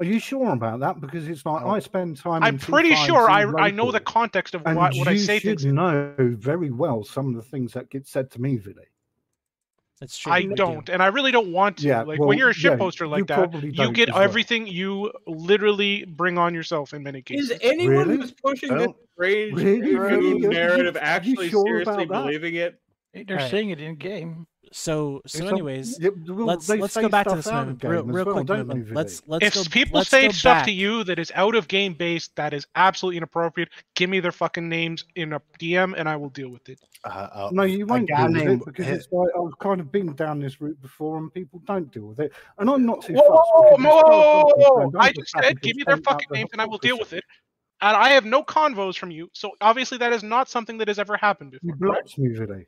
Are you sure about that? Because it's like, I spend time... I'm pretty sure I I know the context of what, what I say. You should know very well some of the things that get said to me, Vinny. That's true. I don't, and I really don't want to. Yeah, like, well, when you're a shit yeah, poster like that, you get everything well. You literally bring on yourself in many cases. Is anyone really? who's pushing this rage really? really? narrative you, actually sure seriously believing that? it? They're right. saying it in game. So, so anyways, yeah, well, let's let's go back to this moment real, real well, quick. Moment. Really. Let's let's. If go, people let's say stuff back. to you that is out of game based, that is absolutely inappropriate, give me their fucking names in a D M, and I will deal with it. Uh, uh, no, you won't deal with it because it's like I've kind of been down this route before, and people don't deal with it, and I'm not too fussed. Whoa, whoa, whoa! I just said, give me their fucking names, and I will deal with it. And I have no convos from you, so obviously that is not something that has ever happened before. You blocked me today.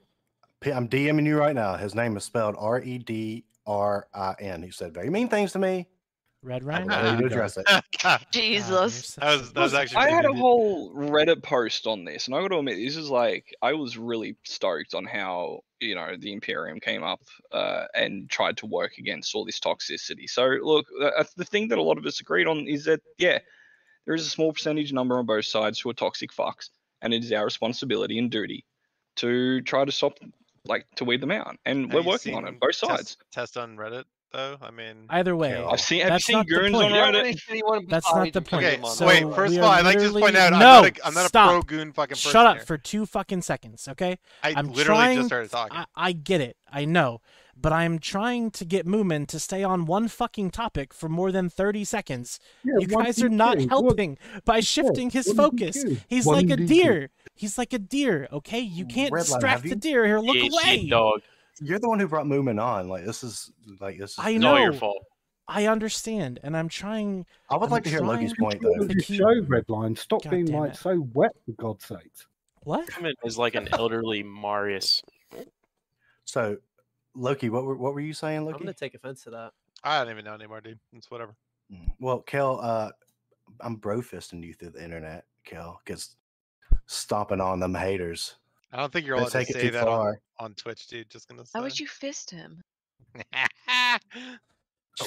I'm DMing you right now. His name is spelled R E D R I N. He said very mean things to me. Red Ryan? I need to address it. Jesus. That was, that was actually I had good. a whole Reddit post on this, and I got to admit, this is like, I was really stoked on how, you know, the Imperium came up uh, and tried to work against all this toxicity. So, look, uh, the thing that a lot of us agreed on is that, yeah, there is a small percentage number on both sides who are toxic fucks, and it is our responsibility and duty to try to stop Like to weed them out, and have we're working on it. Both sides. Test, test on Reddit, though. I mean, either way, I've seen. Have you seen goons on Reddit? That's not the point. Okay, so wait. First of all, I'd like to just point out, no, I'm not a, I'm not a pro goon fucking person. Shut up here. for two fucking seconds, okay? I I'm literally trying, just started talking. I, I get it. I know, but I'm trying to get Moomin to stay on one fucking topic for more than thirty seconds. Yeah, you guys are not do? helping what? by shifting what? his what focus. He's what like a deer. He's like a deer, okay? You can't Red distract line, the deer here. Look yes, away. Dog. You're the one who brought Moomin on. Like this is like this is I know. not your fault. I understand, and I'm trying. I would I'm like to hear Logie's point though. The show Redline, stop God being like it. so wet for God's sake. What? Moomin is like an elderly Marius. So, Loki, what were what were you saying, Loki? I'm gonna take offense to that. I don't even know anymore, dude. It's whatever. Well, Kel, uh, I'm bro-fisting you through the internet, Kel, because. Stomping on them haters. I don't think you're allowed to say that on, on Twitch, dude. Just gonna. Say. How would you fist him?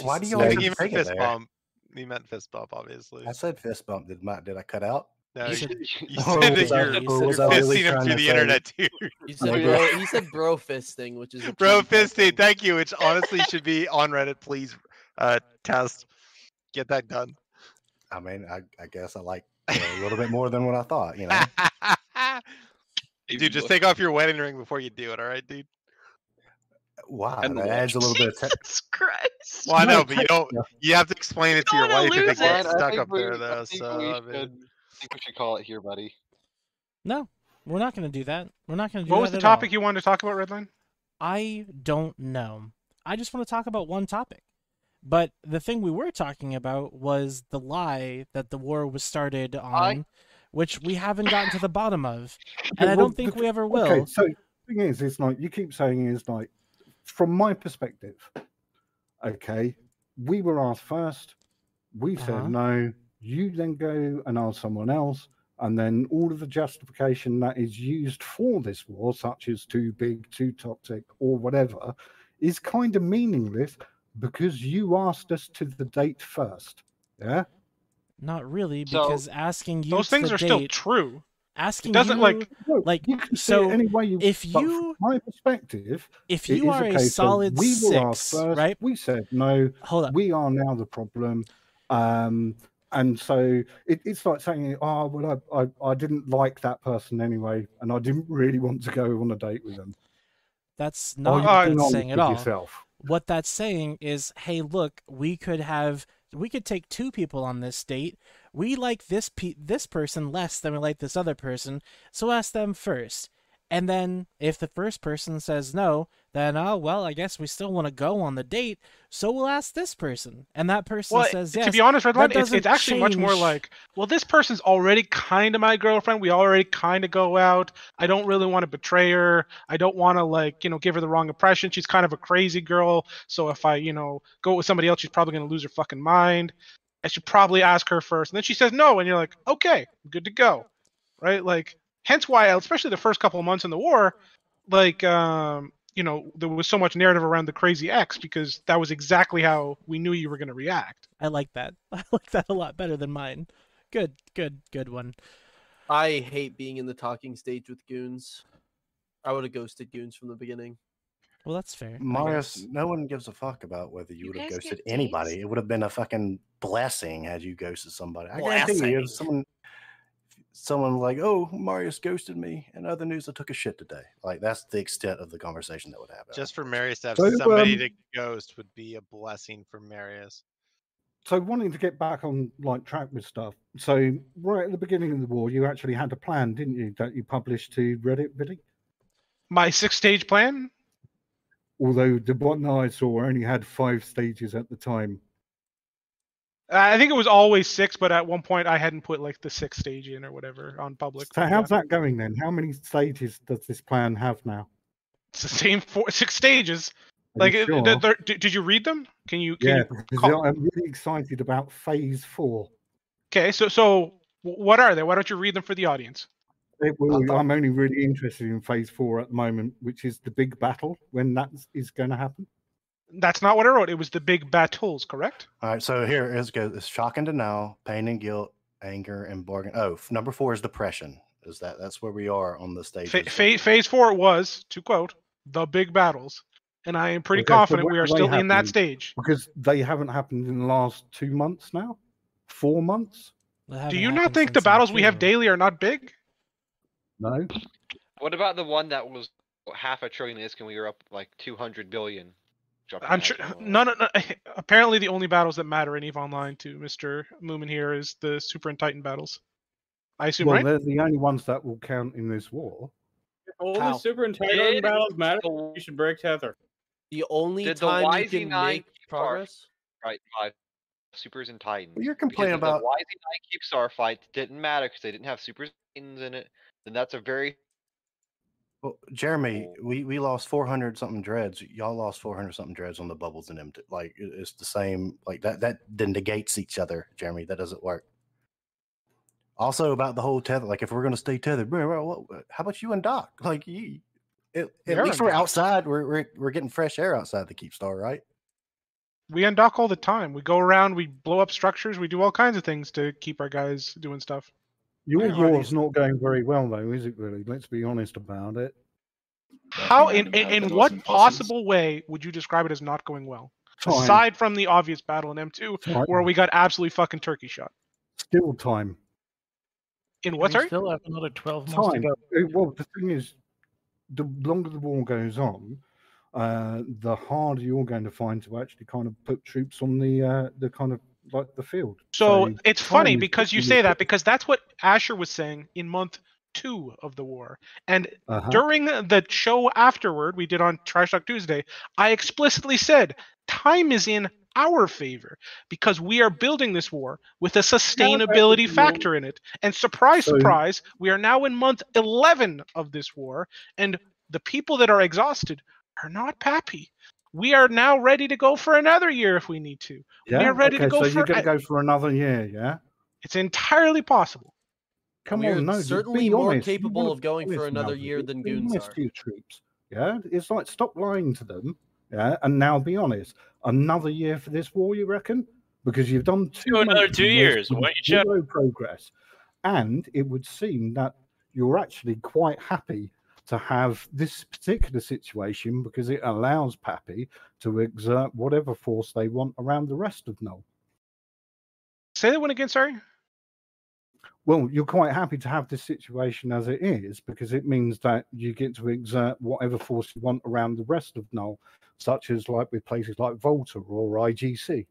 Why do you always no, take fist bump? You meant fist bump, obviously. I said fist bump. Did my did I cut out? No, you, said, you said that was you're, you're really fisting him through the internet, dude. You said, bro, you said bro fisting, which is bro fisting. Thank you, which honestly should be on Reddit. Please, uh, test get that done. I mean, I I guess I like. A little bit more than what I thought, you know. Dude, just take off your wedding ring before you do it, all right, dude? Wow, and that adds a little Jesus bit of Christ. Well, I know, but you don't. You have to explain it to your wife if it gets stuck up we, there, though. I think, so, we should, I think we should call it here, buddy. No, we're not going to do that. We're not going to do what that. What was the topic all. you wanted to talk about, Redline? I don't know. I just want to talk about one topic. But the thing we were talking about was the lie that the war was started on, I... which we haven't gotten to the bottom of, and yeah, well, I don't think the... we ever will. Okay, so the thing is, it's like you keep saying is like, from my perspective, okay, we were asked first, we uh-huh. said no, you then go and ask someone else, and then all of the justification that is used for this war, such as too big, too toxic, or whatever, is kind of meaningless. Because you asked us to the date first, yeah? Not really, because so, asking you those things to are date, still true. Asking it doesn't you, like no, like you can so. Any way you, if you, from my perspective, if you are a, a solid we six, were asked first, right? We said no. Hold on. We are now the problem, um, and so it, it's like saying, "Oh, well, I, I I didn't like that person anyway, and I didn't really want to go on a date with them." That's not what that's saying at all. Yourself. What that's saying is, hey, look, we could have, we could take two people on this date. We like this pe this person less than we like this other person, so ask them first. And then if the first person says no, then, oh, well, I guess we still want to go on the date, so we'll ask this person. And that person well, says yes. To be honest, Redline, it's, it's actually change. much more like, well, this person's already kind of my girlfriend. We already kind of go out. I don't really want to betray her. I don't want to, like, you know, give her the wrong impression. She's kind of a crazy girl. So if I, you know, go with somebody else, she's probably going to lose her fucking mind. I should probably ask her first. And then she says no, and you're like, okay, good to go. Right? Like... Hence why, especially the first couple of months in the war, like, um, you know, there was so much narrative around the crazy ex, because that was exactly how we knew you were going to react. I like that. I like that a lot better than mine. Good, good, good one. I hate being in the talking stage with goons. I would have ghosted goons from the beginning. Well, that's fair. Marius, no one gives a fuck about whether you, you would have ghosted anybody. It would have been a fucking blessing had you ghosted somebody. I guarantee you, if someone... Someone like, oh, Marius ghosted me. And other news, I took a shit today. Like, that's the extent of the conversation that would happen. Just for Marius to have so, somebody um, to ghost would be a blessing for Marius. So wanting to get back on, like, track with stuff. So right at the beginning of the war, you actually had a plan, didn't you, that you published to Reddit, Biddy? My six-stage plan? Although the one that I saw only had five stages at the time. I think it was always six, but at one point I hadn't put like the sixth stage in or whatever on public. So how's yeah. that going then? How many stages does this plan have now? It's the same four, six stages. Are like, you sure? did, did you read them? Can you? Can yeah, you call... I'm really excited about phase four. Okay, so so what are they? Why don't you read them for the audience? It will, I'm only really interested in phase four at the moment, which is the big battle when that is going to happen. That's not what I wrote. It was the big battles, correct? All right, so here it goes. It's shock and denial, pain and guilt, anger and bargain. Oh, number four is depression. Is that that's where we are on the stage? Fa fa phase four was, to quote, the big battles, and I am pretty okay, confident so we are still happen? in that stage because they haven't happened in the last two months now, four months. Do you not think the battles we have daily are not big? No. What about the one that was half a trillion? This and we were up like two hundred billion. I'm sure none, none. Apparently, the only battles that matter in EVE Online to Mister Moomin here is the Super and Titan battles. I assume, well, right? They're the only ones that will count in this war. All How? the Super and Titan Did battles matter. You should break tether. The only Did time the you can make progress, right? By Supers and Titans. Well, you're complaining about the Y Z nine Cubestar fight didn't matter because they didn't have Supers and Titans in it. Then that's a very Well, Jeremy, we, we lost four hundred something dreads. Y'all lost four hundred something dreads on the bubbles in them. Like, it's the same. Like, that, that then negates each other, Jeremy. That doesn't work. Also, about the whole tether. Like, if we're going to stay tethered, how about you and Doc? Like, you, it, at least we're outside. We're, we're, we're getting fresh air outside the Keepstar, right? We and Doc all the time. We go around, we blow up structures, we do all kinds of things to keep our guys doing stuff. Your war's not going very well, though, is it really? Let's be honest about it. How, in, in, in what possible way would you describe it as not going well? Time. Aside from the obvious battle in M two, time. where we got absolutely fucking turkey shot. Still time. In what, sorry? Still have another twelve months to go. Well, the thing is, the longer the war goes on, uh, the harder you're going to find to actually kind of put troops on the uh, the kind of Like the field. So, so it's funny because you say that, because that's what Asher was saying in month two of the war. And uh-huh. during the show afterward, we did on Trash Talk Tuesday, I explicitly said time is in our favor because we are building this war with a sustainability factor in it. And surprise, so, surprise, we are now in month eleven of this war, and the people that are exhausted are not happy. We are now ready to go for another year if we need to. Yeah, we are ready okay, to go so for. You're gonna go for another year, yeah? It's entirely possible. Come We're on, no, certainly more honest. capable of going for another now. year than be goons are. Troops, yeah, it's like stop lying to them, yeah, and now be honest. Another year for this war, you reckon? Because you've done two. Do another two years. Why you zero progress, and it would seem that you're actually quite happy to have this particular situation because it allows Pappy to exert whatever force they want around the rest of Null. Say that one again, sorry? Well, you're quite happy to have this situation as it is because it means that you get to exert whatever force you want around the rest of Null, such as like with places like Volta or I G C.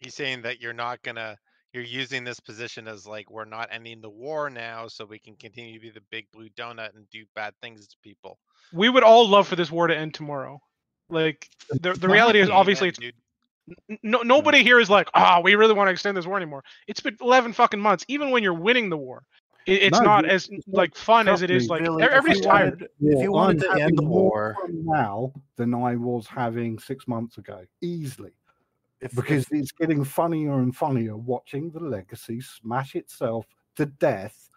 He's saying that you're not going to you're using this position as like, we're not ending the war now, so we can continue to be the big blue donut and do bad things to people. We would all love for this war to end tomorrow. Like, the, the reality is obviously it's, no, nobody here is like, ah, oh, we really want to extend this war anymore. It's been eleven fucking months. Even when you're winning the war, it, it's no, not dude, as it's like fun as it is. Like, really, everybody's tired. Wanted, if you wanted to end the war now than I was having six months ago, easily. If, because it's getting funnier and funnier watching the legacy smash itself to death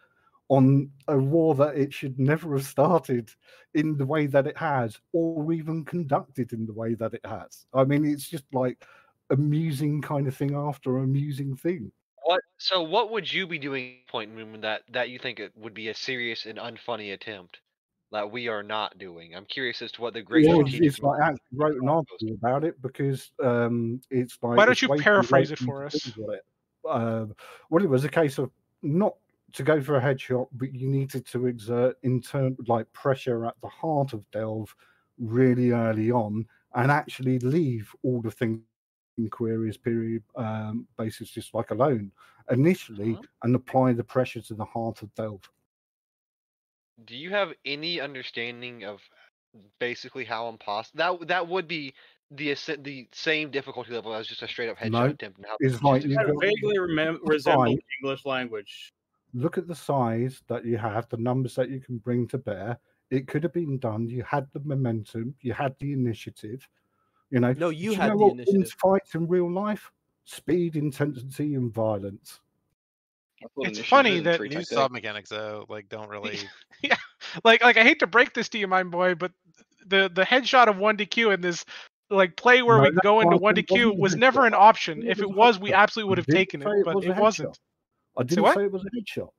on a war that it should never have started in the way that it has, or even conducted in the way that it has. I mean, it's just like amusing kind of thing after amusing thing. What? So what would you be doing at the point in Moon that, that you think it would be a serious and unfunny attempt that we are not doing? I'm curious as to what the great yeah, it's like, I actually wrote an article about it because um, it's like... Why don't you paraphrase it for us? It. Uh, well, it was a case of not to go for a headshot, but you needed to exert internal like pressure at the heart of Delve really early on and actually leave all the things queries period um, basis just like alone initially uh-huh. and apply the pressure to the heart of Delve. Do you have any understanding of basically how impossible that that would be the the same difficulty level as just a straight up headshot no, attempt? Now it's like you vaguely remember resemble English language. Look at the size that you have, the numbers that you can bring to bear. It could have been done. You had the momentum. You had the initiative. You know. No, you had the initiative. Fights in real life: speed, intensity, and violence. It's funny that new sub mechanics though, like, don't really. yeah, like like I hate to break this to you, my boy, but the the headshot of one D Q in this like play where no, we go into one D Q was never an option. If it was, we absolutely would have taken it, but it wasn't. I didn't say, say it was a headshot.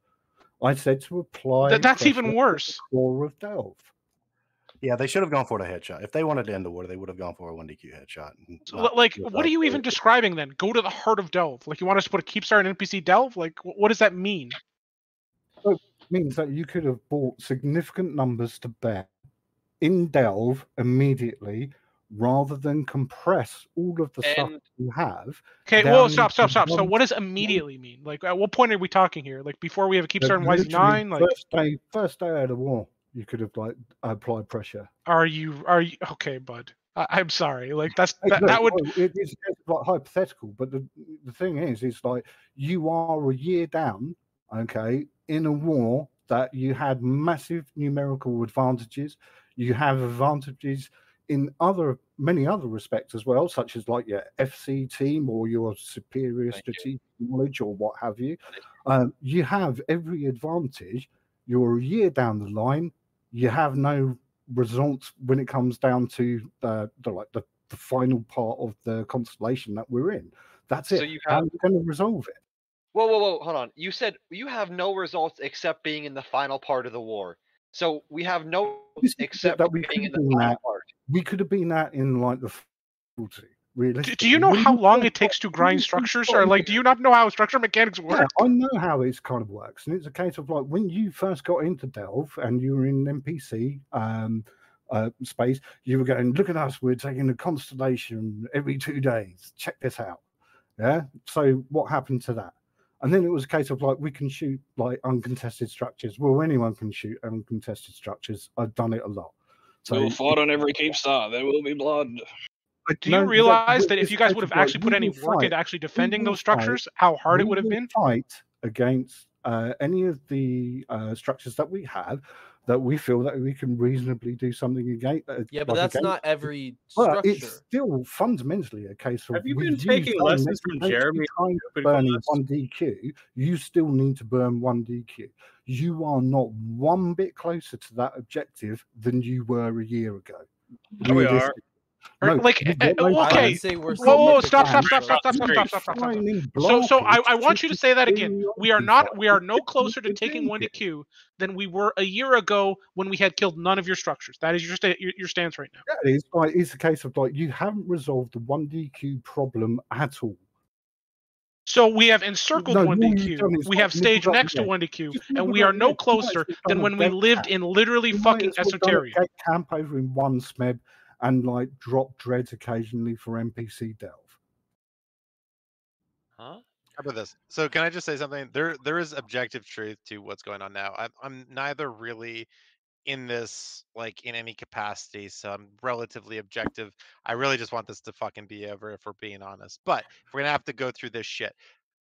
I said to apply. Th that's even worse. Core of Delve. Yeah, they should have gone for a headshot. If they wanted to end the war, they would have gone for a one D Q headshot. Not, like, what are you even describing then? Go to the heart of Delve. Like, you want us to put a Keepstar in N P C Delve? Like, what does that mean? It means that you could have bought significant numbers to bear in Delve immediately, rather than compress all of the and, stuff you have. Okay, well, stop, stop, stop. So what does immediately mean? Like, at what point are we talking here? Like, before we have a Keepstar in Wise nine? Like, first day, first day out of war. You could have like applied pressure. Are you? Are you okay, bud? I, I'm sorry. Like that's that, that would. It is like hypothetical, but the the thing is, it's like you are a year down, okay, in a war that you had massive numerical advantages. You have advantages in other many other respects as well, such as like your F C team or your superior Thank strategic you. knowledge or what have you. Um, you have every advantage. You're a year down the line. You have no results when it comes down to uh, the like the, the final part of the constellation that we're in. That's it. So you have... How are you going to resolve it? Whoa, whoa, whoa! Hold on. You said you have no results except being in the final part of the war. So we have no except that we being in the final at, part. We could have been at in like the forty. Realistically. Do you know how long it takes to grind structures, or like, do you not know how structure mechanics work? Yeah, I know how it kind of works, and it's a case of like when you first got into Delve and you were in N P C um, uh, space, you were going, "Look at us, we're taking a constellation every two days. Check this out." Yeah. So what happened to that? And then it was a case of like we can shoot like uncontested structures. Well, anyone can shoot uncontested structles. I've done it a lot. So we'll fight on every Keepstar. There will be blood. Do you no, realize that if you guys would have actually put any work into actually defending those structures, how hard it would have been? Fight against uh, any of the uh, structures that we have that we feel that we can reasonably do something against. Uh, yeah, but like that's against. not every structure. Well, it's still fundamentally a case of... Have you been taking lessons from Jeremy? Burning one D Q, you still need to burn one D Q. You are not one bit closer to that objective than you were a year ago. There we are. No, like okay, whoa, whoa, stop, stop, stop, stop, stop, stop, stop, stop, stop. So, so I, I want you to say that again. We are not, we are no closer to taking one D Q than we were a year ago when we had killed none of your structures. That is your sta your, your stance right now. Yeah, it's like it's a case of like you haven't resolved the one D Q problem at all. So we have encircled no, one D Q, we have staged next to one D Q, and we are no closer than when we lived in literally fucking Esoteria. Camp over in one smeb. And like drop dreads occasionally for N P C Delve. Huh? How about this? So can I just say something? There, there is objective truth to what's going on now. I'm, I'm neither really in this like in any capacity, so I'm relatively objective. I really just want this to fucking be over, if we're being honest. But if we're gonna have to go through this shit.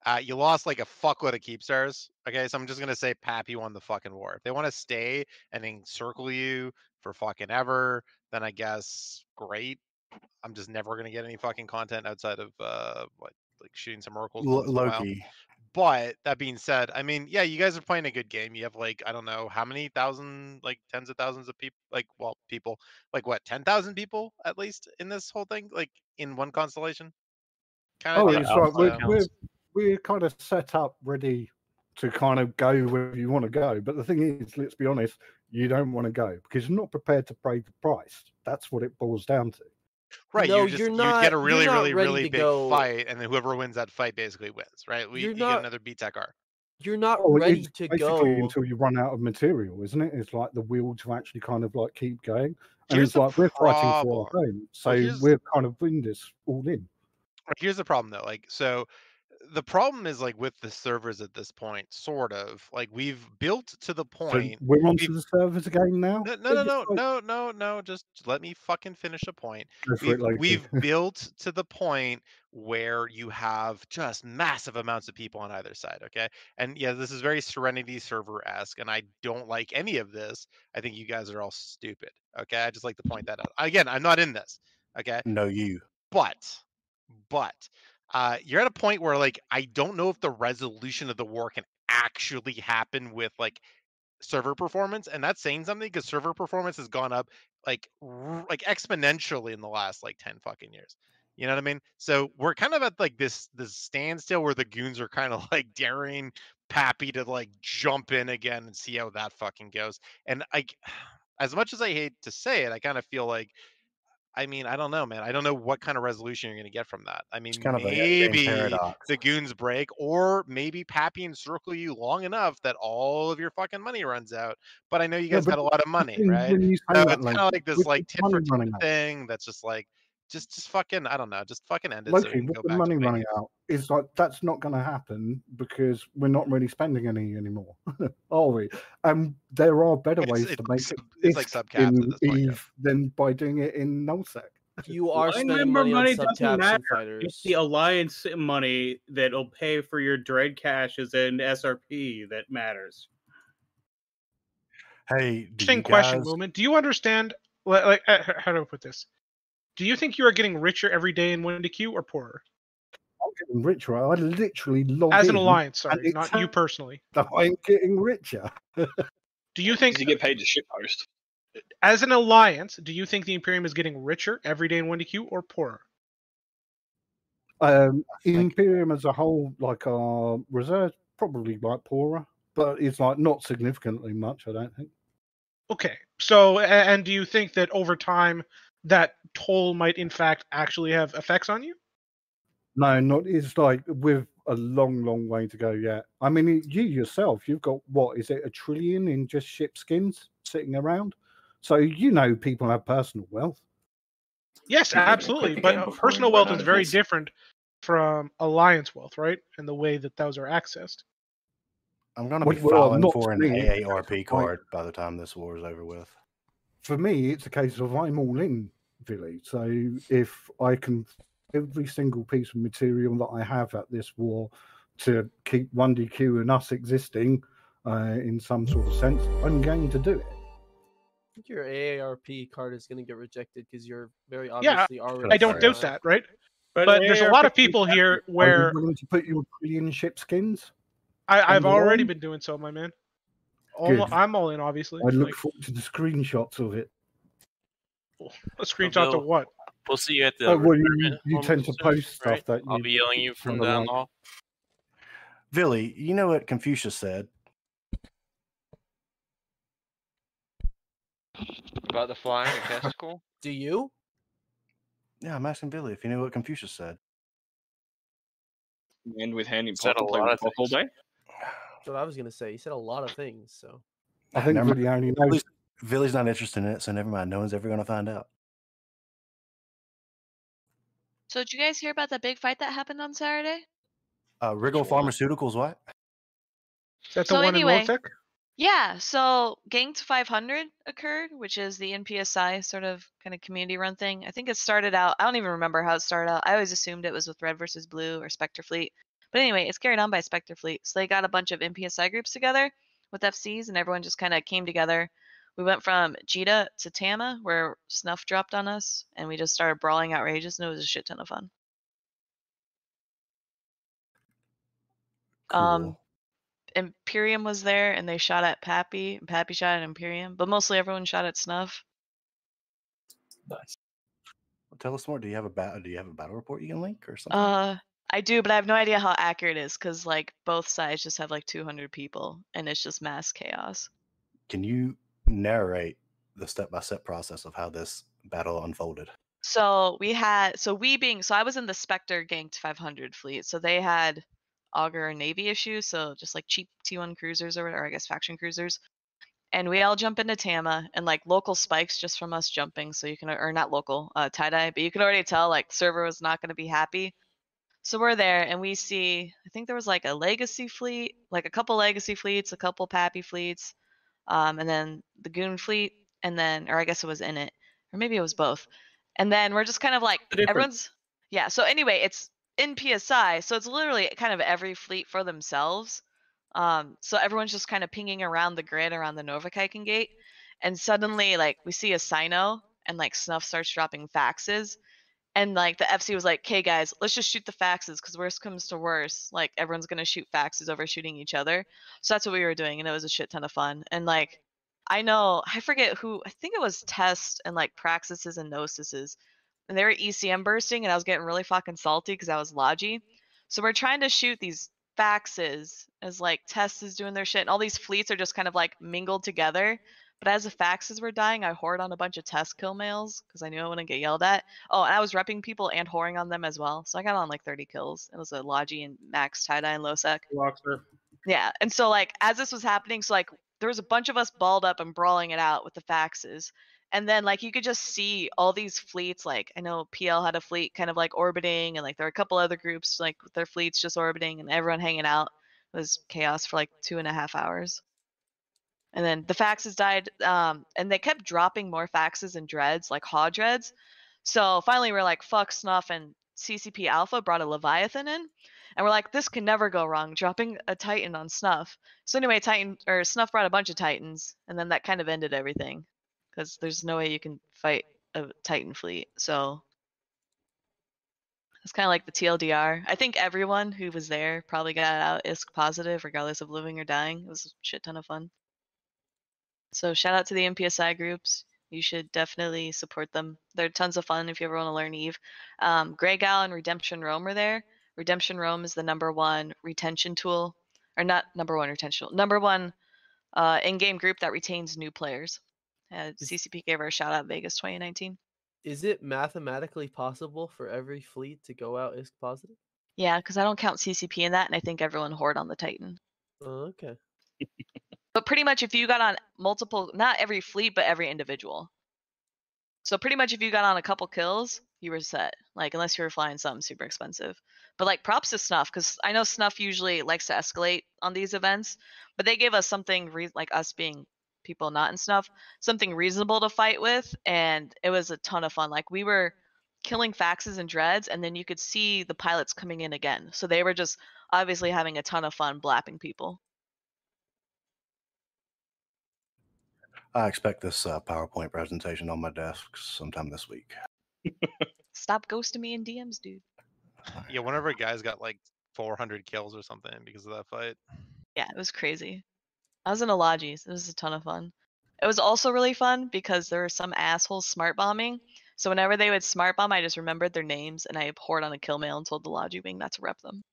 Uh, you lost like a fuckload of Keepstars. Okay, so I'm just gonna say, Pap, you won the fucking war. If they want to stay and encircle you for fucking ever, then I guess great. I'm just never gonna get any fucking content outside of uh, what, like shooting some oracles. L- Loki. But that being said, I mean, yeah, you guys are playing a good game. You have like, I don't know how many thousand, like tens of thousands of people, like, well, people, like what, ten thousand people at least in this whole thing, like in one constellation? Kind of. Oh, that's right. We're, we're, we're kind of set up ready to kind of go where you want to go. But the thing is, let's be honest, you don't want to go because you're not prepared to pay the price. That's what it boils down to. Right, no, you just you get a really, really, really big go. fight, and then whoever wins that fight basically wins, right? We you get another B T E C R. You're not oh, ready to go until you run out of material, isn't it? It's like the will to actually kind of like keep going, and here's it's like we're fighting for our game, so well, we're kind of winning this all in. Here's the problem, though. Like, so the problem is like with the servers at this point, sort of like we've built to the point. So we're onto we've... the servers again now. No, no, no, no, no, no, no. Just let me fucking finish a point. We've, we've built to the point where you have just massive amounts of people on either side. Okay, and yeah, this is very Serenity server-esque, and I don't like any of this. I think you guys are all stupid. Okay, I just like to point that out. Again, I'm not in this. Okay, no, you. But, but. Uh, you're at a point where, like, I don't know if the resolution of the war can actually happen with, like, server performance. And that's saying something because server performance has gone up, like, r- like exponentially in the last, like, ten fucking years. You know what I mean? So we're kind of at, like, this, this standstill where the goons are kind of, like, daring Pappy to, like, jump in again and see how that fucking goes. And, I, as much as I hate to say it, I kind of feel like... I mean, I don't know, man. I don't know what kind of resolution you're going to get from that. I mean, kind of maybe the goons break, or maybe Pappy encircle you long enough that all of your fucking money runs out. But I know you guys yeah, had a lot of money, thing, right? So it's kind like, of like this like tit for tat thing that's just like, just just fucking, I don't know, just fucking end it. Loki, so you can go back money to running out is like, that's not going to happen because we're not really spending any anymore, are we? Um, there are better it's, ways it's, to make it's, it it's like subcaps in at this point, Eve yeah. than by doing it in nullsec. You are spending member money, money on doesn't matter. Fighters. It's the alliance money that'll pay for your dread caches and S R P that matters. Hey, interesting question, Lumen. Do you understand? Like, how do I put this? Do you think you are getting richer every day in one D Q or poorer? I'm getting richer. I literally log As an in alliance, sorry, not you personally. I'm getting richer. Do you think... Because you get paid to shitpost. As an alliance, do you think the Imperium is getting richer every day in one D Q or poorer? Um, Imperium as a whole, like our reserves, probably like poorer, but it's like not significantly much, I don't think. Okay. So, and do you think that over time... that toll might, in fact, actually have effects on you? No, not. It's like we've a long, long way to go yet. I mean, you yourself, you've got, what, is it a trillion in just ship skins sitting around? So you know people have personal wealth. Yes, absolutely. But personal wealth is very different from alliance wealth, right? And the way that those are accessed. I'm going to be filing for an A A R P card by the time this war is over with. For me, it's a case of I'm all in, Billy. So if I can, every single piece of material that I have at this war to keep one D Q and us existing uh, in some sort of sense, I'm going to do it. I think your A A R P card is going to get rejected because you're very obviously yeah, already. I don't doubt that, right? But, but there's A A R P a lot of people here where. Are you willing to put your trillion ship skins? I, I've already been doing so, my man. All, I'm all in, obviously. I look like, forward to the screenshots of it. A screenshot we'll, of what? We'll see you at the... Oh, well, you, you tend to post right? stuff that I'll you... I'll be yelling you from down the hall. Billy, you know what Confucius said? About the flying a testicle? Do you? Yeah, I'm asking Billy if you knew what Confucius said. And with handing Paul to play with all day? That's what I was going to say. He said a lot of things, so... I think really only knows... Villy's not interested in it, so never mind. No one's ever going to find out. So did you guys hear about that big fight that happened on Saturday? Uh, Riggle Pharmaceuticals, what? Is that the so one anyway, in Woltec? Yeah, so Gang to five hundred occurred, which is the N P S I sort of kind of community-run thing. I think it started out, I don't even remember how it started out. I always assumed it was with Red versus Blue or Spectre Fleet. But anyway, it's carried on by Spectre Fleet. So they got a bunch of N P S I groups together with F Cs, and everyone just kind of came together. We went from Jita to Tama, where Snuff dropped on us, and we just started brawling outrageous, and it was a shit ton of fun. Cool. Um, Imperium was there, and they shot at Pappy, and Pappy shot at Imperium, but mostly everyone shot at Snuff. Nice. Well, tell us more. Do you have a battle? Do you have a battle report you can link or something? Uh, I do, but I have no idea how accurate it is because like both sides just have like two hundred people, and it's just mass chaos. Can you narrate the step-by-step process of how this battle unfolded? So we had, so we being, so I was in the Spectre Ganked five hundred fleet, so they had Augur Navy issues, so just like cheap T one cruisers or whatever, or I guess faction cruisers, and we all jump into Tama and like local spikes just from us jumping, so you can, or not local, uh, tie-dye, but you can already tell like server was not going to be happy. So we're there and we see, I think there was like a legacy fleet, like a couple legacy fleets, a couple Pappy fleets, um, and then the Goon fleet, and then, or I guess it was in it, or maybe it was both, and then we're just kind of like everyone's, yeah. So anyway, it's in P S I, so it's literally kind of every fleet for themselves. Um, so everyone's just kind of pinging around the grid around the Novikaiken Gate, and suddenly, like, we see a Sino, and, like, Snuff starts dropping faxes, and, like, the F C was like, okay, guys, let's just shoot the faxes, because worst comes to worst, like, everyone's going to shoot faxes over shooting each other. So that's what we were doing, and it was a shit ton of fun. And, like, I know, I forget who, I think it was Test and, like, Praxises and Gnosis's, and they were E C M bursting, and I was getting really fucking salty because I was Logi. So we're trying to shoot these faxes as, like, Test is doing their shit, and all these fleets are just kind of, like, mingled together. But as the faxes were dying, I whored on a bunch of Test kill mails because I knew I wouldn't get yelled at. Oh, and I was repping people and whoring on them as well. So I got on, like, thirty kills. It was a Logi and Max, Tie-Dye, and Losec. Locker. Yeah, and so, like, as this was happening, so, like, there was a bunch of us balled up and brawling it out with the faxes. And then, like, you could just see all these fleets, like, I know P L had a fleet kind of, like, orbiting, and, like, there were a couple other groups, like, with their fleets just orbiting, and everyone hanging out. It was chaos for, like, two and a half hours. And then the faxes died, um, and they kept dropping more faxes and dreads, like, Haw dreads. So finally we're like, fuck, Snuff, and C C P Alpha brought a Leviathan in, and we're like, this can never go wrong, dropping a Titan on Snuff. So anyway, Titan, or Snuff brought a bunch of Titans, and then that kind of ended everything. Because there's no way you can fight a Titan fleet. So it's kind of like the T L D R. I think everyone who was there probably got out ISK positive, regardless of living or dying. It was a shit ton of fun. So shout out to the N P S I groups. You should definitely support them. They're tons of fun if you ever want to learn EVE. Um, Grey Gal and Redemption Rome are there. Redemption Rome is the number one retention tool. Or not number one retention tool. Number one uh, in-game group that retains new players. Uh, C C P gave her a shout out Vegas twenty nineteen. Is it mathematically possible for every fleet to go out ISK positive? Yeah, because I don't count C C P in that, and I think everyone hoard on the Titan. Oh, okay. But pretty much if you got on multiple, not every fleet, but every individual. So pretty much if you got on a couple kills, you were set. Like, unless you were flying something super expensive. But, like, props to Snuff, because I know Snuff usually likes to escalate on these events, but they gave us something, re- like us being people not in Snuff, something reasonable to fight with, and it was a ton of fun. Like, we were killing faxes and dreads, and then you could see the pilots coming in again, so they were just obviously having a ton of fun blapping people. I expect this uh, PowerPoint presentation on my desk sometime this week. Stop ghosting me in D Ms, dude. Yeah, one of our guys got like four hundred kills or something because of that fight. Yeah, it was crazy. I was in Elogis. It was a ton of fun. It was also really fun because there were some assholes smart bombing. So whenever they would smart bomb, I just remembered their names and I abhorred on a kill mail and told the Logi wing not to rep them.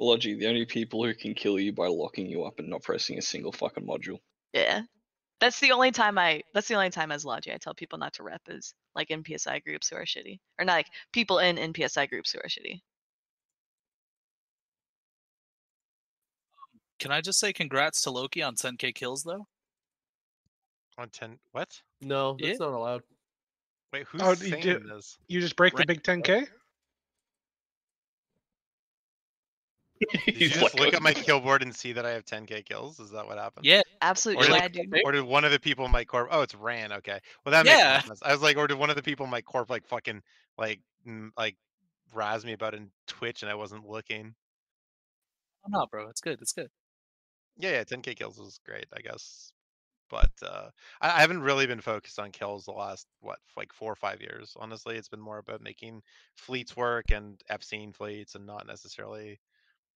Logi, the only people who can kill you by locking you up and not pressing a single fucking module. Yeah. That's the only time I that's the only time as Logi I tell people not to rep is like N P S I groups who are shitty. Or not like people in N P S I groups who are shitty. Can I just say congrats to Loki on ten K kills, though? On ten... What? No, that's yeah. not allowed. Wait, who's oh, saying you did, this? You just break right. the big ten K? You just like, look at my kill board and see that I have ten K kills? Is that what happened? Yeah, absolutely. Or, yeah, did, or did one of the people in my corp... Oh, it's Ran, okay. Well, that makes yeah. sense. I was like, or did one of the people in my corp like fucking like like razz me about it in Twitch and I wasn't looking? Oh, no, bro. It's good. It's good. Yeah, yeah, ten K kills was great, I guess. But uh, I, I haven't really been focused on kills the last, what, like four or five years. Honestly, it's been more about making fleets work and F-scene fleets and not necessarily...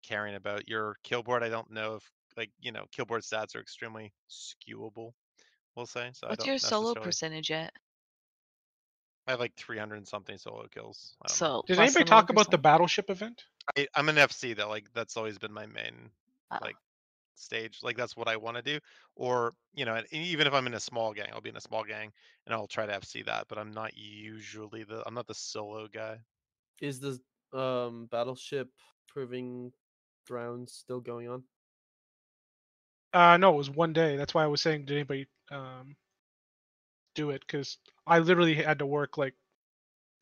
caring about your kill board. I don't know if like you know kill board stats are extremely skewable, we'll say. So what's I don't your solo percentage at? I have like three hundred and something solo kills. So did anybody talk about the battleship event? I, I'm an F C though, like that's always been my main oh. like stage. Like that's what I want to do. Or you know, and even if I'm in a small gang, I'll be in a small gang and I'll try to F C that. But I'm not usually the I'm not the solo guy. Is the um battleship proving rounds still going on? Uh no, it was one day. That's why I was saying, did anybody um do it? Because I literally had to work like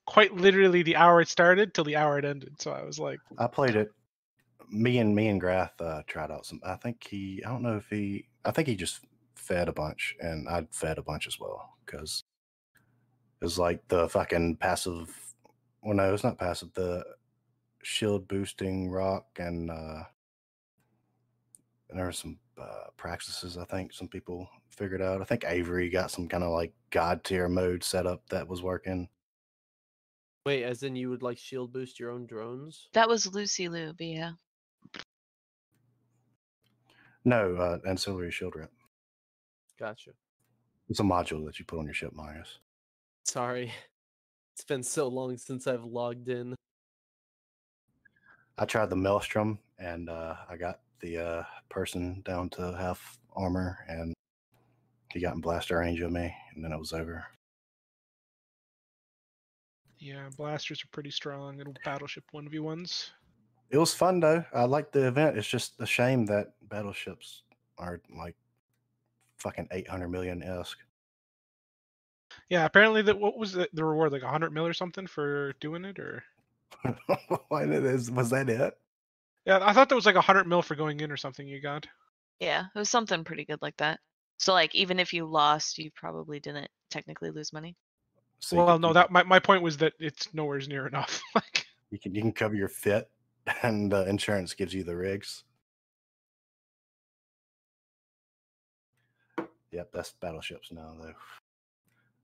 quite literally the hour it started till the hour it ended. So I was like, I played it. Me and me and Grath uh, tried out some. I think he. I don't know if he. I think he just fed a bunch, and I fed a bunch as well because it was like the fucking passive. Well, no, it's not passive. The shield boosting rock and uh and there were some uh, practices I think some people figured out. I think Avery got some kind of like god tier mode set up that was working. Wait, as in you would like shield boost your own drones? That was Lucy Lou, but yeah. No, uh ancillary shield rep. Gotcha. It's a module that you put on your ship, Myers. Sorry. It's been so long since I've logged in. I tried the Maelstrom, and uh, I got the uh, person down to half armor, and he got in blaster range of me, and then it was over. Yeah, blasters are pretty strong. Little battleship one v ones. It was fun, though. I liked the event. It's just a shame that battleships are, like, fucking eight hundred million-esque. Yeah, apparently, that what was the, the reward? Like, one hundred mil or something for doing it, or...? Why did this, was that it? Yeah, I thought there was like a hundred mil for going in or something. You got? Yeah, it was something pretty good like that. So like, even if you lost, you probably didn't technically lose money. So well, can, no, that my my point was that it's nowhere near enough. Like you can you can cover your fit, and uh, insurance gives you the rigs. Yep, that's battleships now though.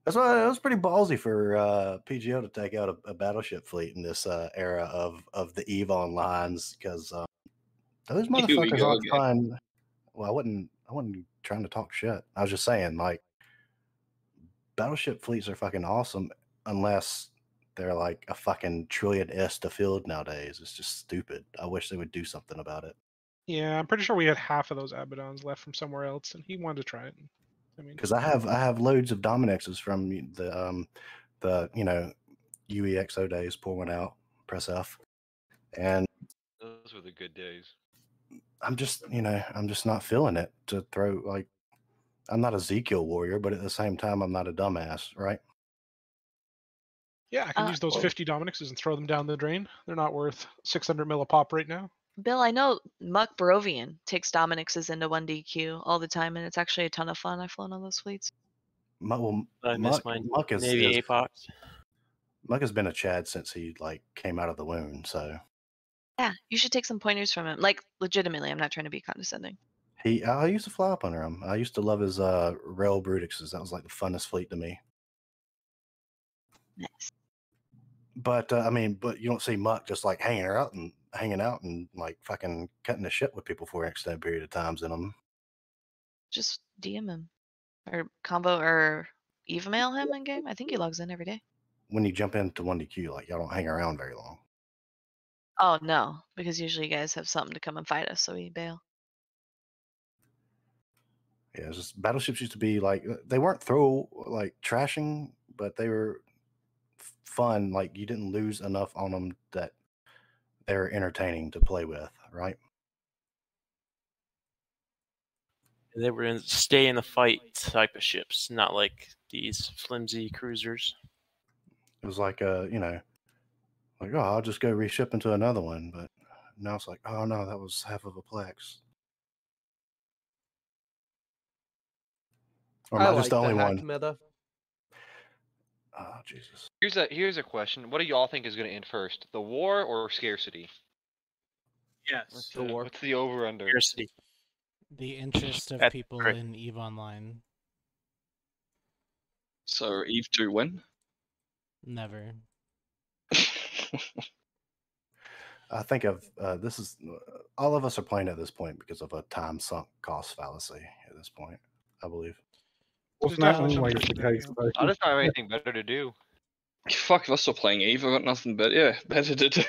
That's why it was pretty ballsy for uh, P G O to take out a, a battleship fleet in this uh, era of of the EVE Onlines, because um, those motherfuckers aren't trying. Well, I wasn't. I wasn't trying to talk shit. I was just saying, like, battleship fleets are fucking awesome, unless they're like a fucking trillion S to field nowadays. It's just stupid. I wish they would do something about it. Yeah, I'm pretty sure we had half of those Abaddons left from somewhere else, and he wanted to try it. Because I, mean, I have I have loads of Dominexes from the um the you know U E X O days. Pour one out, press F, and those were the good days. I'm just you know I'm just not feeling it to throw like I'm not a Ezekiel warrior, but at the same time I'm not a dumbass, right? Yeah, I can uh, use those fifty Dominexes and throw them down the drain. They're not worth six hundred mil a pop right now. Bill, I know Muck Barovian takes Dominix's into one D Q all the time, and it's actually a ton of fun. I've flown on those fleets. Well, I miss Muck, mine. Muck is, Navy is, Apox. Muck has been a Chad since he like came out of the womb, so. Yeah, you should take some pointers from him. Like, legitimately, I'm not trying to be condescending. He, I used to fly up under him. I used to love his uh, Rail Brutixes. That was like the funnest fleet to me. Nice. But uh, I mean, but you don't see Muck just like hanging her out and. hanging out and like fucking cutting the shit with people for an extended period of times in them. Just D M him or combo or email him in game. I think he logs in every day. When you jump into one D Q, like y'all don't hang around very long. Oh no, because usually you guys have something to come and fight us, so we bail. Yeah, it's just battleships used to be like they weren't throw like trashing, but they were fun. Like you didn't lose enough on them that they're entertaining to play with, right? They were in stay in the fight type of ships, not like these flimsy cruisers. It was like, uh, you know, like, oh, I'll just go reship into another one, but And I was like, oh no, that was half of a Plex. Or am I, I like just the only one? Meta. Oh, Jesus. Here's a here's a question. What do y'all think is going to end first, the war or scarcity? Yes, what's the, the war. What's the over under? Scarcity. The interest of That's people correct. in EVE Online. So EVE two win? Never. I think of uh, this is uh, all of us are playing at this point because of a time sunk cost fallacy at this point, I believe. Well, it's not always the case, though. I just don't have anything better to do. Fuck, if I'm still playing EVE, I've got nothing but, yeah, better to do.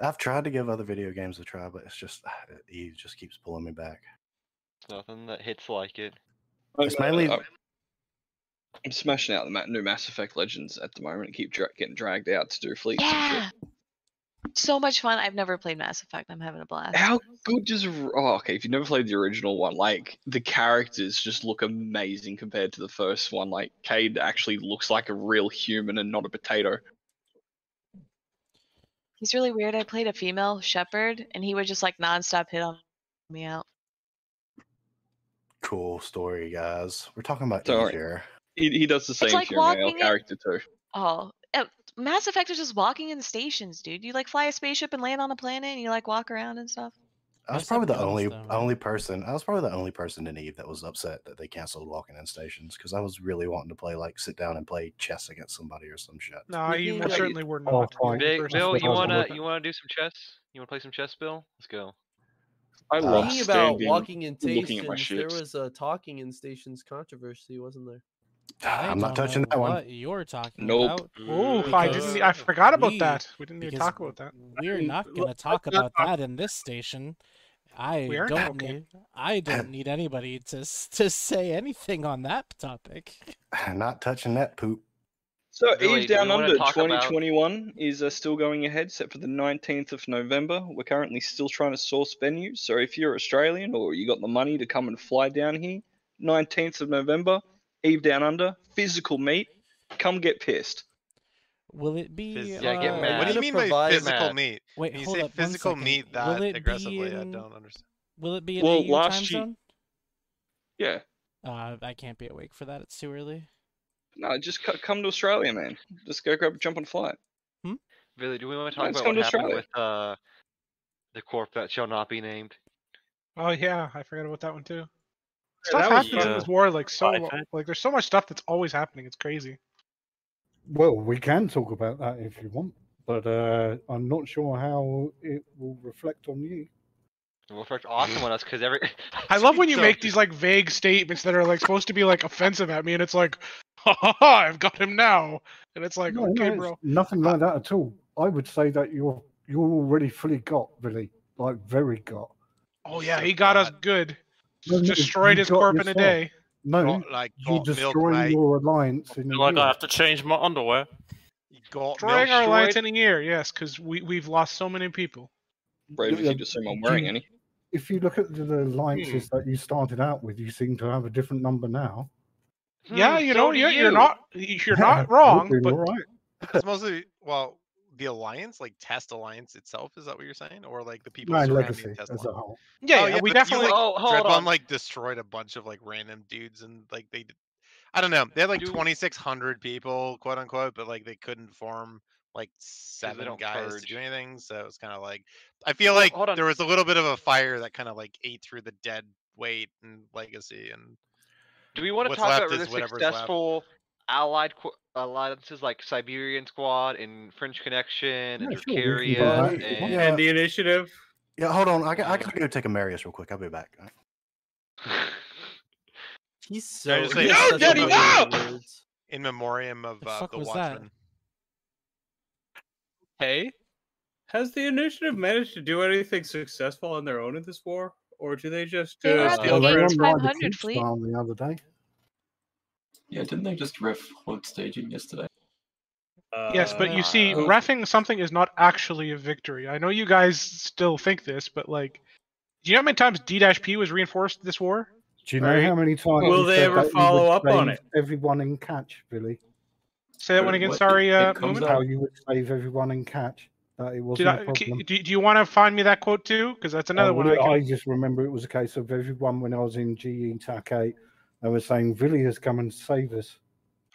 I've tried to give other video games a try, but it's just, EVE just keeps pulling me back. Nothing that hits like it. It's I'm, mainly... I'm smashing out the new Mass Effect Legends at the moment and keep dra getting dragged out to do fleets yeah. and shit. So much fun. I've never played Mass Effect. I'm having a blast. How good does... Oh, okay, if you've never played the original one, like, the characters just look amazing compared to the first one. Like, Cade actually looks like a real human and not a potato. He's really weird. I played a female shepherd, and he would just, like, nonstop hit on me out. Cool story, guys. We're talking about Eve here. He, he does the same like female character, in... too. Oh, Mass Effect is just walking in stations, dude. You like fly a spaceship and land on a planet, and you like walk around and stuff. I was probably the only only person. I was probably the only person in EVE that was upset that they canceled walking in stations because I was really wanting to play like sit down and play chess against somebody or some shit. No, you yeah. certainly were not. Oh, Bill, Bill, you wanna you wanna do some chess? You wanna play some chess, Bill? Let's go. I uh, love thinking about walking in stations. There was a talking in stations controversy, wasn't there? I I'm not touching that one. You're talking nope. about. Oh, I didn't. I forgot about we, that. We didn't even talk about that. We're not going to talk about that in this station. I we're don't okay. need. I don't need anybody to to say anything on that topic. Not touching that poop. So really, Eve Down Under twenty twenty-one is uh, still going ahead, set for the nineteenth of November. We're currently still trying to source venues. So if you're Australian or you got the money to come and fly down here, nineteenth of November. Eve Down Under, physical meat, come get pissed. Will it be... Phys yeah, uh, get mad. What do you mean by physical mad? meat? Wait, when you say up, physical meat that aggressively, in... I don't understand. Will it be in well, the last time zone? Yeah. Uh, I can't be awake for that, it's too early. No, just come to Australia, man. Just go grab, jump on a flight. Hmm? Really, do we want to talk no, about what happened Australia. with uh, the corp that shall not be named? Oh yeah, I forgot about that one too. Stuff yeah, happens was, in uh, this war, like so, like there's so much stuff that's always happening. It's crazy. Well, we can talk about that if you want, but uh, I'm not sure how it will reflect on you. It will reflect awesome on us because every. I love when you so... make these like vague statements that are like supposed to be like offensive at me, and it's like, ha ha ha, I've got him now, and it's like, no, okay, no, bro, nothing like that at all. I would say that you're you're already fully got, really, like very got. Oh yeah, so he got bad. us good. Just destroyed his corp in a day. No, got, like, you destroyed your alliance in a year. Like I have to change my underwear. You got destroying our alliance in a year, yes, because we we've lost so many people. Brave if you just assume I'm wearing any. If you look at the alliances that you started out with, you seem to have a different number now. Yeah, you know, you're you're not you're not wrong, but it's mostly well the alliance, like Test Alliance itself, is that what you're saying, or like the people no, surrounding the Test Alliance? Yeah, oh, yeah, we definitely. You, like, oh, hold Dreadbond, on. like destroyed a bunch of like random dudes, and like they, did, I don't know, they had like twenty-six hundred people, quote unquote, but like they couldn't form like seven guys purge. to do anything. So it was kind of like, I feel like oh, there was a little bit of a fire that kind of like ate through the dead weight and legacy. And do we want to talk about the successful left. allied? alliances like Siberian Squad and French Connection and Dracaria yeah, sure. and... Yeah. and the Initiative. Yeah, hold on. I got, I got to go take a Marius real quick. I'll be back. He's so... Like, no, Daddy, no! In memoriam of uh, the Watchmen. That? Hey, has the Initiative managed to do anything successful on their own in this war? Or do they just... Uh, they steal the eighty-five hundred fleet the other day. Yeah, didn't they just ref float staging yesterday? Uh, yes, but you see, uh, reffing something is not actually a victory. I know you guys still think this, but like, do you know how many times D P was reinforced this war? Do you know right? how many times? Will they ever follow up on it? Everyone in catch, really. Say that one again. Sorry, uh, how you would save everyone in catch. That it wasn't I, a problem. Do you want to find me that quote too? Because that's another uh, one. I, can... I just remember it was a case of everyone when I was in G E and TAC eight, they were saying Villiers come and save us.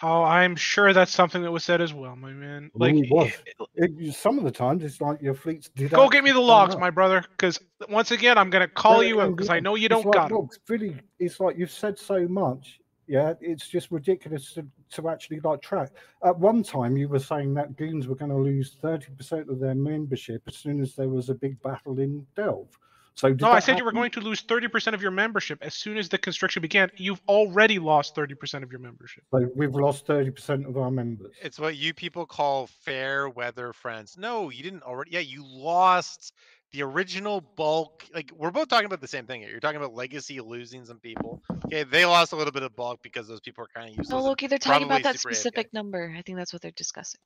Oh, I'm sure that's something that was said as well, my man. Like it was. It, it, some of the times, it's like your fleets did. Go get me the logs, my brother, because once again, I'm gonna call yeah, you out because I know you don't like, got logs, it. Really, it's like you've said so much. Yeah, it's just ridiculous to, to actually like track. At one time, you were saying that goons were going to lose thirty percent of their membership as soon as there was a big battle in Delve. So no, I said happen? you were going to lose thirty percent of your membership as soon as the constriction began. You've already lost thirty percent of your membership. So we've lost thirty percent of our members. It's what you people call fair weather friends. No, you didn't already. Yeah, you lost the original bulk. Like, we're both talking about the same thing here. You're talking about Legacy losing some people. Okay, they lost a little bit of bulk because those people are kind of useless. Oh, look, they're talking about that specific number. I think that's what they're discussing.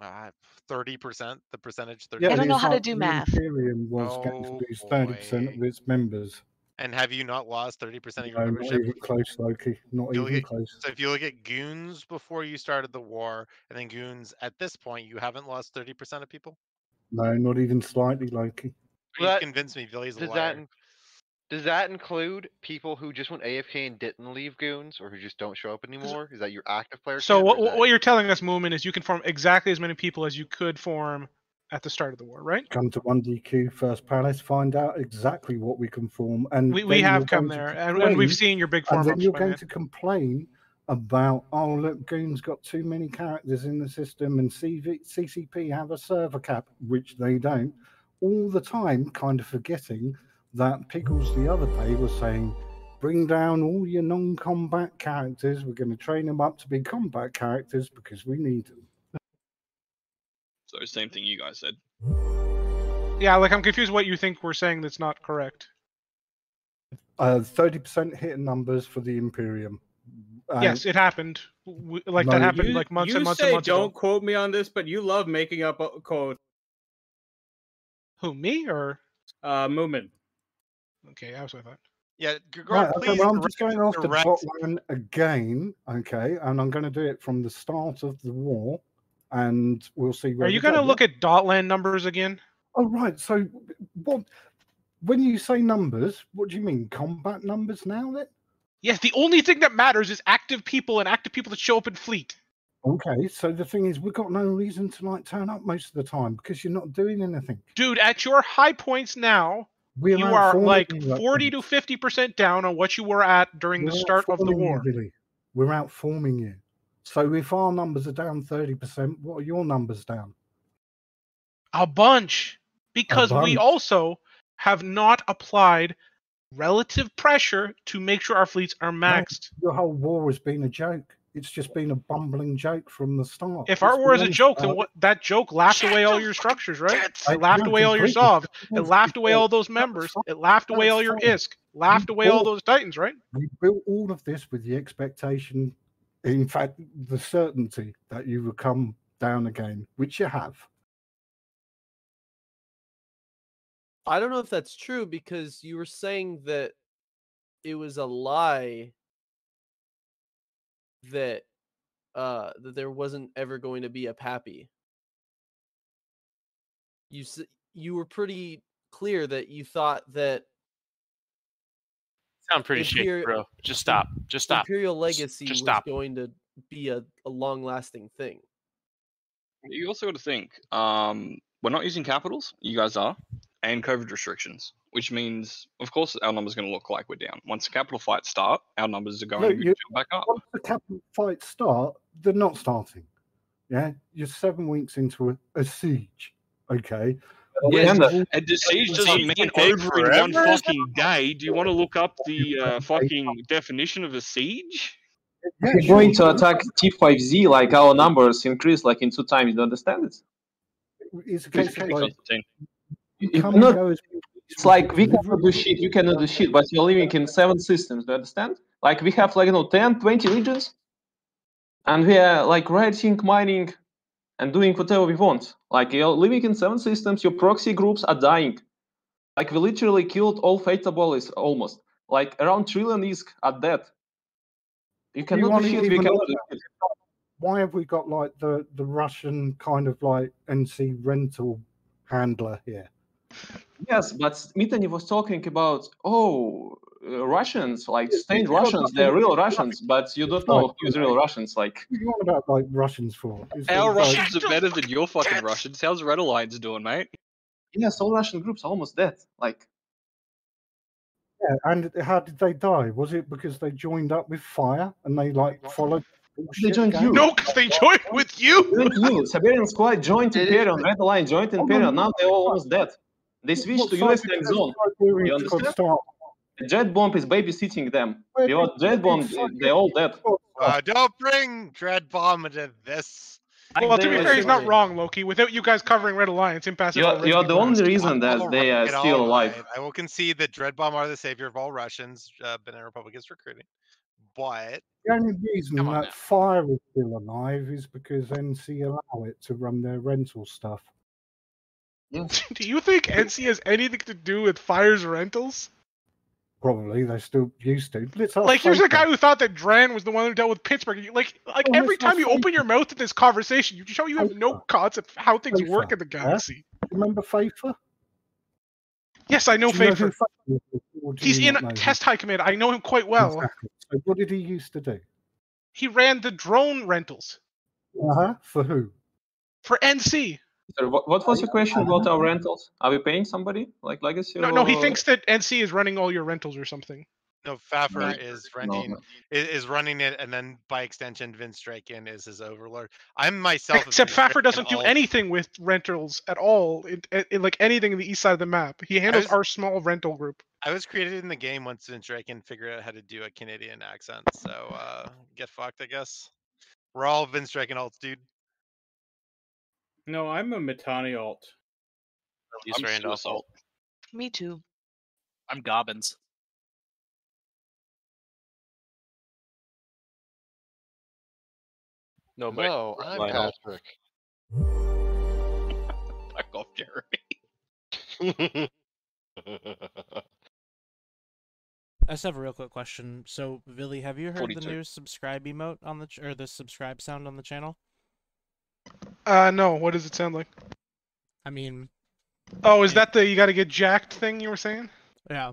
Uh, thirty percent, the percentage. thirty percent. Yeah, I don't know how like to do math. Ethereum was oh, going to lose thirty percent of its members. And have you not lost thirty percent of your no, membership? Not even close, Loki. Not even at, close. So if you look at Goons before you started the war, and then Goons at this point, you haven't lost thirty percent of people? No, not even slightly, Loki. Well, you convinced me Billy's a liar. That, does that include people who just went A F K and didn't leave Goons, or who just don't show up anymore? Is that your active player? So what, what you're telling us, Moomin, is you can form exactly as many people as you could form at the start of the war, right? Come to one D Q First Palace, find out exactly what we can form. And we, we have come there, complain, and we've seen your big form. And then you're going to complain about, oh, look, Goons got too many characters in the system, and C V C C P have a server cap, which they don't, all the time, kind of forgetting that Pickles the other day was saying, bring down all your non-combat characters. We're going to train them up to be combat characters because we need them. So same thing you guys said. Yeah, like I'm confused what you think we're saying that's not correct. Uh, thirty percent hit numbers for the Imperium. Um, yes, it happened. We, like no, that happened you, like months and months and months ago. You say don't quote me on this, but you love making up quotes. Who, me or? Uh, Moomin. Okay, I was with that. Yeah, Gregor, please. Well, I'm just going off the plot line again, okay, and I'm going to do it from the start of the war, and we'll see where. Are you going to look at Dotland numbers again? Oh, right. So, what? When you say numbers, what do you mean? Combat numbers now, then? Yes, the only thing that matters is active people and active people that show up in fleet. Okay, so the thing is, we've got no reason to like turn up most of the time because you're not doing anything. Dude, at your high points now, We're you are like forty to fifty percent down on what you were at during We're the start of the war. You, Billy. We're outforming you. So if our numbers are down thirty percent, what are your numbers down? A bunch. Because a bunch. We also have not applied relative pressure to make sure our fleets are maxed. Your whole war has been a joke. It's just been a bumbling joke from the start. If our war is a joke, then what? That joke laughed away all your structures, right? It laughed away all your Sov. It laughed away all those members. It laughed away all your ISK. Laughed away all those Titans, right? We built all of this with the expectation, in fact, the certainty that you will come down again, which you have. I don't know if that's true because you were saying that it was a lie. That uh that there wasn't ever going to be a Pappy. You you were pretty clear that you thought that. Sound pretty shit, bro. Just stop. Just stop. Imperial Legacy just, just was stop. going to be a, a long-lasting thing. You also got to think. Um, we're not using capitals. You guys are, and COVID restrictions. Which means, of course, our numbers going to look like we're down. Once the capital fights start, our numbers are going no, to go back up. Once the capital fights start, they're not starting. Yeah, you're seven weeks into a, a siege. Okay. Yeah, and and the siege doesn't mean over in one fucking day. Do you want to look up the uh, fucking definition of a siege? Yeah, we're going to attack T five Z, like our numbers increase like in two times. You understand it? It's a case of like, you can't go as It's like we cannot do shit, you cannot do shit, but you're living in seven systems, do you understand? Like we have like, you know, ten, twenty regions, and we are like rioting, mining, and doing whatever we want. Like you're living in seven systems, your proxy groups are dying. Like we literally killed all Theta Bolis almost. Like around trillion ISK are dead. You cannot do shit, we cannot do shit. Why have we got like the, the Russian kind of like N C rental handler here. Yes, but Smitany was talking about, oh, uh, Russians, like stained Russians, they're real Russians, but you don't know who's real Russians, like... What do you want about, like, Russians for? Our Russians are better than your fucking Russians. How's Red Alliance doing, mate? Yes, all Russian groups are almost dead, like... Yeah, and how did they die? Was it because they joined up with fire and they, like, followed... They joined you. No, because they joined with you! you. Siberian Squad joined Imperium, Red Alliance joined Imperium, now they're all almost dead. They switch to U S time zone. You understand? The jet bomb is babysitting them. Without jet bomb, they're all dead. Uh, don't bring Dread Bomb into this. Well, to be fair, he's not wrong, Loki. Without you guys covering Red Alliance, impassive. You're, you're the only reason that they are still alive. I will concede that Dread Bomb are the savior of all Russians. Uh, Banana Republic is recruiting, but the only reason that now. Fire is still alive is because N C allow it to run their rental stuff. Yeah. Do you think N C has anything to do with Fire's rentals? Probably, they still used to. Like, here's a guy who thought that Dran was the one who dealt with Pittsburgh. Like, like oh, every time you FIFA. Open your mouth in this conversation, you show you have FIFA. No concept of how things FIFA. Work in the galaxy. Yeah? Remember FIFA? Yes, I know FIFA. Know FIFA He's in Test High Command. I know him quite well. Exactly. So what did he used to do? He ran the drone rentals. Uh-huh. For who? For N C. Sorry, what, what was your question about our rentals? Are we paying somebody like Legacy? No, or... no. He thinks that N C is running all your rentals or something. No, Faffer right. is renting, no, no. Is, is running it, and then by extension, Vince Draken is his overlord. I'm myself. Except Faffer doesn't do all... anything with rentals at all. It, it, it, like anything in the east side of the map, he handles was, our small rental group. I was created in the game once Vince Draken figured out how to do a Canadian accent. So uh, get fucked, I guess. We're all Vince Draken alts, dude. No, I'm a Mittani alt. I'm Randolph alt. Me too. I'm Gobbins. No, no I'm Patrick. Fuck off, Jeremy. I just have a real quick question. So, Villy, have you heard forty-two. The new subscribe emote on the ch or the subscribe sound on the channel? Uh, no. What does it sound like? I mean... Oh, is that the you gotta get jacked thing you were saying? Yeah.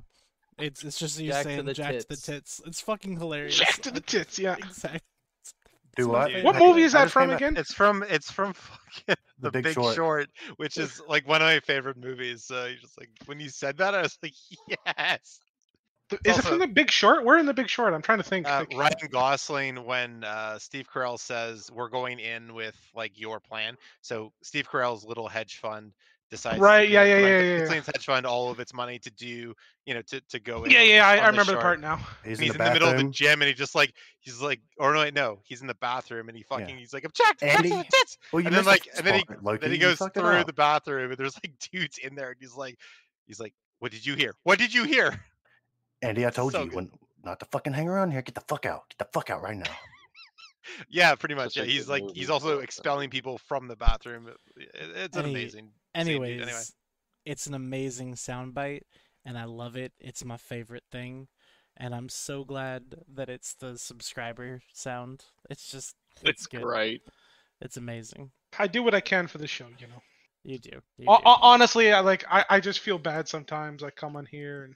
It's it's just you jack saying to jack tits. To the tits. It's fucking hilarious. Jack to the tits, yeah. Exactly. Do I? What movie is that from again? It's from, it's from fucking The, the Big, Big Short. Short, which is like one of my favorite movies. So you're just like, when you said that, I was like, yes! It's is also, it from The Big Short? We're in The Big Short. I'm trying to think. Uh, like, Ryan Gosling, when uh, Steve Carell says, we're going in with, like, your plan. So Steve Carell's little hedge fund decides... Right, yeah, yeah, yeah, yeah. Gosling's hedge fund, all of its money to do, you know, to, to go in. Yeah, on, yeah, I, I remember the part now. He's, he's in, the, in the middle of the gym, and he just, like, he's like, or no, no, he's in the bathroom, and he fucking, yeah. he's like, object, object, object. Well, you and then, like, and then he, Loki, then he goes through the bathroom, and there's, like, dudes in there, and he's like, he's like, what did you hear? What did you hear? Andy, I told so you when, not to fucking hang around here. Get the fuck out. Get the fuck out right now. Yeah, pretty much. Yeah, he's like, he's also expelling people from the bathroom. It's an Any, amazing. Anyways, anyway. It's an amazing soundbite, and I love it. It's my favorite thing, and I'm so glad that it's the subscriber sound. It's just, it's, it's good. Great. It's amazing. I do what I can for the show, you know. You do. You o do. Honestly, I like. I, I just feel bad sometimes. I come on here and.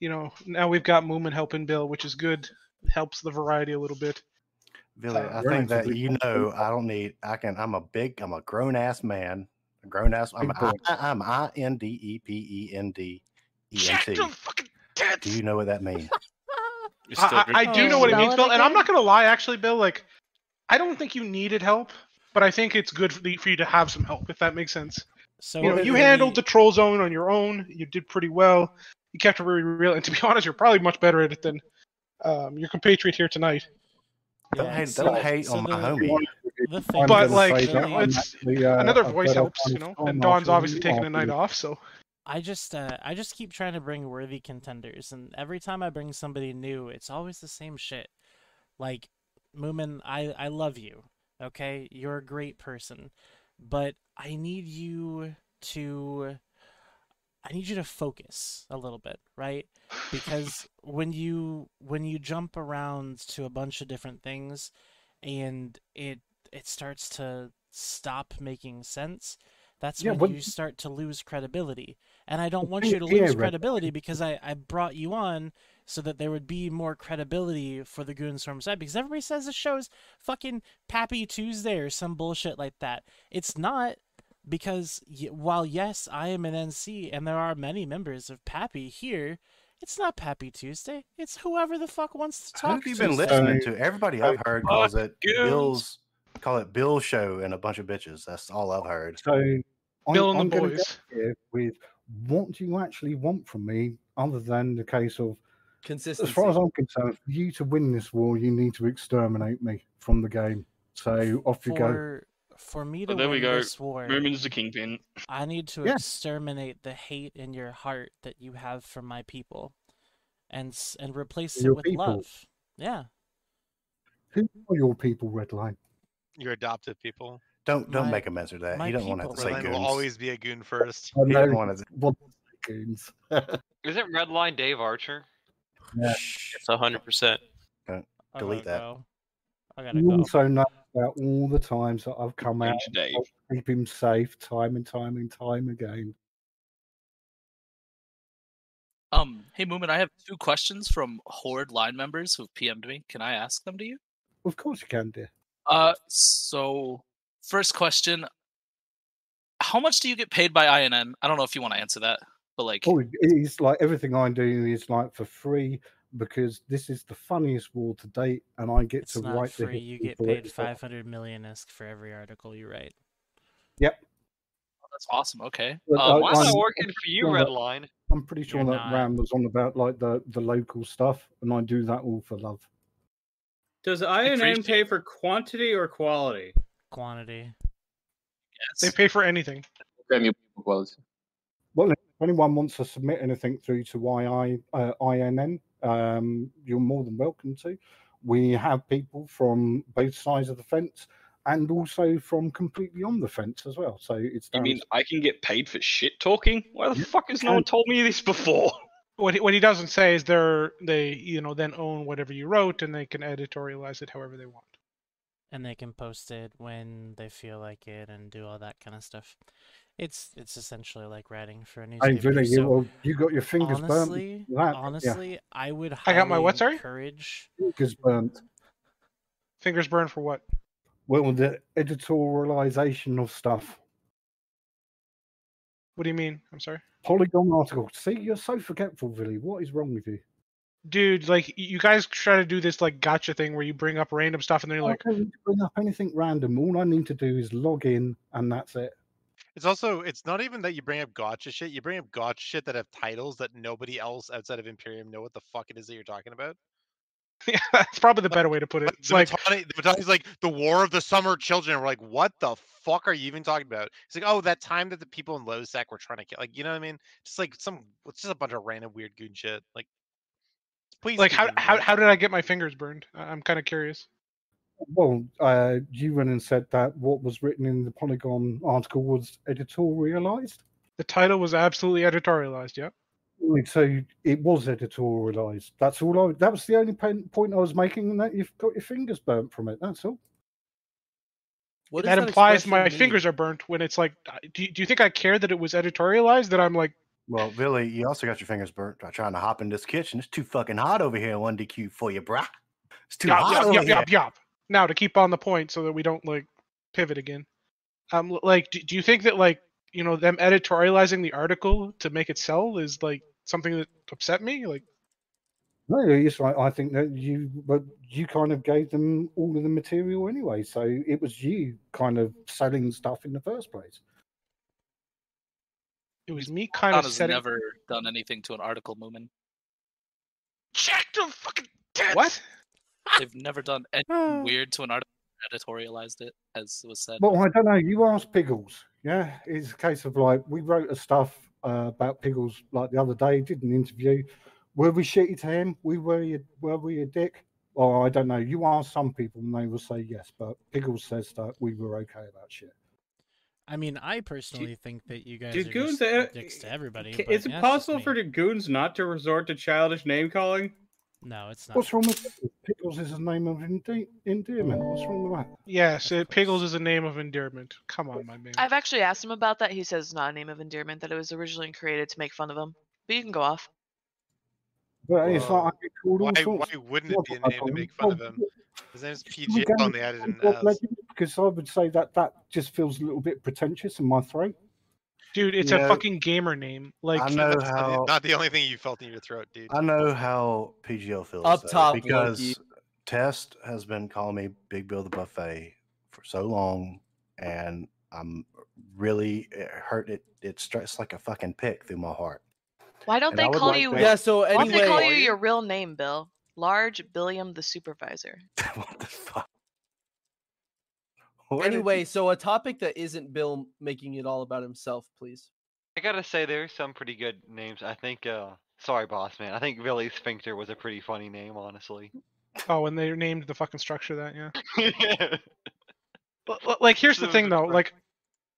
You know, now we've got Moomin helping Bill, which is good. Helps the variety a little bit. Billy, uh, I think that you know, I don't need. I can. I'm a big. I'm a grown ass man. A grown ass. I'm. I, I'm I N D E P E N D E N T. Do you know what that means? I, I, I do know what it means, Bill. And I'm not gonna lie, actually, Bill. Like, I don't think you needed help, but I think it's good for, for you to have some help, if that makes sense. So you know, you handled the troll zone on your own. You did pretty well. You kept it really real, and to be honest, you're probably much better at it than um, your compatriot here tonight. Yeah, don't hate, so, don't hate so on my homie. But like, it's, actually, uh, another voice helps, you know. And Dawn's obviously taking a night off, so I just, uh, I just keep trying to bring worthy contenders, and every time I bring somebody new, it's always the same shit. Like, Moomin, I, I love you. Okay, you're a great person, but I need you to. I need you to focus a little bit, right? Because when you when you jump around to a bunch of different things and it it starts to stop making sense, That's yeah, when what, you start to lose credibility. And I don't want you to lose credibility because I, I brought you on so that there would be more credibility for the Goonstorm side, because everybody says the show's fucking Pappy Tuesday or some bullshit like that. It's not, because while, yes, I am an N C and there are many members of Pappy here, it's not Pappy Tuesday. It's whoever the fuck wants to talk to you. Who have you been listening to? Everybody I've heard calls it Bill's, call it Bill Show and a bunch of bitches. That's all I've heard. So Bill I'm, and the I'm boys. Here with what do you actually want from me, other than the case of consistency? As far as I'm concerned, for you to win this war, you need to exterminate me from the game. So off for, you go. For me to oh, there win we go. This war, Roman's the kingpin. I need to yeah. exterminate the hate in your heart that you have for my people, and and replace your it with people. Love. Yeah. Who are your people, Redline? Your adopted people. Don't don't my, make him answer that. He doesn't want to have to Redline say goons. Will always be a goon first. He doesn't want to say goons. Isn't Redline Dave Archer? Yeah. It's one hundred percent. Don't delete that. Go. I gotta you go. Also know about all the times that I've come out and I'll keep him safe time and time and time again. Um, hey, Moomin, I have two questions from Horde line members who've P M'd me. Can I ask them to you? Of course you can, dear. Uh, so... First question, how much do you get paid by I N N? I don't know if you want to answer that, but like... Oh, it's like everything I do is like for free, because this is the funniest war to date, and I get it's to write free. The... It's you get paid five hundred million-esque for every article you write. Yep. Oh, that's awesome, okay. But, uh, why am I working for you, Redline? I'm pretty sure You're that not. Ram was on about like the, the local stuff, and I do that all for love. Does I N N pay for quantity or quality? Quantity. Yes. They pay for anything. Well, if anyone wants to submit anything through to Y I, uh, I N N, um, you're more than welcome to. We have people from both sides of the fence and also from completely on the fence as well. So it's. I mean, I can get paid for shit talking? Why the fuck has no one told me this before? What he, what he doesn't say is they're they you know then own whatever you wrote, and they can editorialize it however they want. And they can post it when they feel like it and do all that kind of stuff. It's it's essentially like writing for a newspaper. Really, so, you, well, you got your fingers honestly, burnt. Honestly, yeah. I would highly I got my what, sorry? Encourage... Fingers burnt. Fingers burnt for what? Well, the editorialization of stuff. What do you mean? I'm sorry? Polygon article. See, you're so forgetful, Billy. What is wrong with you? Dude, like, you guys try to do this, like, gotcha thing where you bring up random stuff and then you're like... I don't need to bring up anything random. All I need to do is log in, and that's it. It's also... It's not even that you bring up gotcha shit. You bring up gotcha shit that have titles that nobody else outside of Imperium know what the fuck it is that you're talking about. Yeah, that's probably the better way to put it. It's the like... Matani, the Matani's like, the War of the Summer Children. We're like, what the fuck are you even talking about? It's like, oh, that time that the people in Lozak were trying to kill... Like, you know what I mean? Just like some... It's just a bunch of random weird goon shit. Like... Please like how, how how did I get my fingers burned? I'm kind of curious. Well, uh, you went and said that what was written in the Polygon article was editorialized. The title was absolutely editorialized. Yeah. So it was editorialized. That's all. I, that was the only point I was making, and that you've got your fingers burnt from it. That's all. What that, that implies my mean? Fingers are burnt when it's like. Do do you think I care that it was editorialized? That I'm like. Well, Billy, you also got your fingers burnt by trying to hop in this kitchen. It's too fucking hot over here, one D Q for you, brah. It's too yop, hot yop, over yop, here. Yop, yop. Now, to keep on the point so that we don't, like, pivot again, um, like, do, do you think that, like, you know, them editorializing the article to make it sell is, like, something that upset me? Like, no, it's like, I think that you, but you kind of gave them all of the material anyway, so it was you kind of selling stuff in the first place. It was me kind God of setting... never done anything to an article, Moomin. Check the fucking tits! What? They've never done anything weird to an article, editorialized it, as was said. Well, I don't know. You asked Piggles, yeah? It's a case of, like, we wrote a stuff uh, about Piggles, like, the other day, did an interview. Were we shitty to him? We were, were we a dick? Well, I don't know. You ask some people, and they will say yes, but Piggles says that we were okay about shit. I mean, I personally do, think that you guys are goons just dicks to everybody. Is it yeah, possible for the goons not to resort to childish name-calling? No, it's not. What's wrong with Pickles? Pickles is a name of ende endearment. What's wrong with that? Yes, it, Pickles is a name of endearment. Come on, my man. I've actually asked him about that. He says it's not a name of endearment, that it was originally created to make fun of him. But you can go off. But it's like, I get called all sorts. Why wouldn't it be a name to make fun of him? His name's P J on the added in the because I would say that that just feels a little bit pretentious in my throat. Dude, it's you a know, fucking gamer name. Like, I know how, not the only thing you felt in your throat, dude. I know how P G L feels up top though, because Loki. Test has been calling me Big Bill the Buffet for so long, and I'm really it hurt. It it strikes like a fucking pick through my heart. Why don't and they call like you? That, yeah. So anyway, why don't they call you your real name, Bill? Large Billiam the Supervisor. What the fuck? What anyway, you... so a topic that isn't Bill making it all about himself, please. I gotta say, there's some pretty good names. I think, uh, sorry, boss man. I think Billy Sphincter was a pretty funny name, honestly. Oh, when they named the fucking structure that, yeah. Yeah. But, like, here's the thing, though. Like,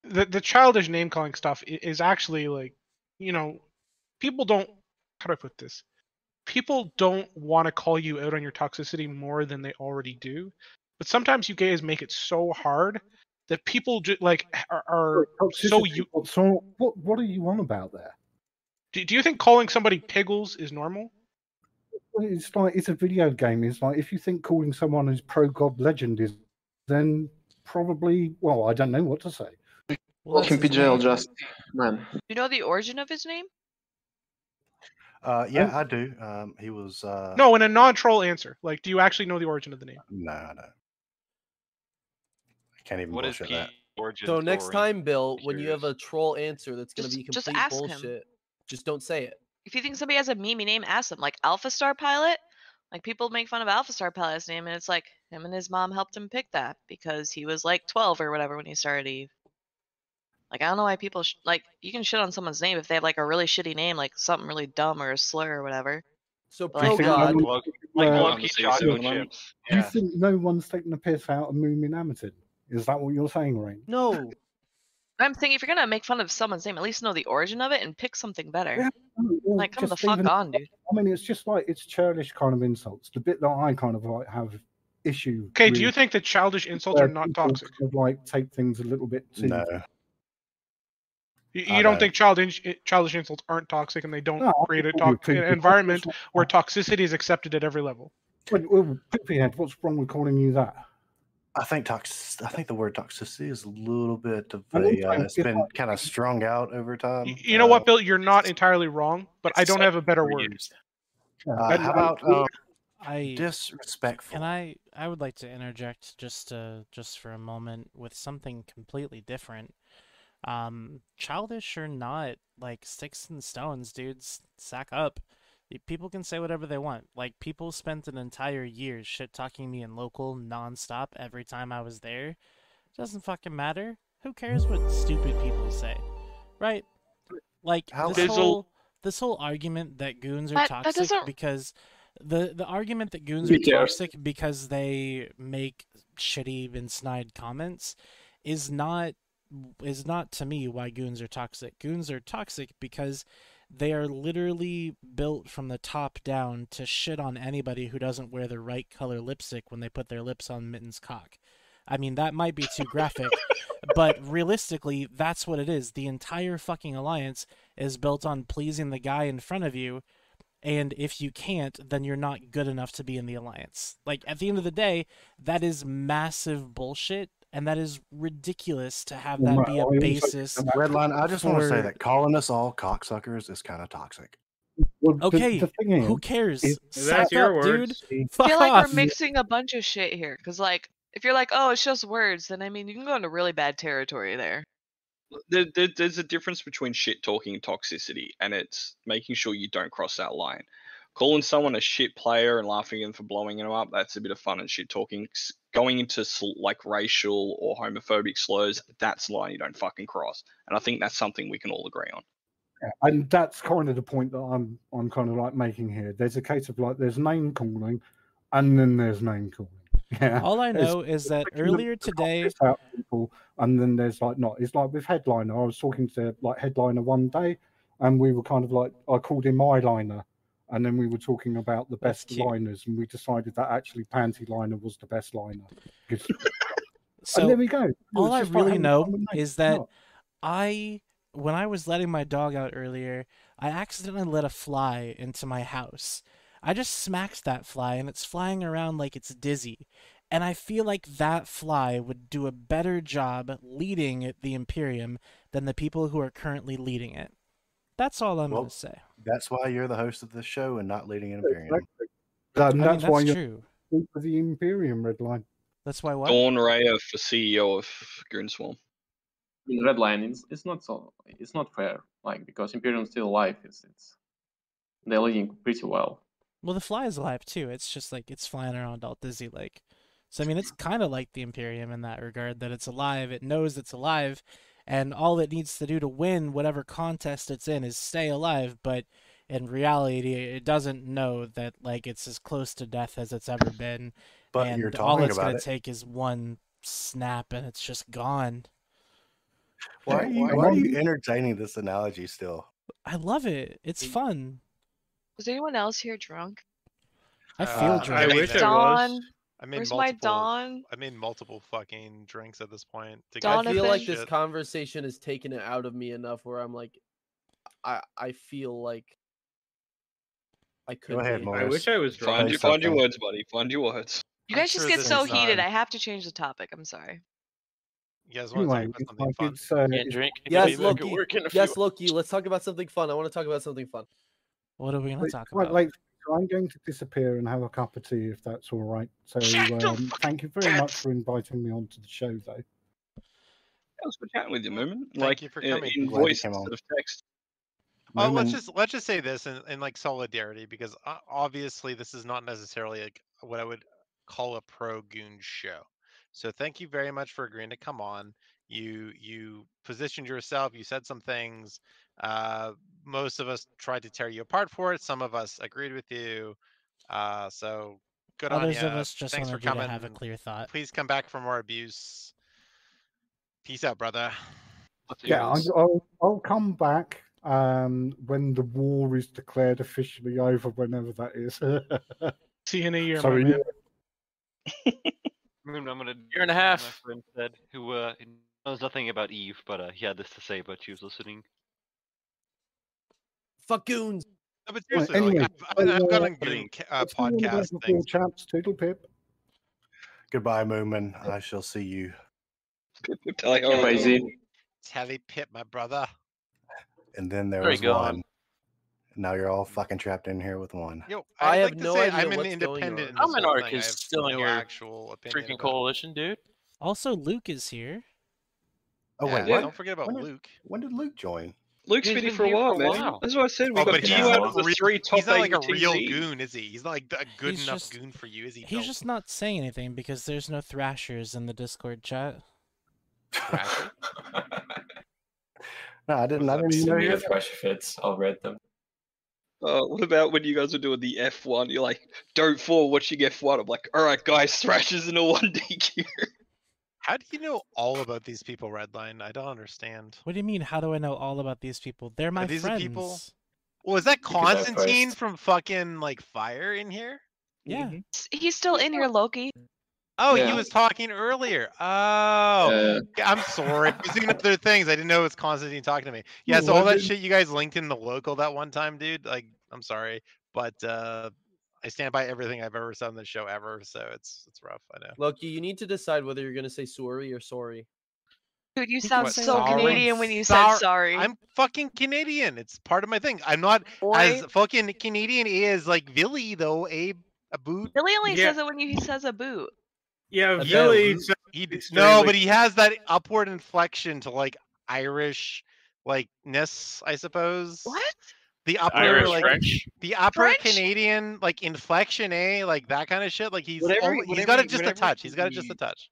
the the childish name calling stuff is actually like, you know, people don't. How do I put this? People don't want to call you out on your toxicity more than they already do. But sometimes you guys make it so hard that people just like are, are so you. So what? What are you on about there? Do, do you think calling somebody Piggles is normal? It's like it's a video game. It's like if you think calling someone who's pro God Legend is, then probably well, I don't know what to say. Well, can P J L just man? You know the origin of his name? Uh, yeah, oh. I do. Um, he was uh... no, in a non-troll answer. Like, do you actually know the origin of the name? No, I don't. Can't even what is P that. So next time, Bill, when you have a troll answer that's going to be complete just ask bullshit, him. Just don't say it. If you think somebody has a memey name, ask them. Like Alpha Star Pilot, like people make fun of Alpha Star Pilot's name, and it's like him and his mom helped him pick that because he was like twelve or whatever when he started Eve. Like I don't know why people sh like you can shit on someone's name if they have like a really shitty name, like something really dumb or a slur or whatever. So pro like, God, like, like uh, chocolate chips. You yeah. think no one's taking the piss out of Moomin Hamilton? Is that what you're saying, Rain? No. I'm thinking if you're going to make fun of someone's name, at least know the origin of it and pick something better. Yeah, no, well, like, come the fuck even, on, dude. I mean, it's just like, it's churlish kind of insults. The bit that I kind of like have issue. Okay, do you think that childish insults are not toxic? Kind of, like, take things a little bit too... No. You, you don't know. think childish, childish insults aren't toxic and they don't no, create a toxic environment where toxicity is accepted at every level? Wait, wait, wait, what's wrong with calling you that? I think tox. I think the word toxicity is a little bit of a. Uh, it's been kind of strung out over time. You, you know uh, what, Bill? You're not entirely wrong, but I don't have a better word. Uh, how about uh, I, disrespectful? And I, I would like to interject just uh, just for a moment with something completely different. Um, childish or not, like sticks and stones, dudes, sack up. People can say whatever they want. Like, people spent an entire year shit-talking me in local nonstop every time I was there. It doesn't fucking matter. Who cares what stupid people say? Right? Like, How this whole, this whole argument that goons are toxic that, that because... The, the argument that goons are toxic because they make shitty and snide comments is not, is not, to me, why goons are toxic. Goons are toxic because... They are literally built from the top down to shit on anybody who doesn't wear the right color lipstick when they put their lips on Mitten's cock. I mean, that might be too graphic, but realistically, that's what it is. The entire fucking alliance is built on pleasing the guy in front of you, and if you can't, then you're not good enough to be in the alliance. Like, at the end of the day, that is massive bullshit. And that is ridiculous to have that right. be a basis. Redline, I just for... want to say that calling us all cocksuckers is kind of toxic. Well, okay, the, the thing is, who cares? Is, Sack up, words, dude. Fuck I feel like off. We're mixing a bunch of shit here. Because, like, if you're like, oh, it's just words, then, I mean, you can go into really bad territory there. There, there there's a difference between shit-talking and toxicity, and it's making sure you don't cross that line. Calling someone a shit player and laughing at them for blowing them up, that's a bit of fun and shit talking. Going into like racial or homophobic slurs, that's a line you don't fucking cross. And I think that's something we can all agree on. Yeah, and that's kind of the point that I'm, I'm kind of like making here. There's a case of like, there's name calling and then there's name calling. Yeah. All I know it's, is that earlier today... People, and then there's like not. It's like with Headliner. I was talking to like Headliner one day and we were kind of like, I called him eyeliner. And then we were talking about the best liners, and we decided that actually Panty Liner was the best liner. So and there we go. It all I really know is that I, when I was letting my dog out earlier, I accidentally let a fly into my house. I just smacked that fly, and it's flying around like it's dizzy. And I feel like that fly would do a better job leading the Imperium than the people who are currently leading it. That's all I'm well, going to say. That's why you're the host of the show and not leading an Imperium. Exactly. That, and I that's mean, that's why true. You're for the Imperium, Redline. That's why what? Dawn Raya for C E O of Grinsworm. In Redline, it's, it's not so. It's not fair, like because Imperium's still alive. It's, it's they're leading pretty well. Well, the fly is alive too. It's just like it's flying around all dizzy, like. So I mean, it's kind of like the Imperium in that regard. That it's alive. It knows it's alive. And all it needs to do to win whatever contest it's in is stay alive, but in reality, it doesn't know that like it's as close to death as it's ever been. But and you're talking all it's going it. to take is one snap, and it's just gone. Why are you, why are you entertaining this analogy still? I love it. It's fun. Was anyone else here drunk? I feel uh, drunk. I wish I was. I mean, Where's multiple, my Dawn? I mean, multiple fucking drinks at this point. To get I feel like shit. This conversation has taken it out of me enough where I'm like, I I feel like I could. Go ahead, I wish I was drunk. Find, you, find your words, buddy. Find your words. You guys I'm just sure get so heated. Not... I have to change the topic. I'm sorry. You guys want to anyway, talk about something fun? Uh, Can't drink. Yes, Loki. Yes, Loki. Let's talk about something fun. I want to talk about something fun. What are we going to talk about? Like, I'm going to disappear and have a cup of tea if that's all right. So um, thank you very much for inviting me onto the show, though. Thanks for chatting with you, Moomin. Like you for coming. In voice instead of text. Well, let's just let's just say this in, in like solidarity, because obviously this is not necessarily like what I would call a pro goon show. So thank you very much for agreeing to come on. You you positioned yourself. You said some things. Uh, most of us tried to tear you apart for it. Some of us agreed with you. Uh, so good Others on you. Of us just Thanks for coming. To have a clear thought. Please come back for more abuse. Peace out, brother. Yeah, I'll, I'll come back um, when the war is declared officially over, whenever that is. See you in a year. Sorry. My man. I'm gonna year and a half. My friend said, who uh, knows nothing about Eve, but uh, he had this to say, but she was listening. Fuck goons. No, but seriously, well, anyway, like, I've, I've, I've got a green uh, podcast thing. Chaps, toodle pip. Goodbye, Moomin. I shall see you. Tally crazy. Tally pip, my brother. And then there, there was one. Now you're all fucking trapped in here with one. Yo, I, I have like no say, idea I'm what's an independent. I'm an arc is still in your actual freaking coalition, dude. Also, Luke is here. Oh wait, yeah, what? Don't forget about when Luke. Did, when did Luke join? Luke's been here for a while, man. Wow. That's what I said. We oh, got two out of the three top eight. He's not like a real goon, is he? He's not like a good he's enough just, goon for you, is he? He's no. just not saying anything because there's no thrashers in the Discord chat. No, I didn't. I didn't even know you had thrasher fits. I'll read them. Uh, what about when you guys were doing the F one? You're like, don't fall watching F one. I'm like, all right, guys, thrashers in a one D Q. How do you know all about these people, Redline? I don't understand. What do you mean, how do I know all about these people? They're my Are these friends. These people? Well, is that Constantine from fucking, like, Fire in here? Yeah. He's still in here, Loki. Oh, yeah. He was talking earlier. Oh. Uh, I'm sorry. I was looking up their things. I didn't know it was Constantine talking to me. Yeah, so all that shit you guys linked in the local that one time, dude, like, I'm sorry. But, uh... I stand by everything I've ever said on the show ever, so it's it's rough. I know. Loki, you need to decide whether you're gonna say sorry or sorry. Dude, you sound what, so sorry? Canadian when you Sor said sorry. I'm fucking Canadian. It's part of my thing. I'm not Boy. as fucking Canadian as like Villy though. A a boot. Villy only yeah. says it when he says a boot. Yeah, Villy. He, no, but he has that upward inflection to like Irish like ness, I suppose. What? The upper, Irish, like French. the upper French? Canadian, like inflection, eh? Like that kind of shit. Like he's whatever, only, whatever, he's got it just a touch. He's got it just a touch.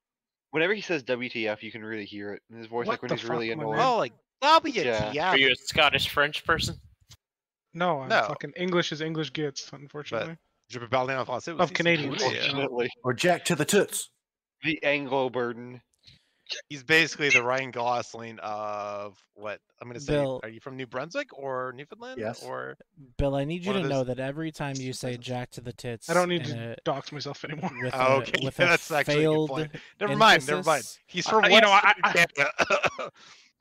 Whenever he says W T F, you can really hear it in his voice, what like when he's really annoyed. Oh, like W T F. Yeah. Are you a Scottish French person? No, I'm no. fucking English as English gets, unfortunately. But, of Canadians, unfortunately. Yeah. Or Jack to the toots. The Anglo burden. He's basically the Ryan Gosling of what? I'm going to say, Bill, are you from New Brunswick or Newfoundland? Yes. Or Bill, I need you to those... know that every time you say Jack to the tits. I don't need to a, dox myself anymore. With oh, okay. A, with yeah, that's actually a good point. Never emphasis. mind. Never mind. He's from uh, you know, I, I,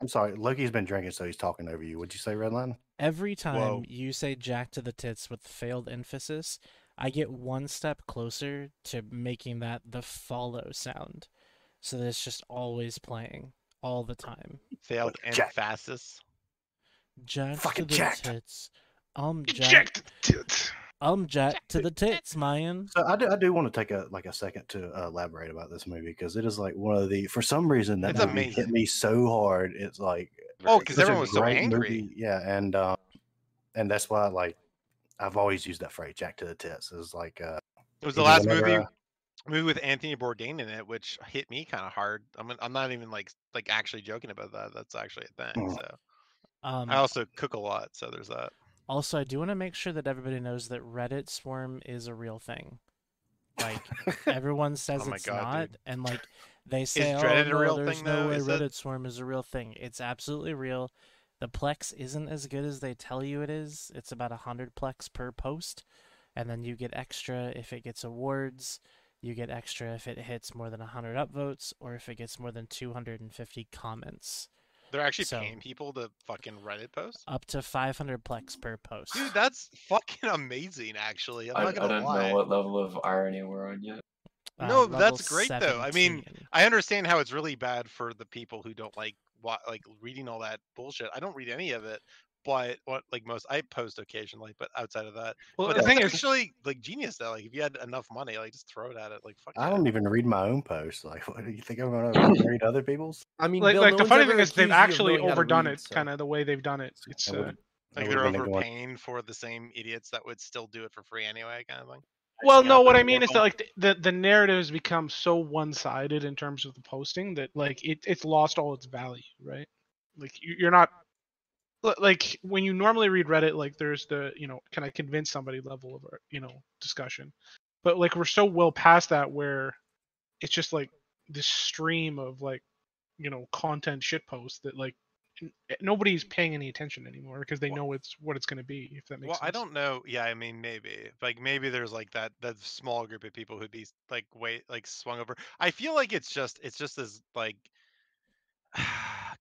I'm sorry. Loki's been drinking, so he's talking over you. Would you say, Redline? Every time Whoa. you say Jack to the tits with failed emphasis, I get one step closer to making that the follow sound. So that it's just always playing all the time. Failed and fastest. Jack Fucking to the jacked. tits. I'm jacked. jacked. I'm jacked to the tits, man. So I do, I do want to take a like a second to uh, elaborate about this movie, because it is like one of the for some reason that it's movie hit me so hard. It's like oh, because everyone was so angry. Movie. Yeah, and um, and that's why like I've always used that phrase, Jack to the tits. Is like uh, it was the last whenever, movie. Uh, movie with Anthony Bourdain in it, which hit me kind of hard. I'm I'm not even like like actually joking about that. That's actually a thing. So um, I also cook a lot, so there's that. Also, I do want to make sure that everybody knows that Reddit Swarm is a real thing. Like everyone says oh it's God, not, dude. and like they say, is oh, Reddit no, a real there's thing, no though? way is Reddit it? Swarm is a real thing. It's absolutely real. The Plex isn't as good as they tell you it is. It's about a hundred Plex per post, and then you get extra if it gets awards. You get extra if it hits more than one hundred upvotes or if it gets more than two hundred fifty comments. They're actually so, paying people to fucking Reddit posts? Up to five hundred Plex per post. Dude, that's fucking amazing, actually. I'm I, not gonna I don't lie. know what level of irony we're on yet. Uh, no, that's great, seventeen. Though. I mean, I understand how it's really bad for the people who don't like like reading all that bullshit. I don't read any of it. But what like most I post occasionally, but outside of that, well, but the thing actually is, like genius though. Like if you had enough money, like just throw it at it. Like fuck. I don't it. even read my own posts. Like what do you think I'm gonna read other people's? I mean, like, Bill, like no the funny thing is they've actually overdone read, it, so. kind of the way they've done it. It's uh, like they're overpaying for the same idiots that would still do it for free anyway, kind of thing. Well, yeah, no, what I mean is that like the the narrative has become so one sided in terms of the posting that like it it's lost all its value, right? Like you, you're not. Like when you normally read Reddit, like there's the, you know, can I convince somebody level of, you know, discussion, but like we're so well past that where it's just like this stream of like, you know, content shit posts that like nobody's paying any attention anymore because they well, know it's what it's going to be. If that makes well, sense. Well, I don't know. Yeah, I mean, maybe like maybe there's like that that small group of people who'd be like way like swung over. I feel like it's just it's just this like.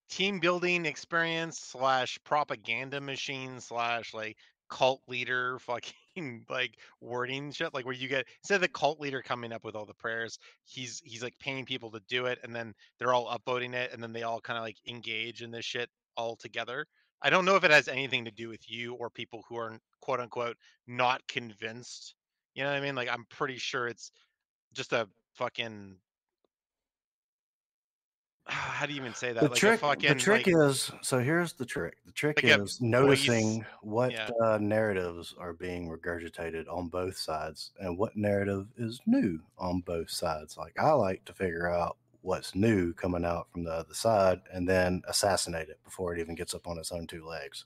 team building experience slash propaganda machine slash like cult leader fucking like wording shit, like where you get instead of the cult leader coming up with all the prayers, he's he's like paying people to do it, and then they're all upvoting it, and then they all kind of like engage in this shit all together. I don't know if it has anything to do with you or people who are quote unquote not convinced, you know what I mean? Like I'm pretty sure it's just a fucking How do you even say that? The like trick, fucking, the trick like, is, so here's the trick. The trick like is noticing voice. what yeah. uh, narratives are being regurgitated on both sides and what narrative is new on both sides. Like I like to figure out what's new coming out from the other side and then assassinate it before it even gets up on its own two legs.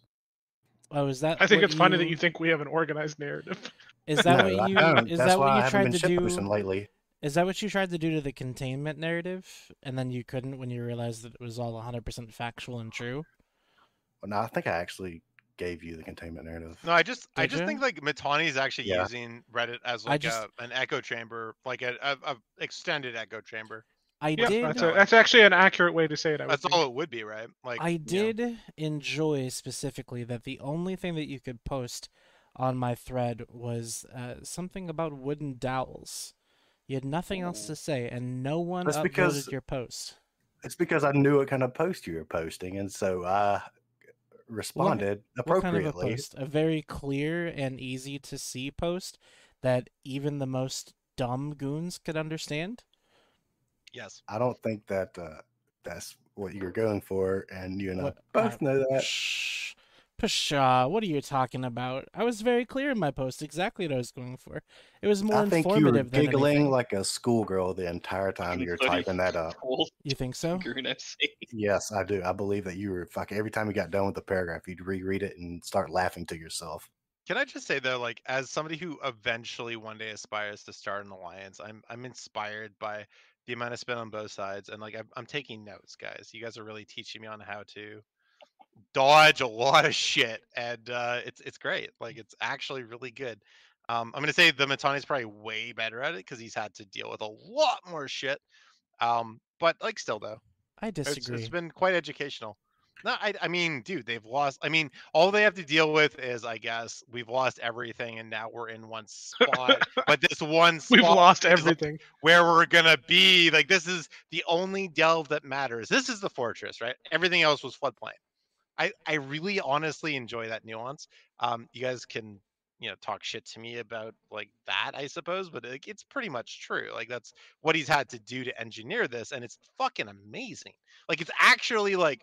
Oh, is that? I think it's you... funny that you think we have an organized narrative. Is that no, what you? Is that what you tried to do lately? Is that what you tried to do to the containment narrative, and then you couldn't when you realized that it was all one hundred percent factual and true? Well, no, I think I actually gave you the containment narrative. No, I just, Did I just you? think like Mitani is actually yeah. using Reddit as like just, a, an echo chamber, like a, a, a extended echo chamber. I yeah, did. That's, a, that's actually an accurate way to say it. I that's all it would be, right? Like I did yeah. enjoy specifically that the only thing that you could post on my thread was uh, something about wooden dowels. You had nothing else to say, and no one That's uploaded because, your post. It's because I knew what kind of post you were posting, and so I responded what, appropriately. What kind of a post? A very clear and easy to see post that even the most dumb goons could understand. Yes, I don't think that uh, that's what you were going for, and you and what, I both uh, know that. Shh. Pshaw, what are you talking about? I was very clear in my post exactly what I was going for. It was more I think informative you were giggling than anything. like a schoolgirl the entire time you were typing that up. You think so? Yes, I do. I believe that you were fucking every time you got done with the paragraph, you'd reread it and start laughing to yourself. Can I just say though, like as somebody who eventually one day aspires to start an alliance, I'm I'm inspired by the amount of spin on both sides. And like, I'm, I'm taking notes, guys. You guys are really teaching me on how to dodge a lot of shit, and uh, it's it's great. Like, it's actually really good. Um, I'm gonna say the Matani's probably way better at it because he's had to deal with a lot more shit. Um, but like, still though, I disagree. It's, it's been quite educational. No, I, I mean, dude, they've lost. I mean, all they have to deal with is, I guess, we've lost everything, and now we're in one spot. But this one spot, we've lost everything. Like, where we're gonna be, like, this is the only delve that matters. This is the fortress, right? Everything else was floodplain. I, I really honestly enjoy that nuance. Um, you guys can, you know, talk shit to me about like that, I suppose, but it, it's pretty much true. Like, that's what he's had to do to engineer this, and it's fucking amazing. Like, it's actually like,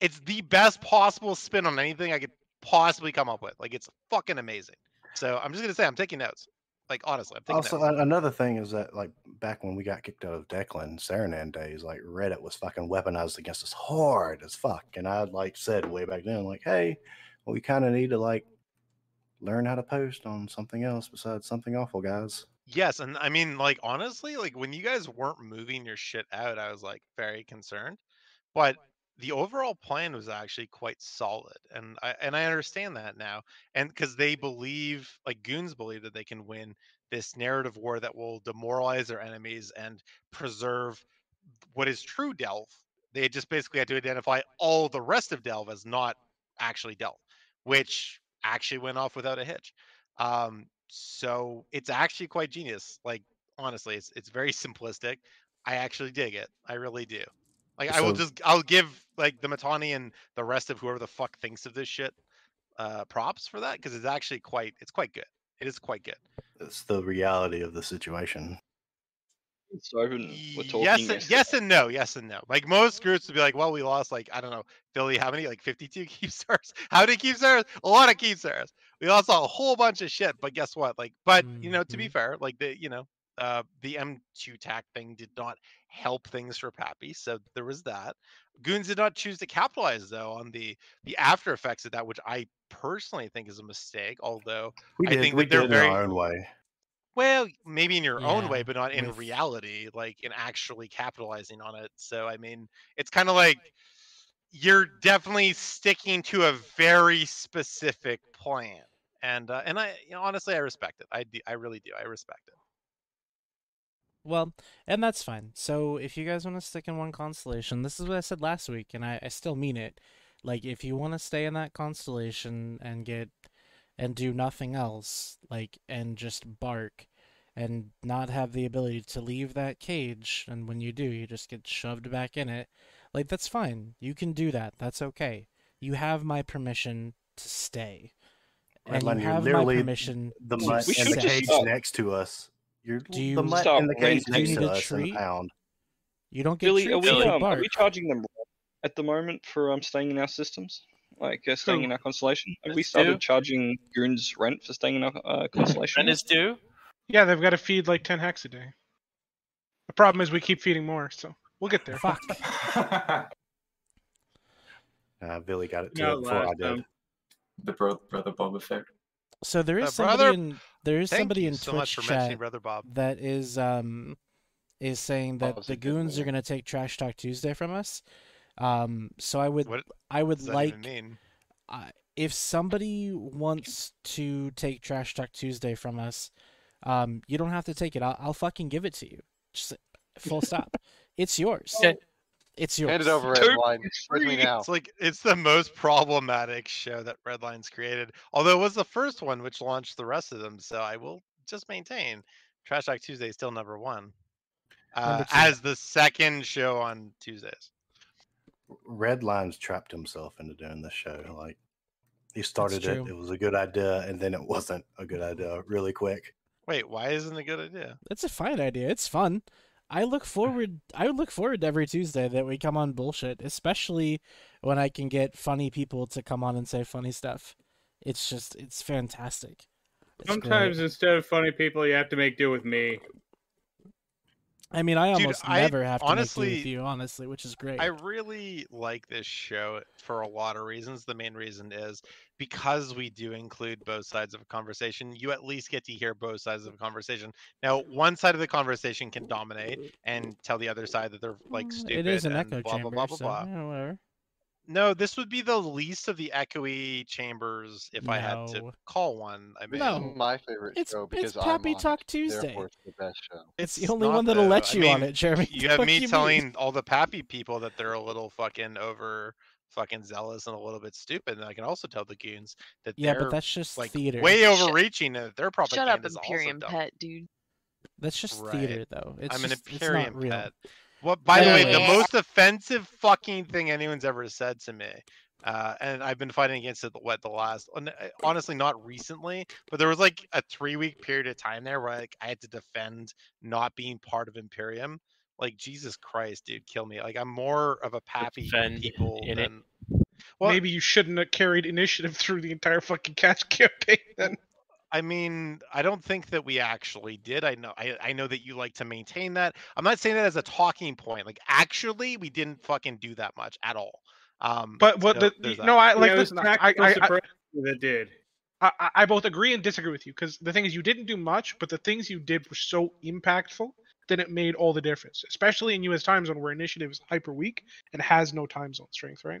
it's the best possible spin on anything I could possibly come up with. Like, it's fucking amazing. So I'm just gonna say I'm taking notes. Like, honestly, I'm taking also, notes. Also, another thing is that, like, back when we got kicked out of Declan Saranan days, like, Reddit was fucking weaponized against us hard as fuck. And I like said way back then, like, hey, we kind of need to like learn how to post on something else besides something awful, guys. Yes, and I mean, like, honestly, like, when you guys weren't moving your shit out, I was like very concerned, but the overall plan was actually quite solid, and I and I understand that now, and because they believe, like, goons believe that they can win this narrative war that will demoralize their enemies and preserve what is true Delve. They just basically had to identify all the rest of Delve as not actually Delve, which actually went off without a hitch. Um, so it's actually quite genius. Like, honestly, it's it's very simplistic. I actually dig it. I really do. Like, so, I will just, I'll give, like, the Matani and the rest of whoever the fuck thinks of this shit uh, props for that, because it's actually quite, it's quite good. It is quite good. It's the reality of the situation. So we're talking yes, and, yes and no, yes and no. Like, most groups would be like, well, we lost, like, I don't know, Philly, how many? Like, fifty-two keep stars? How many keep stars? A lot of keep stars. We lost a whole bunch of shit, but guess what? Like, but, mm-hmm. you know, to be fair, like, the, you know, Uh, the M two tack thing did not help things for Pappy, so there was that. Goons did not choose to capitalize, though, on the the after effects of that, which I personally think is a mistake. Although we I did, think we that they're did very, in our own way. Well, maybe in your yeah, own way, but not in with... reality, like in actually capitalizing on it. So I mean, it's kind of like you're definitely sticking to a very specific plan, and uh, and I you know, honestly I respect it. I do, I really do. I respect it. Well, and that's fine. So if you guys want to stick in one constellation, this is what I said last week, and I, I still mean it. Like, if you want to stay in that constellation and get and do nothing else, like, and just bark and not have the ability to leave that cage, and when you do, you just get shoved back in it, like, that's fine. You can do that. That's okay. You have my permission to stay. And Len, you have my permission the to mutt and the cage stop. Next to us. You're, do you, the mutt in the cage next to us in a pound. You don't get really, treats. Are we, um, are we charging them at the moment for um, staying in our systems? Like uh, staying Who? in our constellation? Have That's we started due. charging goons rent for staying in our uh, constellation? And it's due? Yeah, they've got to feed like ten hacks a day. The problem is we keep feeding more, so we'll get there. Fuck. uh, Billy got it too no, before I did. Um, the bro brother Bob effect. So there is uh, somebody brother, in there is somebody in so Twitch chat that is um is saying that oh, the goons are gonna take Trash Talk Tuesday from us. Um, so I would what, I would like uh, if somebody wants to take Trash Talk Tuesday from us, um, you don't have to take it. I'll, I'll fucking give it to you. Just full stop. It's yours. Okay. It's yours. Hand it over, Redline. With me now. It's like it's the most problematic show that Redline's created. Although it was the first one which launched the rest of them, so I will just maintain Trash Talk Tuesday is still number one, uh, as the second show on Tuesdays. Redline's trapped himself into doing this show. Like he started it; it was a good idea, and then it wasn't a good idea really quick. Wait, why isn't it a good idea? It's a fine idea. It's fun. I look forward. I look forward to every Tuesday that we come on bullshit, especially when I can get funny people to come on and say funny stuff. It's just, it's fantastic. It's Sometimes great. Instead of funny people, you have to make do with me. I mean, I almost Dude, never I, have to honestly, make do with you, honestly, which is great. I really like this show for a lot of reasons. The main reason is because we do include both sides of a conversation, you at least get to hear both sides of a conversation. Now, one side of the conversation can dominate and tell the other side that they're, like, stupid. It is an echo blah, chamber, blah, blah, blah, so, blah. Yeah, whatever. No, this would be the least of the echoey chambers if no. I had to call one. I mean, no. my favorite it's, show because it's Pappy I'm on Talk it. Tuesday. Therefore, it's the best show. It's, it's the only one that'll though. let you I mean, on it, Jeremy. You have me you telling mean? all the Pappy people that they're a little fucking over, fucking zealous and a little bit stupid. And I can also tell the goons that yeah, they're but that's just like theater. way overreaching Shut. and their propaganda Shut up, is Imperium also Pet, dumb. dude. That's just right. theater, though. It's I'm just, an Imperium it's not Pet. Real. Well, by the way, the most offensive fucking thing anyone's ever said to me, uh, and I've been fighting against it, what, the last, honestly, not recently, but there was like a three-week period of time there where like, I had to defend not being part of Imperium. Like, Jesus Christ, dude, kill me. Like, I'm more of a pappy people in than... It. Well, maybe you shouldn't have carried initiative through the entire fucking cash campaign then. I mean, I don't think that we actually did. I know I, I know that you like to maintain that. I'm not saying that as a talking point. Like, actually, we didn't fucking do that much at all. Um, but what so the, no, I like listen, I, I, I, that did. I, I both agree and disagree with you because the thing is you didn't do much, but the things you did were so impactful that it made all the difference, especially in U S time zone where initiative is hyper weak and has no time zone strength, right?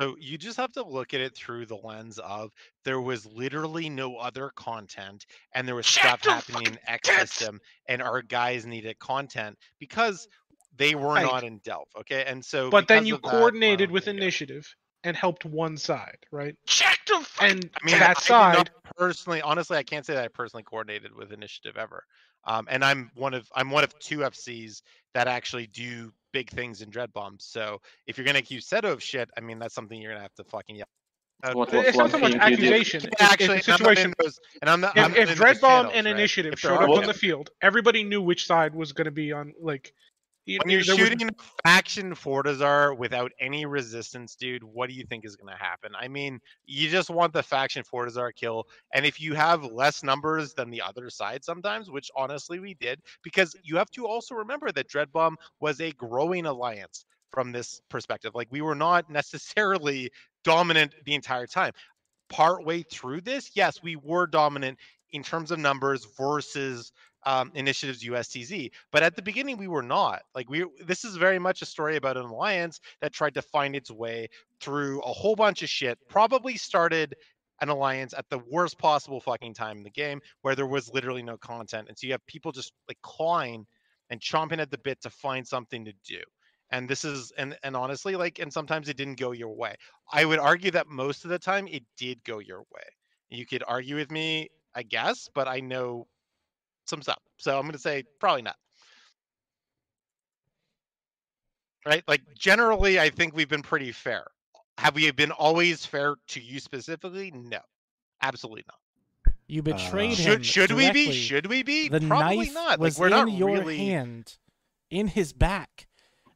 So you just have to look at it through the lens of there was literally no other content and there was Shut stuff happening in X death. system and our guys needed content because they were right. not in Delph, okay? And so But then you coordinated that, um, with initiative and helped one side, right? Shut the fuck and I mean, that I, side I did not personally honestly I can't say that I personally coordinated with initiative ever. Um, and I'm one of I'm one of two F Cs that actually do big things in dread bombs. So if you're gonna accuse Seto of shit, I mean that's something you're gonna have to fucking yell. Uh, what, what, it's not so much accusation. It's actually, it's, it's situation. Those, and I'm not, if I'm if dread bomb channels, and right? initiative if showed up on the field, everybody knew which side was gonna be on. Like you when knew, you're shooting was... faction Fortizar without any resistance, dude, what do you think is gonna happen? I mean, you just want the faction Fortizar kill, and if you have less numbers than the other side sometimes, which honestly we did, because you have to also remember that Dreadbomb was a growing alliance from this perspective. Like we were not necessarily dominant the entire time. Partway through this, yes, we were dominant in terms of numbers versus um, initiatives U S T Z. But at the beginning, we were not. Like we, this is very much a story about an alliance that tried to find its way through a whole bunch of shit. Probably started an alliance at the worst possible fucking time in the game, where there was literally no content, and so you have people just like clawing and chomping at the bit to find something to do. And this is, and and honestly, like, and sometimes it didn't go your way. I would argue that most of the time it did go your way. You could argue with me, I guess, but I know some stuff, so I'm going to say probably not. Right? Like, generally, I think we've been pretty fair. Have we been always fair to you specifically? No, absolutely not. You betrayed uh, him. Should, should we be? Should we be? The probably knife not. Was like, we're in not your really... hand, in his back.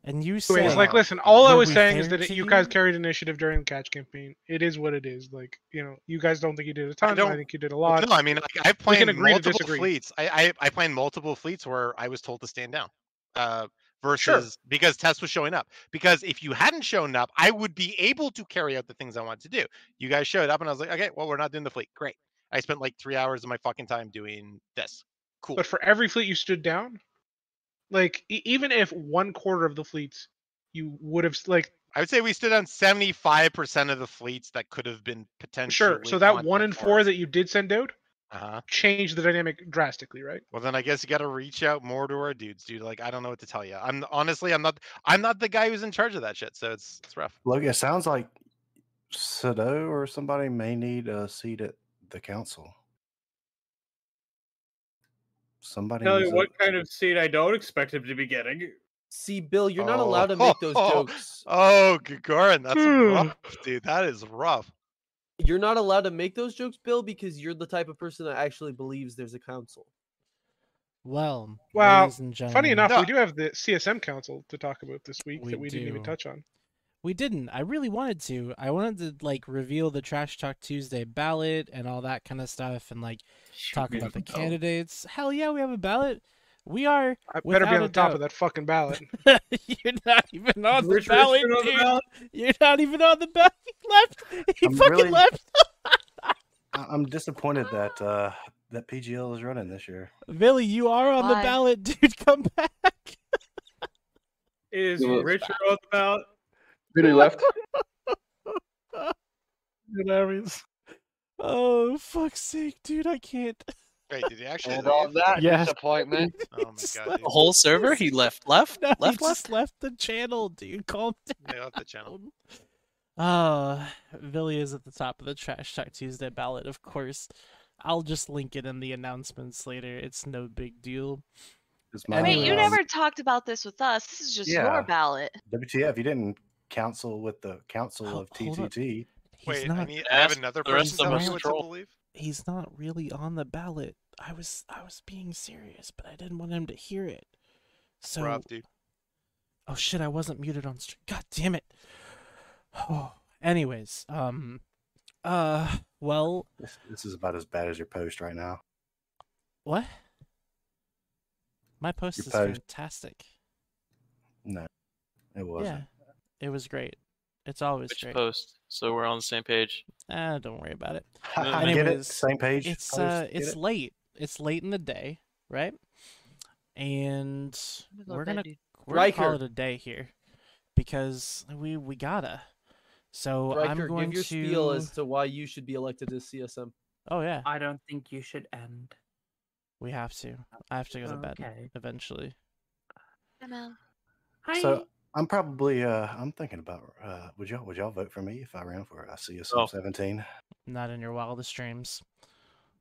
And you said, it's like, listen, all I was saying is that you guys carried initiative during the catch campaign. It is what it is. Like, you know, you guys don't think you did a ton. I, I think you did a lot. No, I mean, like, I've played multiple fleets. I, I I played multiple fleets where I was told to stand down. Uh, versus sure. because Tess was showing up. Because if you hadn't shown up, I would be able to carry out the things I wanted to do. You guys showed up, and I was like, okay, well, we're not doing the fleet. Great. I spent like three hours of my fucking time doing this. Cool. But for every fleet you stood down. Like, even if one quarter of the fleets, you would have, like... I would say we stood on seventy-five percent of the fleets that could have been potentially... Sure, so that one in four that you did send out uh-huh. changed the dynamic drastically, right? Well, then I guess you got to reach out more to our dudes, dude. Like, I don't know what to tell you. I'm honestly, I'm not I'm not the guy who's in charge of that shit, so it's, it's rough. Look, it sounds like Sado or somebody may need a seat at the council. Somebody tell you what up. kind of seat I don't expect him to be getting. See, Bill, you're oh. not allowed to make those oh. jokes. Oh, Gagarin, that's rough, dude. That is rough. You're not allowed to make those jokes, Bill, because you're the type of person that actually believes there's a council. Well, well, funny enough, no. we do have the C S M council to talk about this week we that we do. didn't even touch on. We didn't. I really wanted to. I wanted to, like, reveal the Trash Talk Tuesday ballot and all that kind of stuff and, like, Should talk about the candidates. Hell yeah, we have a ballot. We are. I better be on the top doubt. of that fucking ballot. You're not even on Rich, the ballot, Rich, dude. On the ballot. You're not even on the ballot. He left. He I'm fucking really, left. I'm disappointed that uh, that P G L is running this year. Billy, you are on Why? the ballot, dude. Come back. Is Richard on the ballot? Billy left. Hilarious. Oh, fuck's sake, dude! I can't. Wait, did he actually hold on that yeah. disappointment? Oh my god! The whole server? He left, left, no, left, he left, left the channel, dude. Calm down. They left the channel. Oh, Billy is at the top of the Trash Talk Tuesday ballot, of course. I'll just link it in the announcements later. It's no big deal. Wait, name. you never talked about this with us. This is just yeah. your ballot. W T F? You didn't counsel with the council oh, of T T T. Wait, not... I need. I have another person telling me what to believe. He's not really on the ballot. I was I was being serious, but I didn't want him to hear it. So Rob, dude. Oh shit, I wasn't muted on stream. God damn it. Oh, anyways, um uh well this, this is about as bad as your post right now. What? My post your is post. fantastic. No. It wasn't. Yeah. It was great. It's always Which great. post? So we're on the same page. Ah, don't worry about it. I Anyways, get it. Same page. It's uh, it's it. late. It's late in the day, right? And we're gonna we're gonna call it a day here because we we gotta. So Riker, I'm going give your to spiel as to why you should be elected as C S M. Oh yeah. I don't think you should end. We have to. I have to go to okay. bed eventually. I'm out. Hi. So... I'm probably. Uh, I'm thinking about. Uh, would y'all Would y'all vote for me if I ran for C S M oh. seventeen? Not in your wildest dreams.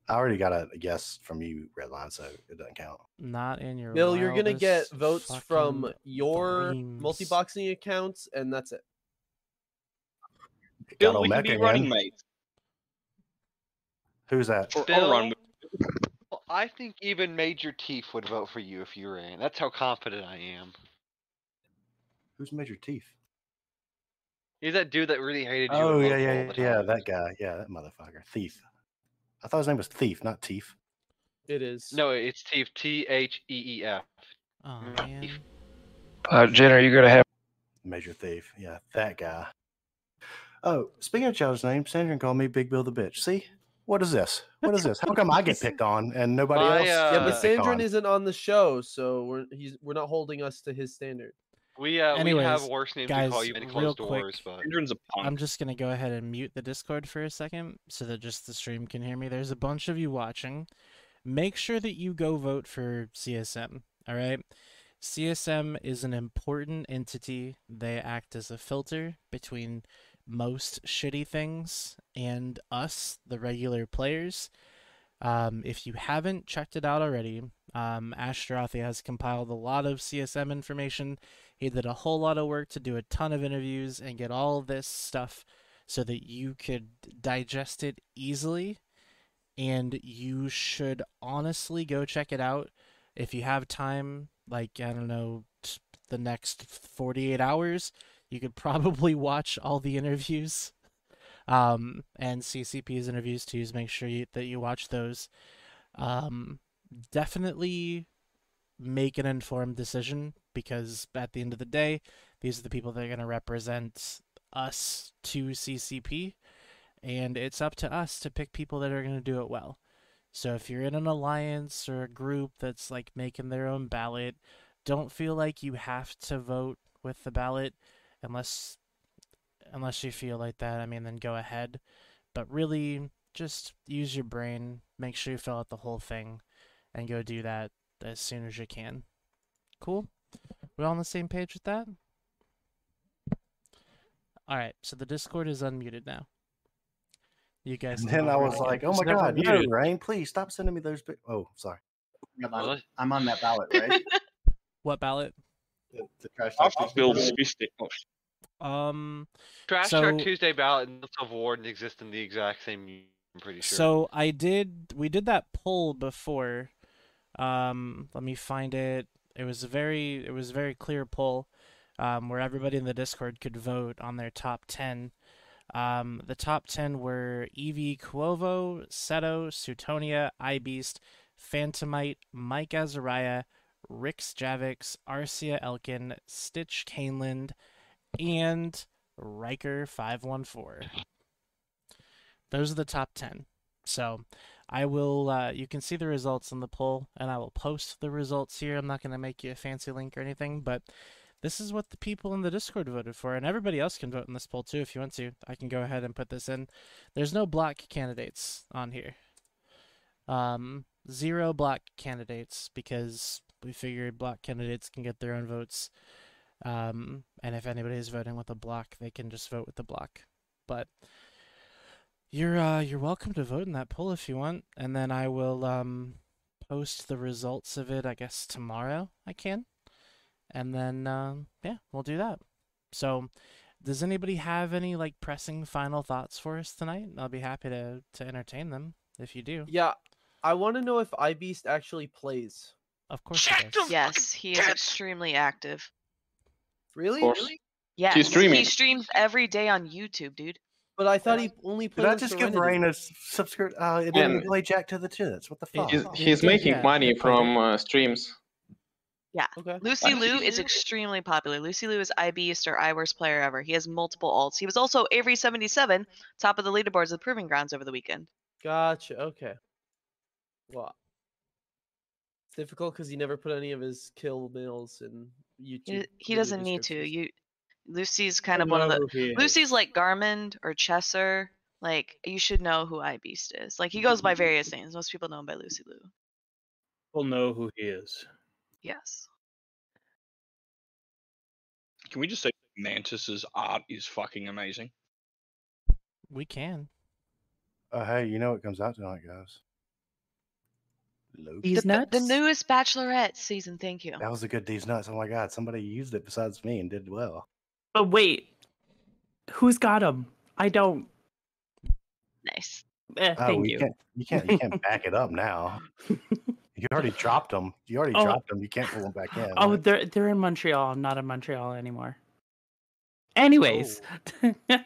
I already got a guess from you, Redline, so it doesn't count. Not in your. Bill, you're gonna get votes from your dreams. multi-boxing accounts, and that's it. Bill, Bill we can be again. running mates. Who's that? Bill, run. I think even Major Teef would vote for you if you ran. That's how confident I am. Who's Major Teef? He's that dude that really hated you. Oh, yeah, yeah, yeah, yeah, that guy. Yeah, that motherfucker. Thief. I thought his name was Thief, not Teef. It is. No, it's Teef. T H E E F. Oh, man. Uh, Jen, are you going to have... Major Thief. Yeah, that guy. Oh, speaking of child's name, Sandra called me Big Bill the Bitch. See? What is this? What is this? How come I get picked on and nobody My, else? Uh, yeah, but Sandra on? isn't on the show, so we're he's we're not holding us to his standard. We, uh, Anyways, we have worse names guys, to call you in closed doors, quick, but... I'm just going to go ahead and mute the Discord for a second so that just the stream can hear me. There's a bunch of you watching. Make sure that you go vote for C S M, all right? C S M is an important entity. They act as a filter between most shitty things and us, the regular players. Um, if you haven't checked it out already, um, Ashtarothi has compiled a lot of C S M information. He did a whole lot of work to do a ton of interviews and get all of this stuff so that you could digest it easily. And you should honestly go check it out if you have time. Like, I don't know, the next forty-eight hours, you could probably watch all the interviews um, and C C P's interviews too. So make sure you, that you watch those. Um, definitely make an informed decision. Because at the end of the day, these are the people that are going to represent us to C C P. And it's up to us to pick people that are going to do it well. So if you're in an alliance or a group that's like making their own ballot, don't feel like you have to vote with the ballot unless unless you feel like that. I mean, then go ahead. But really, just use your brain. Make sure you fill out the whole thing and go do that as soon as you can. Cool? We're all on the same page with that? Alright, so the Discord is unmuted now. You guys... And then I was like, oh my god, no, Rain, please stop sending me those... Oh, sorry. I'm on that ballot, right? What ballot? The, the Trash Talk Tuesday. Um, Trash Talk Tuesday ballot and the Civil War didn't exist in the exact same year, I'm pretty sure. So I did... We did that poll before. Um, let me find it. It was a very, it was a very clear poll um, where everybody in the Discord could vote on their top ten. Um, the top ten were Eevee, Cuovo, Seto, Suetonia, iBeast, Phantomite, Mike Azariah, Rix Javix, Arcia Elkin, Stitch Caneland, and Riker five one four. Those are the top ten. So I will, uh, you can see the results in the poll, and I will post the results here. I'm not going to make you a fancy link or anything, but this is what the people in the Discord voted for, and everybody else can vote in this poll too if you want to. I can go ahead and put this in. There's no block candidates on here. Um, zero block candidates, because we figured block candidates can get their own votes. Um, and if anybody is voting with a block, they can just vote with the block. But you're uh, you're welcome to vote in that poll if you want, and then I will um, post the results of it, I guess, tomorrow I can. And then, uh, yeah, we'll do that. So does anybody have any, like, pressing final thoughts for us tonight? I'll be happy to, to entertain them if you do. Yeah, I want to know if iBeast actually plays. Of course he does. Yes, he is extremely active. Really? Really? Yeah, he's streaming. He streams every day on YouTube, dude. But I thought he only put. Did I just give Ryan a subscribe? Uh, it didn't relay Jack to the two. That's what the fuck. He's, he's making yeah. money from uh, streams. Yeah, okay. Lucy Liu is extremely popular. Lucy Liu is iBeast or iWorst player ever. He has multiple alts. He was also Avery seventy-seven, top of the leaderboards of Proving Grounds over the weekend. Gotcha. Okay. Well, it's difficult because he never put any of his kill mills in YouTube. He, he doesn't need to. You, Lucy's kind of one of the. Lucy's like Garmin or Chesser. Like, you should know who iBeast is. Like, he goes by various names. Most people know him by Lucy Liu. People know who he is. Yes. Can we just say Mantis's art is fucking amazing? We can. Uh, hey, you know what comes out tonight, guys? Loki. These nuts? The newest Bachelorette season, thank you. That was a good These Nuts. Oh my god, somebody used it besides me and did well. But wait, who's got them? I don't. Nice. Eh, oh, thank you. Can't, you can't, you can't back it up now. You already dropped them. You already oh. dropped them. You can't pull them back in. Oh, right? they're they're in Montreal. I'm not in Montreal anymore. Anyways, oh.